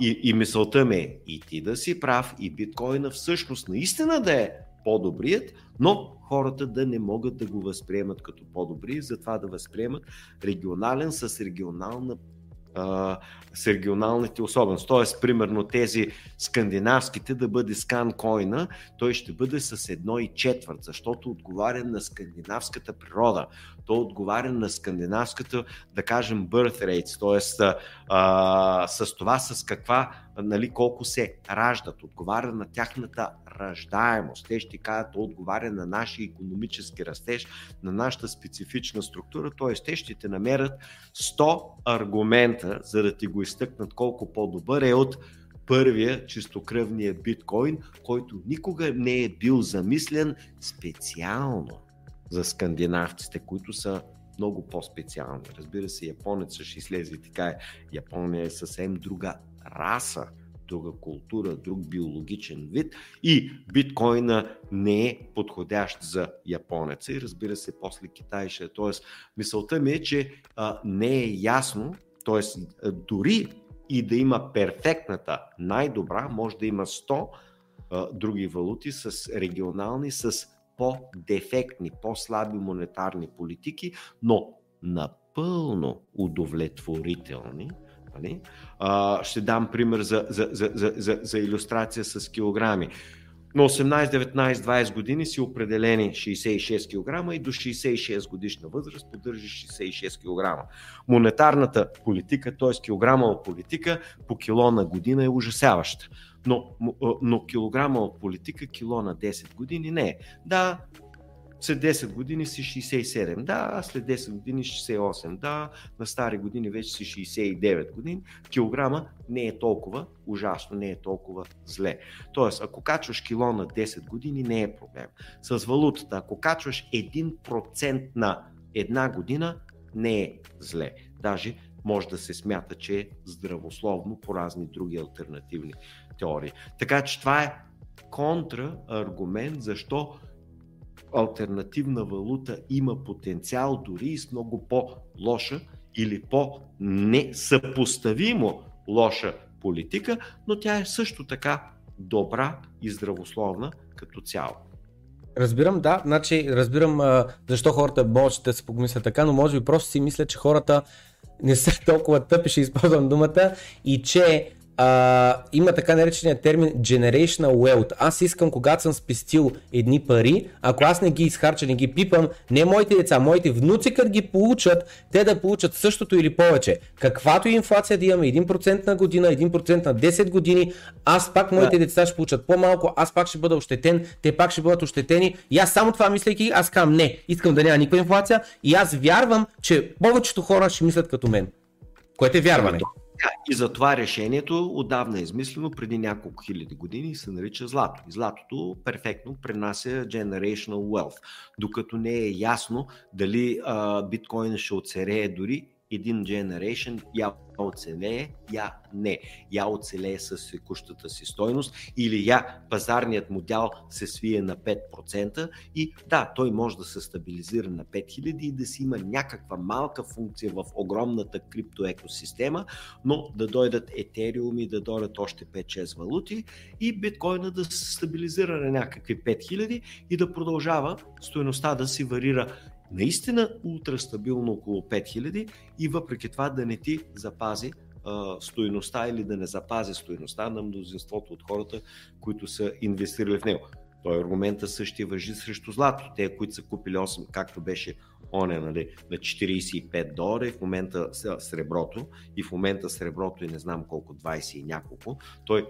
И мисълта ми е, и ти да си прав, и биткоина всъщност наистина да е по-добрият, но хората да не могат да го възприемат като по-добри, затова да възприемат регионален с регионална с регионалните особености. Тоест, примерно тези скандинавските да бъде сканкоина, той ще бъде с 1,4, защото отговаря на скандинавската природа. Той отговаря на скандинавската, да кажем, birth rates, т.е. С това с каква, нали, колко се раждат, отговаря на тяхната раждаемост. Те ще кажат, то отговаря на нашия икономически растеж, на нашата специфична структура, т.е. те ще те намерят 100 аргумента, за да ти го изтъкнат колко по-добър е от първия чистокръвния биткоин, който никога не е бил замислен специално за скандинавците, които са много по-специални. Разбира се, японецът ще излезе така. Япония е съвсем друга раса, друга култура, друг биологичен вид и биткоина не е подходящ за японеца и разбира се, после Китай ще е. Тоест, мисълта ми е, че не е ясно, т.е. дори и да има перфектната, най-добра, може да има 100 други валути с регионални, с по-дефектни, по-слаби монетарни политики, но напълно удовлетворителни. Нали? Ще дам пример за илюстрация с килограми. На 18, 19, 20 години си определени 66 кг и до 66 годишна възраст поддържаш 66 кг. Монетарната политика, т.е. килограмова политика по кило на година е ужасяваща. Но килограмова политика кило на 10 години не е. Да, след 10 години си 67, да, след 10 години 68, да, на стари години вече си 69 години. Килограма не е толкова ужасно, не е толкова зле. Тоест, ако качваш кило на 10 години, не е проблем. С валутата, ако качваш 1% на една година, не е зле. Даже може да се смята, че е здравословно по разни други алтернативни теории. Така че това е контрааргумент, защо алтернативна валута има потенциал дори и с много по-лоша или по-несъпоставимо лоша политика, но тя е също така добра и здравословна като цяло. Разбирам, да, значи разбирам защо хората болчета се помислят така, но може би просто си мисля, че хората не са толкова тъпи, ще използвам думата, и че има така наречения термин generational wealth. Аз искам, когато съм спестил едни пари, ако аз не ги изхарча, не ги пипам, не моите деца, моите внуци, като ги получат, те да получат същото или повече. Каквато и инфлация да имаме, 1% на година, 1% на 10 години, аз пак, моите деца ще получат по-малко, аз пак ще бъда ощетен, те пак ще бъдат ощетени. И аз само това мислейки, аз казвам не, искам да няма никаква инфлация и аз вярвам, че повечето хора ще мислят като мен, което е вярване. И за това решението отдавна е измислено преди няколко хиляди години и се нарича злато. И златото перфектно пренася generational wealth, докато не е ясно дали биткоин ще оцелее дори един generation, я оцелее, я не. Я оцелее с текущата си стойност или я пазарният му дял се свие на 5% и да, той може да се стабилизира на 5000 и да си има някаква малка функция в огромната криптоекосистема, но да дойдат Ethereum и да дойдат още 5-6 валути и биткоина да се стабилизира на някакви 5000 и да продължава стойността да си варира наистина ултрастабилно около 5000 и въпреки това да не ти запази стойността или да не запази стойността на мнозинството от хората, които са инвестирали в него. Той аргумента същия важи срещу злато. Те, които са купили 8, както беше оне, нали, на $45 и в момента среброто, и не знам колко, 20 и няколко, той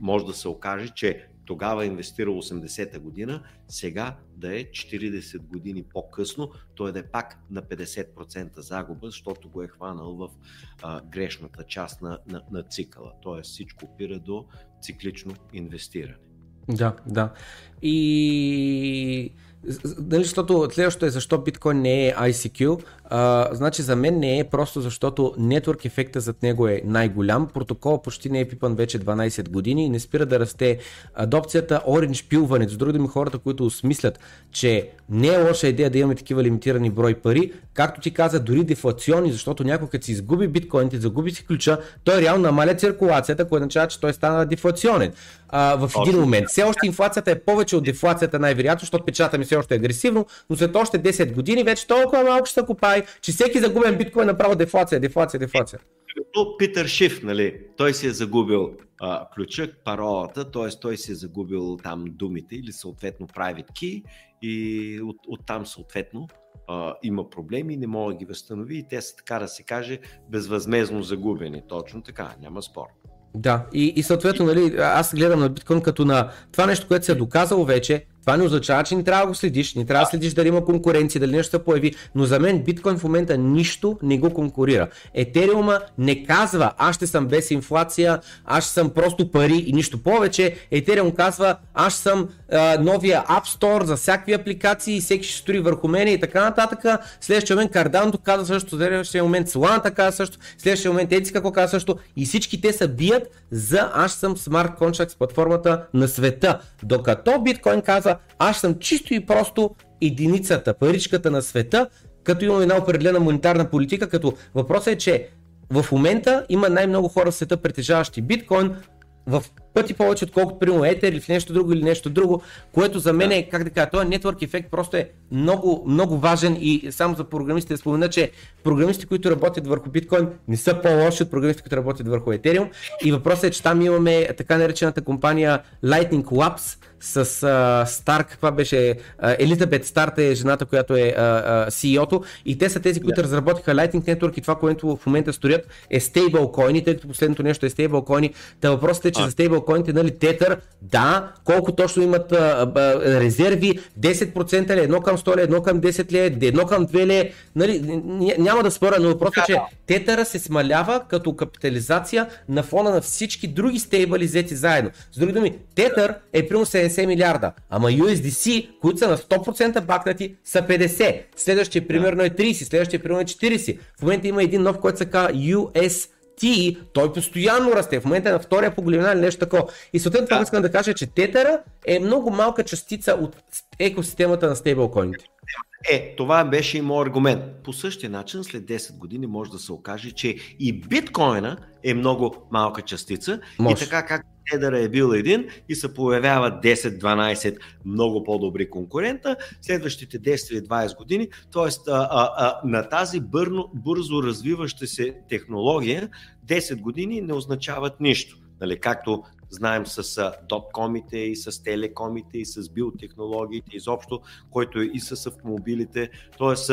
може да се окаже, че тогава инвестира 80-та година, сега да е 40 години по-късно, той да е пак на 50% загуба, защото го е хванал в грешната част на цикъла. Тоест всичко опира до циклично инвестиране. Да, да. И защото следващото е защо биткоин не е ICQ. Значи за мен не е просто защото нетворк ефекта зад него е най-голям. Протокол почти не е пипан вече 12 години и не спира да расте адопцията, ориндж пилването. С други думи, хората, които осмислят, че не е лоша идея да имаме такива лимитирани брой пари, както ти каза, дори дефлационни, защото някой като си изгуби биткоините, загуби си ключа, той реално намаля циркулацията, което означава, че той стана дефлационен в един момент. Все още инфлацията е повече от дефлацията най-вероятно, защото печата ми все още е агресивно, но след още 10 години вече толкова малко ще се купай, че всеки загубен биткоин направо дефлация. Питър Шиф, нали, той си е загубил ключа, паролата, т.е. той си е загубил там думите или съответно private key и оттам съответно има проблеми, не мога да ги възстанови и те са, така да се каже, безвъзмезно загубени, точно така, няма спор. Да, и съответно, нали, аз гледам на биткоин като на това нещо, което се е доказало вече. Това не означава, че не трябва да го следиш, не трябва да следиш дали има конкуренция, дали нещо се появи, но за мен биткоин в момента нищо не го конкурира. Етериума не казва, аз ще съм без инфлация, аз ще съм просто пари и нищо повече. Етериум казва, аз съм новия App Store за всякакви апликации, всеки ще строи върху мене и така нататък. Следващия момент Cardano казва също, следващия момент Solana казва също, следващия момент Etsy какво казва също и всички те се бият за аз съм смарт контракт с платформата на света. Докато биткоин казва, аз съм чисто и просто единицата, паричката на света, като имам една определена монетарна политика, като въпросът е, че в момента има най-много хора в света, притежаващи биткоин, в пъти повече, отколкото примерно етер или в нещо друго което за мен е, как да кажа, този нетворк ефект просто е много, много важен. И само за програмистите да спомена, че програмистите, които работят върху биткоин, не са по-лоши от програмистите, които работят върху етериум. И въпросът е, че там имаме така наречената компания Lightning Labs с Старк, каква беше, Елизабет Старт е жената, която е CEO-то, и те са тези, които разработиха Lightning Network, и това, което в момента строят е стейблкоини, тъй като последното нещо е стейблкоини. Та въпросът е, че за стейблкоините, нали, Tether, да, колко точно имат резерви, 10% ли, 1 към 100 ли, 1 към 10 ли, 1 към 2 ли, нали, няма да споря, но въпросът е, че Tether се смалява като капитализация на фона на всички други стейбли взети заедно. С други думи, Tether е примерно 70 милиарда, ама USDC, които са на 100% бакнати, са 50, следващия примерно е 30, следващия примерно е 40, в момента има един нов, който се казва UST, той постоянно расте, в момента е на втория по големина или нещо такова. И съответно това искам да кажа, че Тетъра е много малка частица от екосистемата на стейблкоините. Това беше и мой аргумент. По същия начин след 10 години може да се окаже, че и биткоина е много малка частица. Може. И така как Tether е бил един и се появяват 10-12 много по-добри конкурента, следващите 10-20 години, т.е. на тази бързо развиваща се технология 10 години не означават нищо. Нали, както знаем с доткомите и с телекомите и с биотехнологиите изобщо, който и с автомобилите. Тоест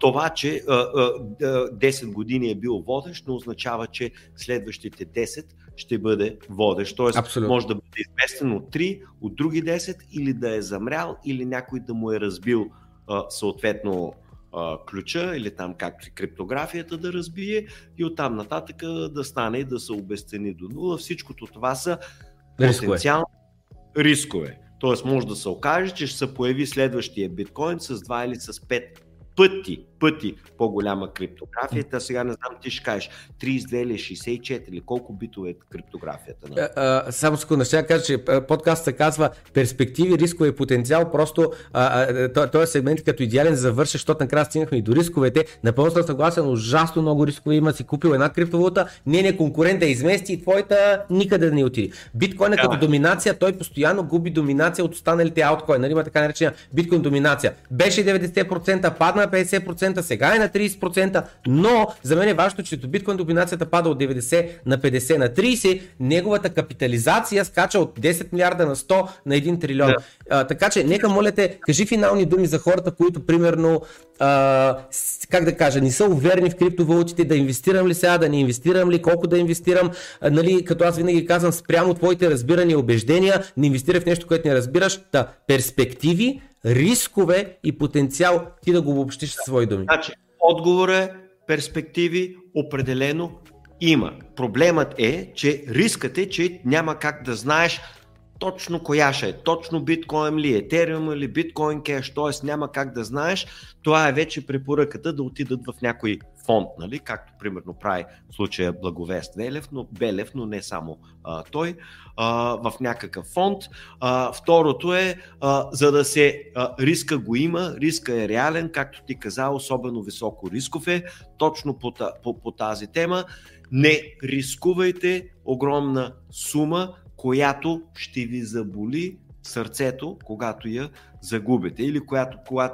това, че 10 години е бил водещ, не означава, че следващите 10 ще бъде водещ. Тоест абсолютно. Може да бъде известен от 3, от други 10 или да е замрял или някой да му е разбил съответно ключа или там както криптографията да разбие и оттам нататък да стане и да се обезцени до нула. Всичкото това са потенциални рискове. Тоест може да се окаже, че ще се появи следващия биткоин с 2 или с 5 пъти по-голяма криптографията. Сега не знам, ти ще кажеш 32 или 64 или колко битове е криптографията. Само секунда, ще да кажа, че подкаст се казва перспективи, рискове и потенциал, просто този сегмент като идеален завърши, защото накрая стигнахме и до рисковете. Напълно съм съгласен, ужасно много рискове има, си купил една криптовалута, нейният конкурент да измести и твоята никъде да не отиде. Биткоин е като доминация, той постоянно губи доминация от останалите ауткоин, нали, има така наречена биткоин доминация. Беше 90%, падна 50%, сега е на 30%, но за мен е важно, че биткоин доминацията пада от 90 на 50 на 30, неговата капитализация скача от 10 милиарда на 100 на 1 трилион. Така че нека, моля те, кажи финални думи за хората, които примерно, как да кажа, не са уверени в криптовалутите, да инвестирам ли сега, да не инвестирам ли, колко да инвестирам, нали, като аз винаги казвам, спрямо твоите разбирания и убеждения, не инвестирай в нещо, което не разбираш, та перспективи, рискове и потенциал, ти да го обобщиш със свои думи. Значи, отговор е перспективи определено има. Проблемът е, че рискът е, че няма как да знаеш точно коя ще е, точно биткоин ли, етериум или биткоин кеш, т.е. няма как да знаеш. Това е вече препоръката да отидат в някой фонд, нали? Както примерно прави в случая Благовест Белев, но не само той, в някакъв фонд. Второто е, за да се риска го има, риска е реален, както ти каза, особено високо рисков е, точно по тази тема. Не рискувайте огромна сума, която ще ви заболи сърцето, когато я загубите или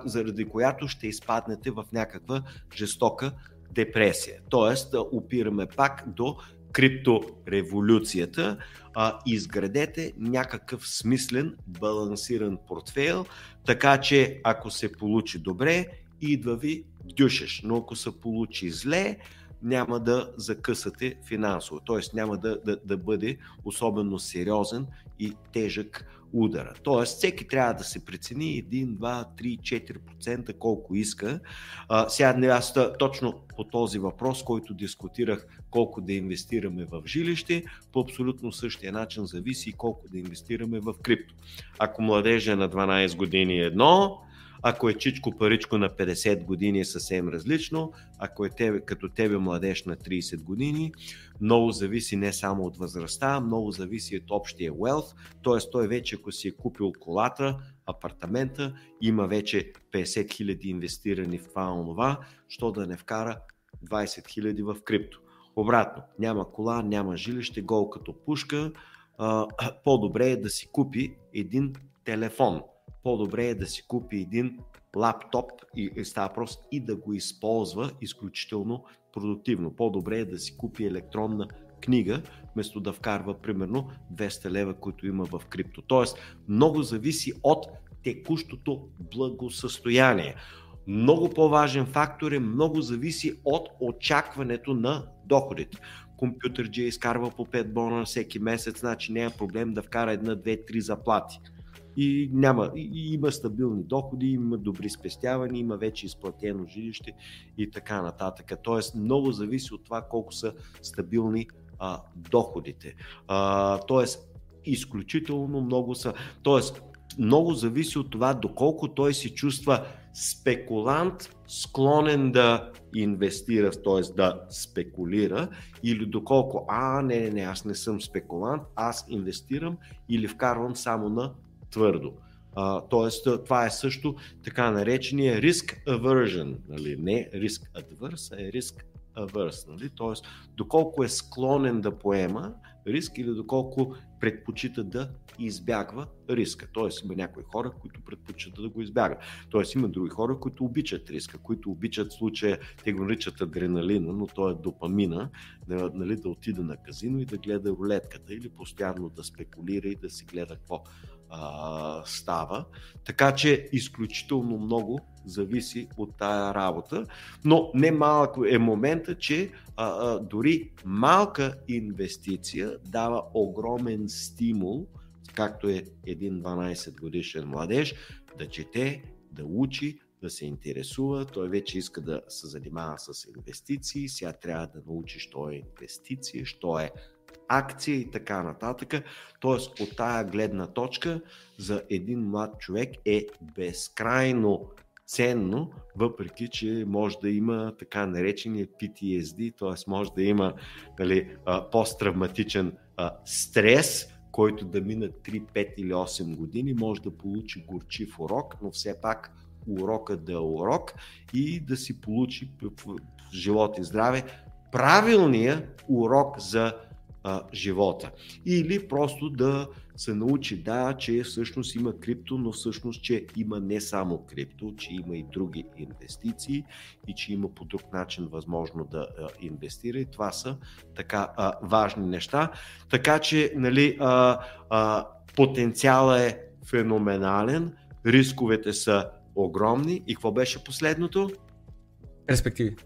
заради която ще изпаднете в някаква жестока депресия. Тоест, опираме пак до криптореволюцията. Изградете някакъв смислен, балансиран портфейл, така че ако се получи добре, идва ви дюшеш, но ако се получи зле, няма да закъсате финансово, т.е. няма да бъде особено сериозен и тежък удар. Т.е. всеки трябва да се прецени 1, 2, 3, 4% колко иска. Сега аз точно по този въпрос, който дискутирах колко да инвестираме в жилище, по абсолютно същия начин зависи и колко да инвестираме в крипто. Ако младежа на 12 години е едно, ако е чичко паричко на 50 години е съвсем различно, ако е като тебе младеж на 30 години, много зависи не само от възрастта, много зависи от общия уелф, т.е. той вече ако си е купил колата, апартамента, има вече 50 хиляди инвестирани в това онова, що да не вкара 20 хиляди в крипто. Обратно, няма кола, няма жилище, гол като пушка, по-добре е да си купи един телефон, по-добре е да си купи един лаптоп и става въпрос и да го използва изключително продуктивно. По-добре е да си купи електронна книга, вместо да вкарва примерно 200 лева, които има в крипто. Тоест, много зависи от текущото благосъстояние. Много по-важен фактор е, много зависи от очакването на доходите. Компютърджия изкарва по 5 бона всеки месец, значи не е проблем да вкара една, две, три заплати. И има стабилни доходи, има добри спестявания, има вече изплатено жилище и така нататък. Тоест, много зависи от това колко са стабилни доходите. Тоест, изключително много са. Тоест, много зависи от това доколко той се чувства спекулант, склонен да инвестира, т.е. да спекулира, или доколко не, аз не съм спекулант, аз инвестирам или вкарвам само на твърдо. Тоест, това е също така наречения risk aversion, нали? Не risk adverse, а е risk averse, нали? Тоест, доколко е склонен да поема риск или доколко предпочита да избягва риска. Тоест, има някои хора, които предпочитат да го избягат. Тоест, има други хора, които обичат риска, които обичат случая, те го наричат адреналина, но то е допамина, нали, да отида на казино и да гледа рулетката или постоянно да спекулира и да си гледа какво става. Така че изключително много зависи от тая работа, но не малък е момента, че дори малка инвестиция дава огромен стимул, както е един 12 годишен младеж, да чете, да учи, да се интересува. Той вече иска да се занимава с инвестиции, сега трябва да научи що е инвестиция, що е акция и така нататък. Тоест, от тая гледна точка за един млад човек е безкрайно ценно, въпреки че може да има така наречения PTSD, т.е. може да има, нали, посттравматичен стрес, който да мина 3, 5 или 8 години, може да получи горчив урок, но все пак урокът да е урок и да си получи в живот и здраве правилния урок за живота. Или просто да се научи, че всъщност има крипто, но всъщност, че има не само крипто, че има и други инвестиции и че има по друг начин възможно да инвестира, и това са така важни неща. Така че, нали, потенциалът е феноменален, рисковете са огромни и какво беше последното? Перспективи.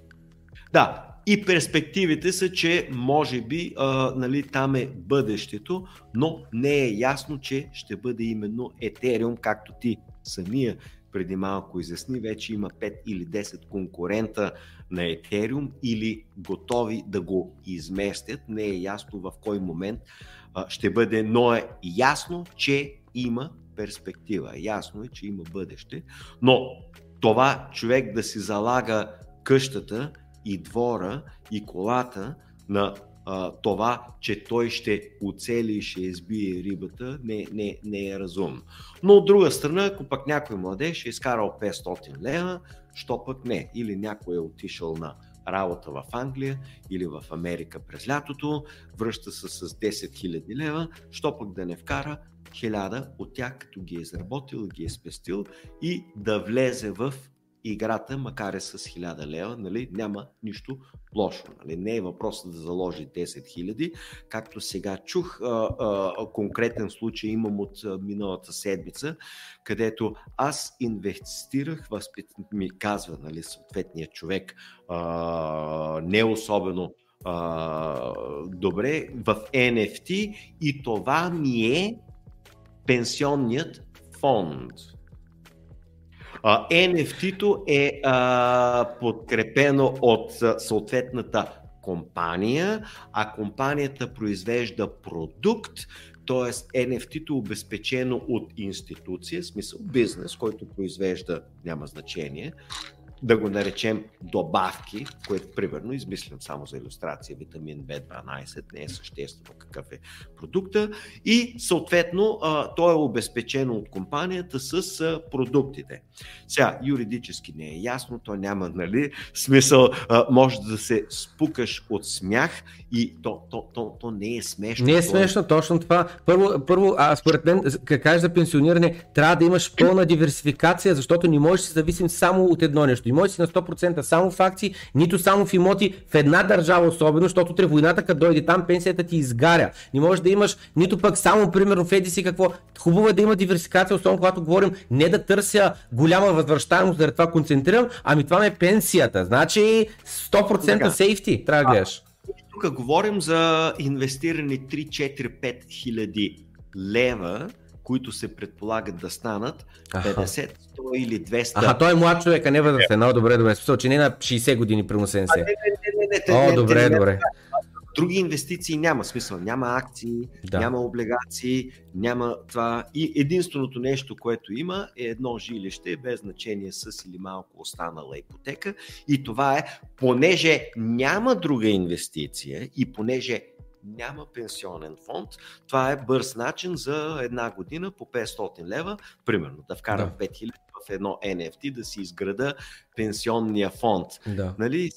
Да. И перспективите са, че може би нали, там е бъдещето, но не е ясно, че ще бъде именно Ethereum, както ти самия преди малко изясни. Вече има 5 или 10 конкурента на Ethereum или готови да го изместят. Не е ясно в кой момент ще бъде, но е ясно, че има перспектива. Ясно е, че има бъдеще, но това човек да си залага къщата и двора, и колата на това, че той ще оцели и ще избие рибата, не е разумно. Но от друга страна, ако пък някой младеж е изкарал 500 лева, що пък не. Или някой е отишъл на работа в Англия или в Америка през лятото, връща се с 10 000 лева, що пък да не вкара 1000 от тях, като ги е изработил, ги е спестил и да влезе в играта, макар е с 1000 лева, нали, няма нищо лошо. Нали. Не е въпросът да заложи 10 000, както сега чух конкретен случай имам от миналата седмица, където аз инвестирах, ми казва, нали, съответният човек, не особено добре, в NFT и това ми е пенсионният фонд. NFT-то е подкрепено от съответната компания, а компанията произвежда продукт, т.е. NFT-то е обезпечено от институция, в смисъл бизнес, който произвежда, няма значение, да го наречем добавки, което примерно измислям само за илюстрация, витамин B12 не е съществено какъв е продукта и съответно той е обезпечено от компанията с продуктите. Сега юридически не е ясно, то няма смисъл, може да се спукаш от смях и то не е смешно. Не е смешно, точно това. Първо, според мен, как кажеш за пенсиониране, трябва да имаш пълна диверсификация, защото не можеш да зависим само от едно нещо. Не можеш да си на 100% само в акции, нито само в имоти в една държава особено, защото при войната, като дойде там, пенсията ти изгаря. Не можеш да имаш нито пък само, примерно, в ЕДС какво. Хубаво е да има диверсификация, особено когато говорим не да търся голяма възвръщаемост, заради това концентрирам, ами това не е пенсията. Значи 100% сейфти трябва да гледаш. Тук говорим за инвестирани 3-4-5 хиляди лева, които се предполагат да станат 50, 100 или 200. Аха, той е млад човек, а не възрастен. О, добре. Смисъл, че не на 60 години приносен се. О, добре. Други инвестиции няма смисъл. Няма акции, няма облигации, няма това. И единственото нещо, което има е едно жилище, без значение с или малко останала ипотека. И това е, понеже няма друга инвестиция и понеже няма пенсионен фонд, това е бърз начин за една година по 500 лева, примерно да вкарам 5000 в едно NFT, да си изграда пенсионния фонд. Да. Нали?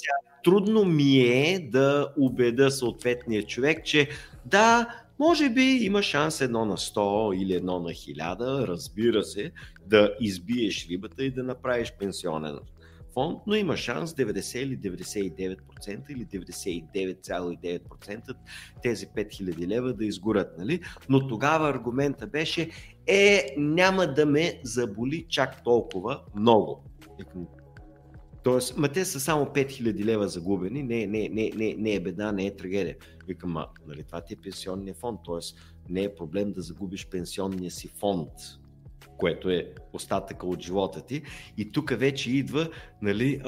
Трудно ми е да убеда съответния човек, че да, може би има шанс 1 на 100 или 1 на 1000, разбира се, да избиеш рибата и да направиш пенсионен фонд, но има шанс 90 или 99% или 99,9% тези 5000 лева да изгорят, нали? Но тогава аргумента беше няма да ме заболи чак толкова много. Тоест, те са само 5000 лева загубени, не е беда, не е трагедия. Викам, нали, това ти е пенсионния фонд, т.е. не е проблем да загубиш пенсионния си фонд, което е остатъка от живота ти. И тук вече идва, нали,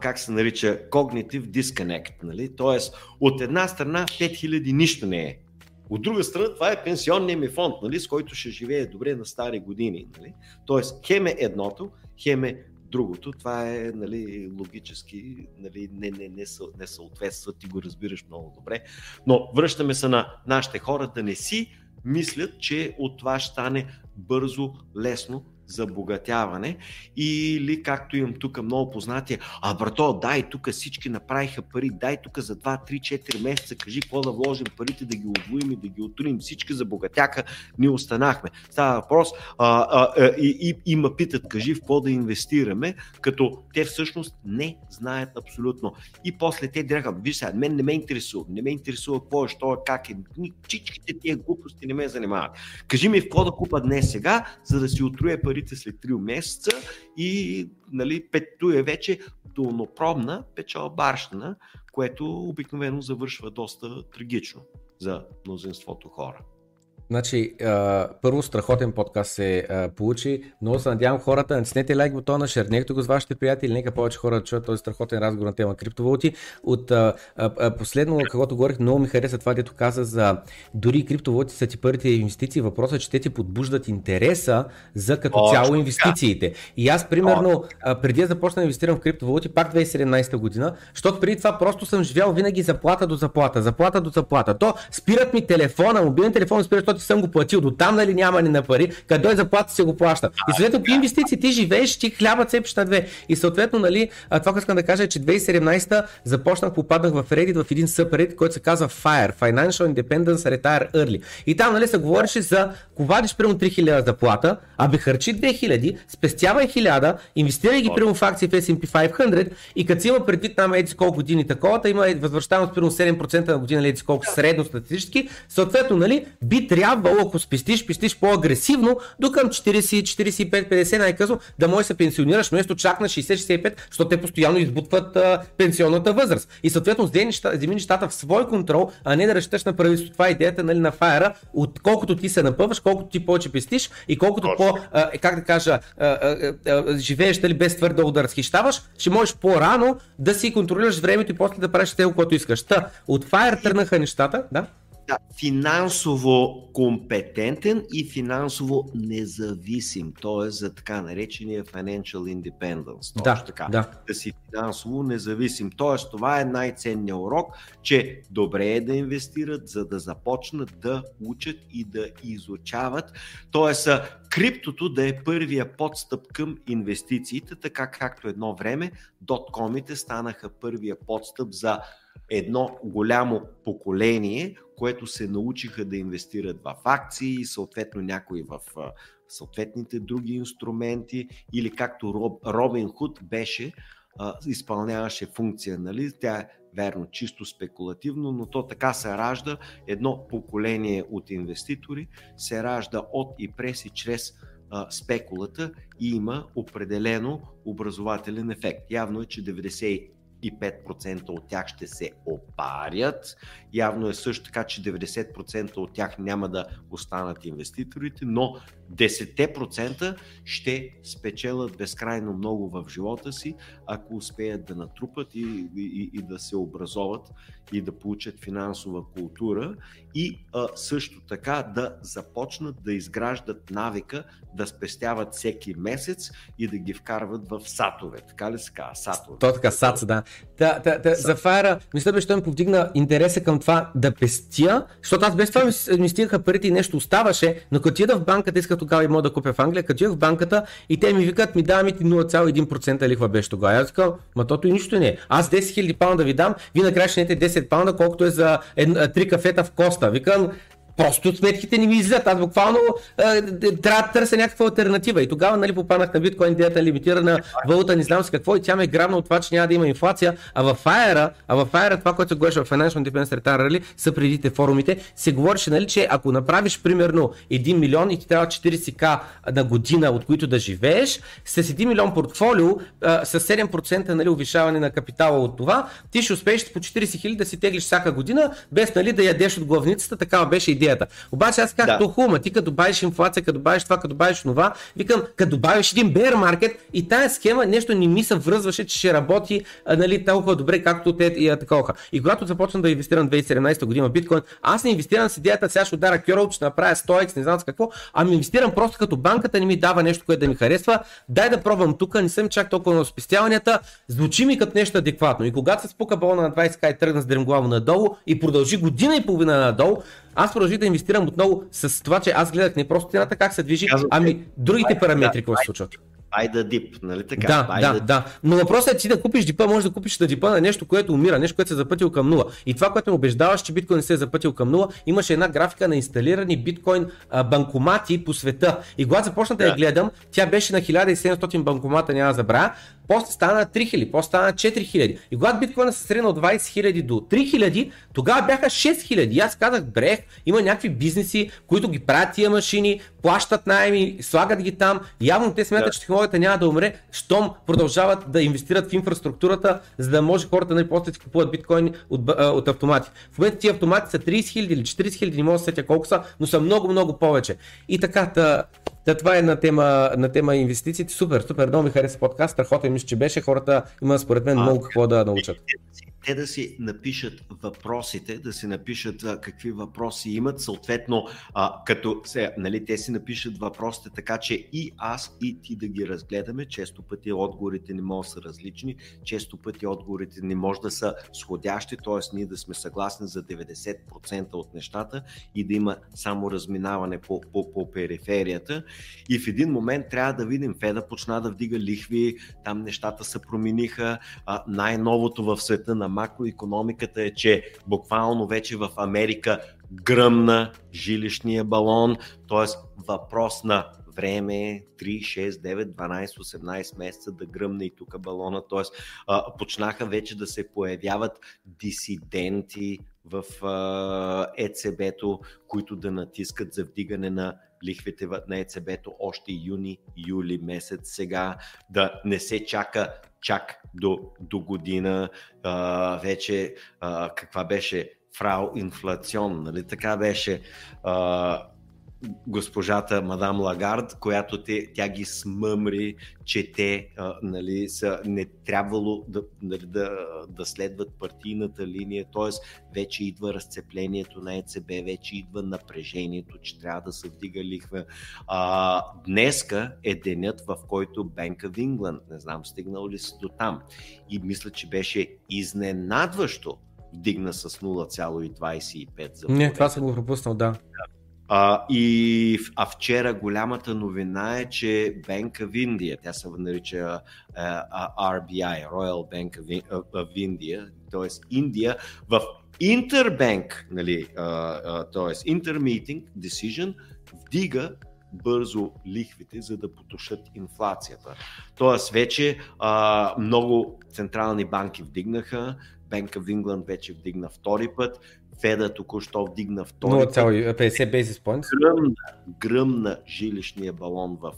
как се нарича, cognitive disconnect. Нали? Тоест, от една страна 5000 нищо не е. От друга страна, това е пенсионният ми фонд, нали, с който ще живее добре на стари години. Нали? Тоест, хем е едното, хем е другото. Това е, нали, логически, нали, не съответства, ти го разбираш много добре. Но връщаме се на нашите хора да не си мислят, че от това ще стане бързо, лесно забогатяване. Или както имам тук много познатия, брато, дай тук всички направиха пари, дай тук за 2, 3, 4 месеца, кажи какво да вложим парите, да ги удвоим и да ги отриним, всички забогатяха, ние останахме. Става въпрос и ма питат, кажи в какво да инвестираме, като те всъщност не знаят абсолютно. И после те дираха, виж сега, мен не ме интересува какво е, що е, как е, всичките тия глупости не ме занимават. Кажи ми в какво да купа днес сега, за да си отруя пари след 3 месеца и, нали, петто е вече долнопробна печалбарщина, което обикновено завършва доста трагично за мнозинството хора. Значи, първо страхотен подкаст се получи, много се надявам хората, натиснете лайк бутона, шернете го с вашите приятели, нека повече хора да чуят този страхотен разговор на тема криптовалути. От последно, когато говорих, много ми хареса това, дето каза за дори криптовалути са ти първите инвестиции, въпросът е, че те ти подбуждат интереса за като цяло инвестициите. И аз, примерно, преди да започна да инвестирам в криптовалути, пак 2017 година, защото преди това просто съм живял винаги заплата до заплата. То спират ми телефона, мобилен телефон спират, съм го платил, до там, нали, няма ни на пари, където е заплата, се го плаща. И съответно по инвестиции ти живееш, ти хляба цепиш на две. И съответно, нали, това, което искам да кажа е, че 2017 започнах, попаднах в Reddit, в един събредит, който се казва FIRE, Financial Independence Retire Early. И там, нали, се говореше за ковадиш примерно 3000 заплата, харчи 2000, спестявай 1000, инвестирай ги примерно в акции в S&P 500 и като си има предвид на еди колко години такова, има възвръщаемост примерно 7% на година, еди колко средно статистически, съответно, нали, би трябвало, ако спестиш по-агресивно, до към 40-45-50 най-късно, да можеш да се пенсионираш вместо чак на 60-65, защото те постоянно избутват пенсионната възраст. И съответно вземи нещата в свой контрол, а не да разчиташ на правителството. Това е идеята, нали, на FIRE, отколкото ти се напъваш, колкото ти повече пестиш и колкото живееш, нали, без твърде много да разхищаваш, ще можеш по-рано да си контролираш времето и после да правиш което искаш. От FIRE тръгнаха нещата, да? Да, финансово компетентен и финансово независим, т.е. за така наречения financial independence. Да, така, да. Да си финансово независим, т.е. това е най-ценният урок, че добре е да инвестират, за да започнат да учат и да изучават, т.е. криптото да е първия подстъп към инвестициите, така както едно време доткомите станаха първия подстъп за едно голямо поколение, което се научиха да инвестират в акции, съответно някои в съответните други инструменти, или както Робин Худ беше, изпълняваше функция, нали? Тя е верно чисто спекулативно, но то така се ражда едно поколение от инвеститори, се ражда от и през и чрез спекулата и има определено образователен ефект. Явно е, че 95% от тях ще се опарят. Явно е също така, че 90% от тях няма да останат инвеститорите, но 10% ще спечелят безкрайно много в живота си, ако успеят да натрупат и да се образоват и да получат финансова култура и също така да започнат да изграждат навика да спестяват всеки месец и да ги вкарват в сатове. Така ли се казва? Сатове. То така, сац, да. За файра, мисля беше, той ми повдигна интереса към това да пестя, защото аз без това ми стигаха парите и нещо оставаше, но като отида в банката, исках тогава и мога да купя в Англия, като отида в банката и те ми викат, ми даваме ти 0,1% лихва беше тогава. Аз казвам, ма тото и нищо не е. Аз 10 000 паунда ви дам, вие накрая ще нете 10 паунда, колкото е за 3 кафета в Коста. Викам, просто сметките не ми излизат. Аз буквално трябва да търся някаква алтернатива. И тогава, нали, попаднах на биткоин, идеята лимитирана валута, не знам с какво, и тя ме грабна от това, че няма да има инфлация. А в Fire, това, което се говореше в Financial Independence Retirement, са предите форумите, се говореше, нали, че ако направиш примерно 1 милион и ти трябва 40к на година, от които да живееш, с 1 милион портфолио, с 7%, нали, увишаване на капитала от това, ти ще успееш по 40 хиляди да си теглиш всяка година, без, нали, да ядеш от главницата. Такава беше идея. Обаче аз казах, то хубаво, ти като добавиш инфлация, като добавиш това, като добавиш това, викам, като добавиш един bear market и тая схема нещо не ми се връзваше, че ще работи, нали, толкова добре, както те и такова. И когато започна да инвестирам 2017 година биткоин, аз не инвестирам с идеята, сега ще удара кьоръл, ще направя 100x, не знам с какво, ами инвестирам просто като банката не ми дава нещо, което да ми харесва, дай да пробвам тук, не съм чак толкова на спестяванията, звучи ми като нещо адекватно. И когато се спука балона на 20k и тръгна с дремглаво надолу и продължи година и половина надолу, аз продължих да инвестирам отново с това, че аз гледах не просто цената как се движи, ами другите параметри, какво се случват. Buy the dip, нали така? Да. Но въпросът е, че да купиш дипа, можеш да купиш да дипа на нещо, което умира, нещо, което се е запътил към нула. И това, което ме убеждаваш, че биткоин не се е запътил към нула, имаше една графика на инсталирани биткоин банкомати по света. И когато започна да я гледам, тя беше на 1700 банкомата, няма да забравя, после стана 3000, после стана 4000. И когато биткоина се срина от 20 000 до 3000, тогава бяха 6000. И аз казах, брех, има някакви бизнеси, които ги правят тия машини, плащат найми, слагат ги там. Явно те смятат, че технологията няма да умре, щом продължават да инвестират в инфраструктурата, за да може хората да после си купуват биткоин от автомати. В момента тия автомати са 30 000 или 40 000, не мога да сетя колко са, но са много-много повече. И така, това е на тема инвестициите. Супер, много ми хареса подкаст, страхотен мисля, че беше, хората има според мен много какво да научат. Те да си напишат въпросите, да си напишат какви въпроси имат, съответно, като се, нали, те си напишат въпросите, така че и аз и ти да ги разгледаме. Често пъти отговорите не могат да са различни, често пъти отговорите не може да са сходящи, т.е. ние да сме съгласни за 90% от нещата и да има само разминаване по периферията. И в един момент трябва да видим, Феда почна да вдига лихви, там нещата се промениха, най-новото в света на макроекономиката е, че буквално вече в Америка гръмна жилищния балон, т.е. въпрос на време 3, 6, 9, 12, 18 месеца да гръмне и тук балона, т.е. почнаха вече да се появяват дисиденти в ЕЦБ-то, които да натискат за вдигане на лихвите на ЕЦБ-то още юни, юли месец сега, да не се чака чак до година, вече каква беше фрау инфлацион, нали така беше, госпожата мадам Лагард, която тя ги смъмри, че те са не трябвало да следват партийната линия, т.е. вече идва разцеплението на ЕЦБ, вече идва напрежението, че трябва да се вдига лихва. Днеска е денят, в който Bank of England, не знам стигнал ли си до там, и мисля, че беше изненадващо вдигна с 0,25 за пореден. Не, това съм го пропуснал, да. А вчера голямата новина е, че Bank of India, тя се нарича RBI, Royal Bank of India, т.е. Индия, в Interbank, т.е. Intermeeting Decision, вдига бързо лихвите, за да потушат инфлацията. Т.е. вече много централни банки вдигнаха, Bank of England вече вдигна втори път, Феда току-що вдигна втори път. 0,50 basis points. Гръмна жилищния балон в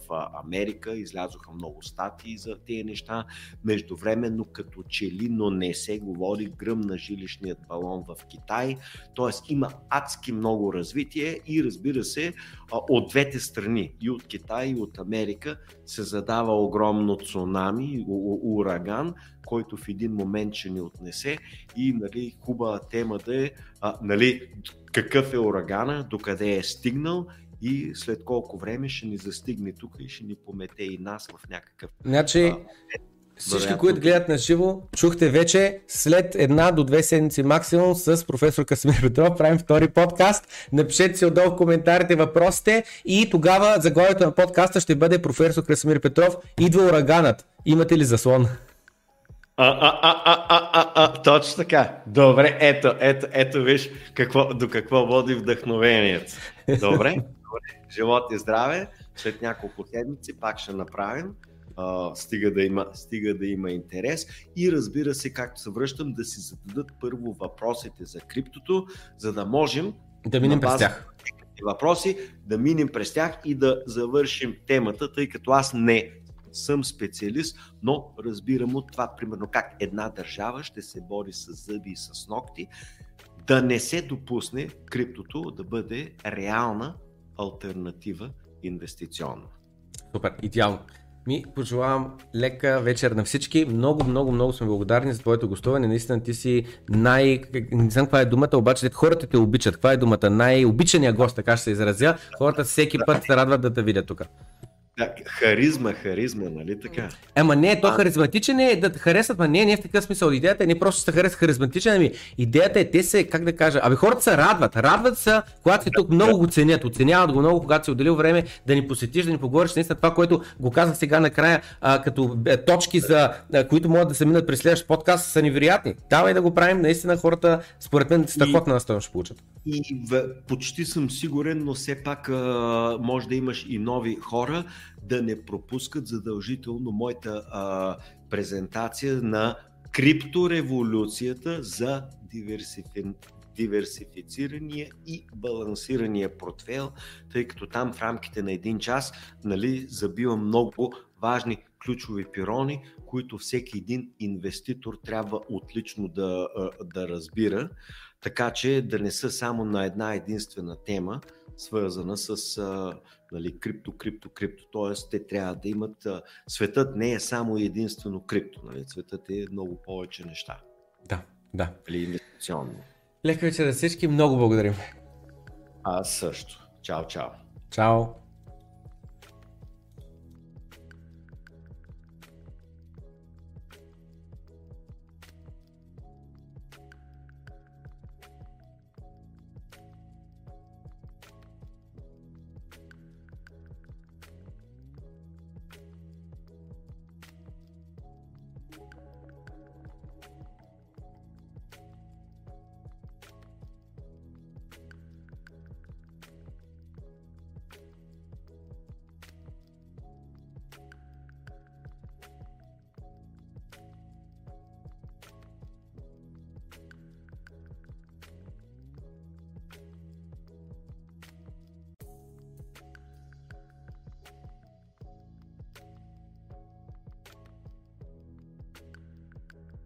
Америка, излязоха много статии за тези неща. Междувременно като че ли, но не се говори, гръмна жилищният балон в Китай. Тоест има адски много развитие и, разбира се, от двете страни, и от Китай, и от Америка, се задава огромно цунами, ураган, който в един момент ще ни отнесе. И хубава тема да е какъв е урагана, докъде е стигнал и след колко време ще ни застигне тук и ще ни помете и нас в някакъв... Значи всички, които гледат на живо, чухте вече, след 1 до 2 седмици максимум с професор Красимир Петров правим втори подкаст. Напишете си отдолу в коментарите въпросите и тогава заглавието на подкаста ще бъде: професор Красимир Петров, идва ураганът, имате ли заслон? Точно така. Добре, ето виж до какво води вдъхновението. Добре, живот и здраве. След няколко седмици пак ще направим. Стига да има интерес и, разбира се, както се връщам, да си зададат първо въпросите за криптото, за да можем да минем през тях. Въпроси, да минем през тях и да завършим темата, тъй като аз не съм специалист, но разбирам от това, примерно, как една държава ще се бори с зъби и с ногти, да не се допусне криптото да бъде реална алтернатива инвестиционна. Супер, идеално. Ми пожелавам лека вечер на всички. Много, много, много сме благодарни за твоето гостуване. Наистина ти си не знам каква е думата, обаче хората те обичат. Каква е думата? Най-обичания гост, така ще се изразя. Хората всеки път се радват да те видят тук. Харизма, нали така? Ама не е то харизматичен, е да харесват, ма не е в такъв смисъл. Идеята е не просто се харесва харизматичен, ами идеята е те се, как да кажа, хората се радват са, когато си тук, много го ценят, оценяват го много, когато си отделил време да ни посетиш, да ни поговориш, наистина това, което го казах сега накрая, като точки, за които могат да се минат през следващ подкаст, са невероятни. Давай да го правим, наистина хората, според мен, страхотна настойност ще получат. И почти съм сигурен, но все пак може да имаш и нови хора, да не пропускат задължително моята презентация на криптореволюцията за диверсифицирания и балансирания портфейл, тъй като там в рамките на 1 час забивам много важни ключови пирони, които всеки един инвеститор трябва отлично да разбира, така че да не са само на една единствена тема, свързана с крипто, т.е. те трябва да имат, светът не е само единствено крипто, светът е много повече неща. Да. Инвестиционно. Лека вечер на всички, много благодарим. Аз също. Чао.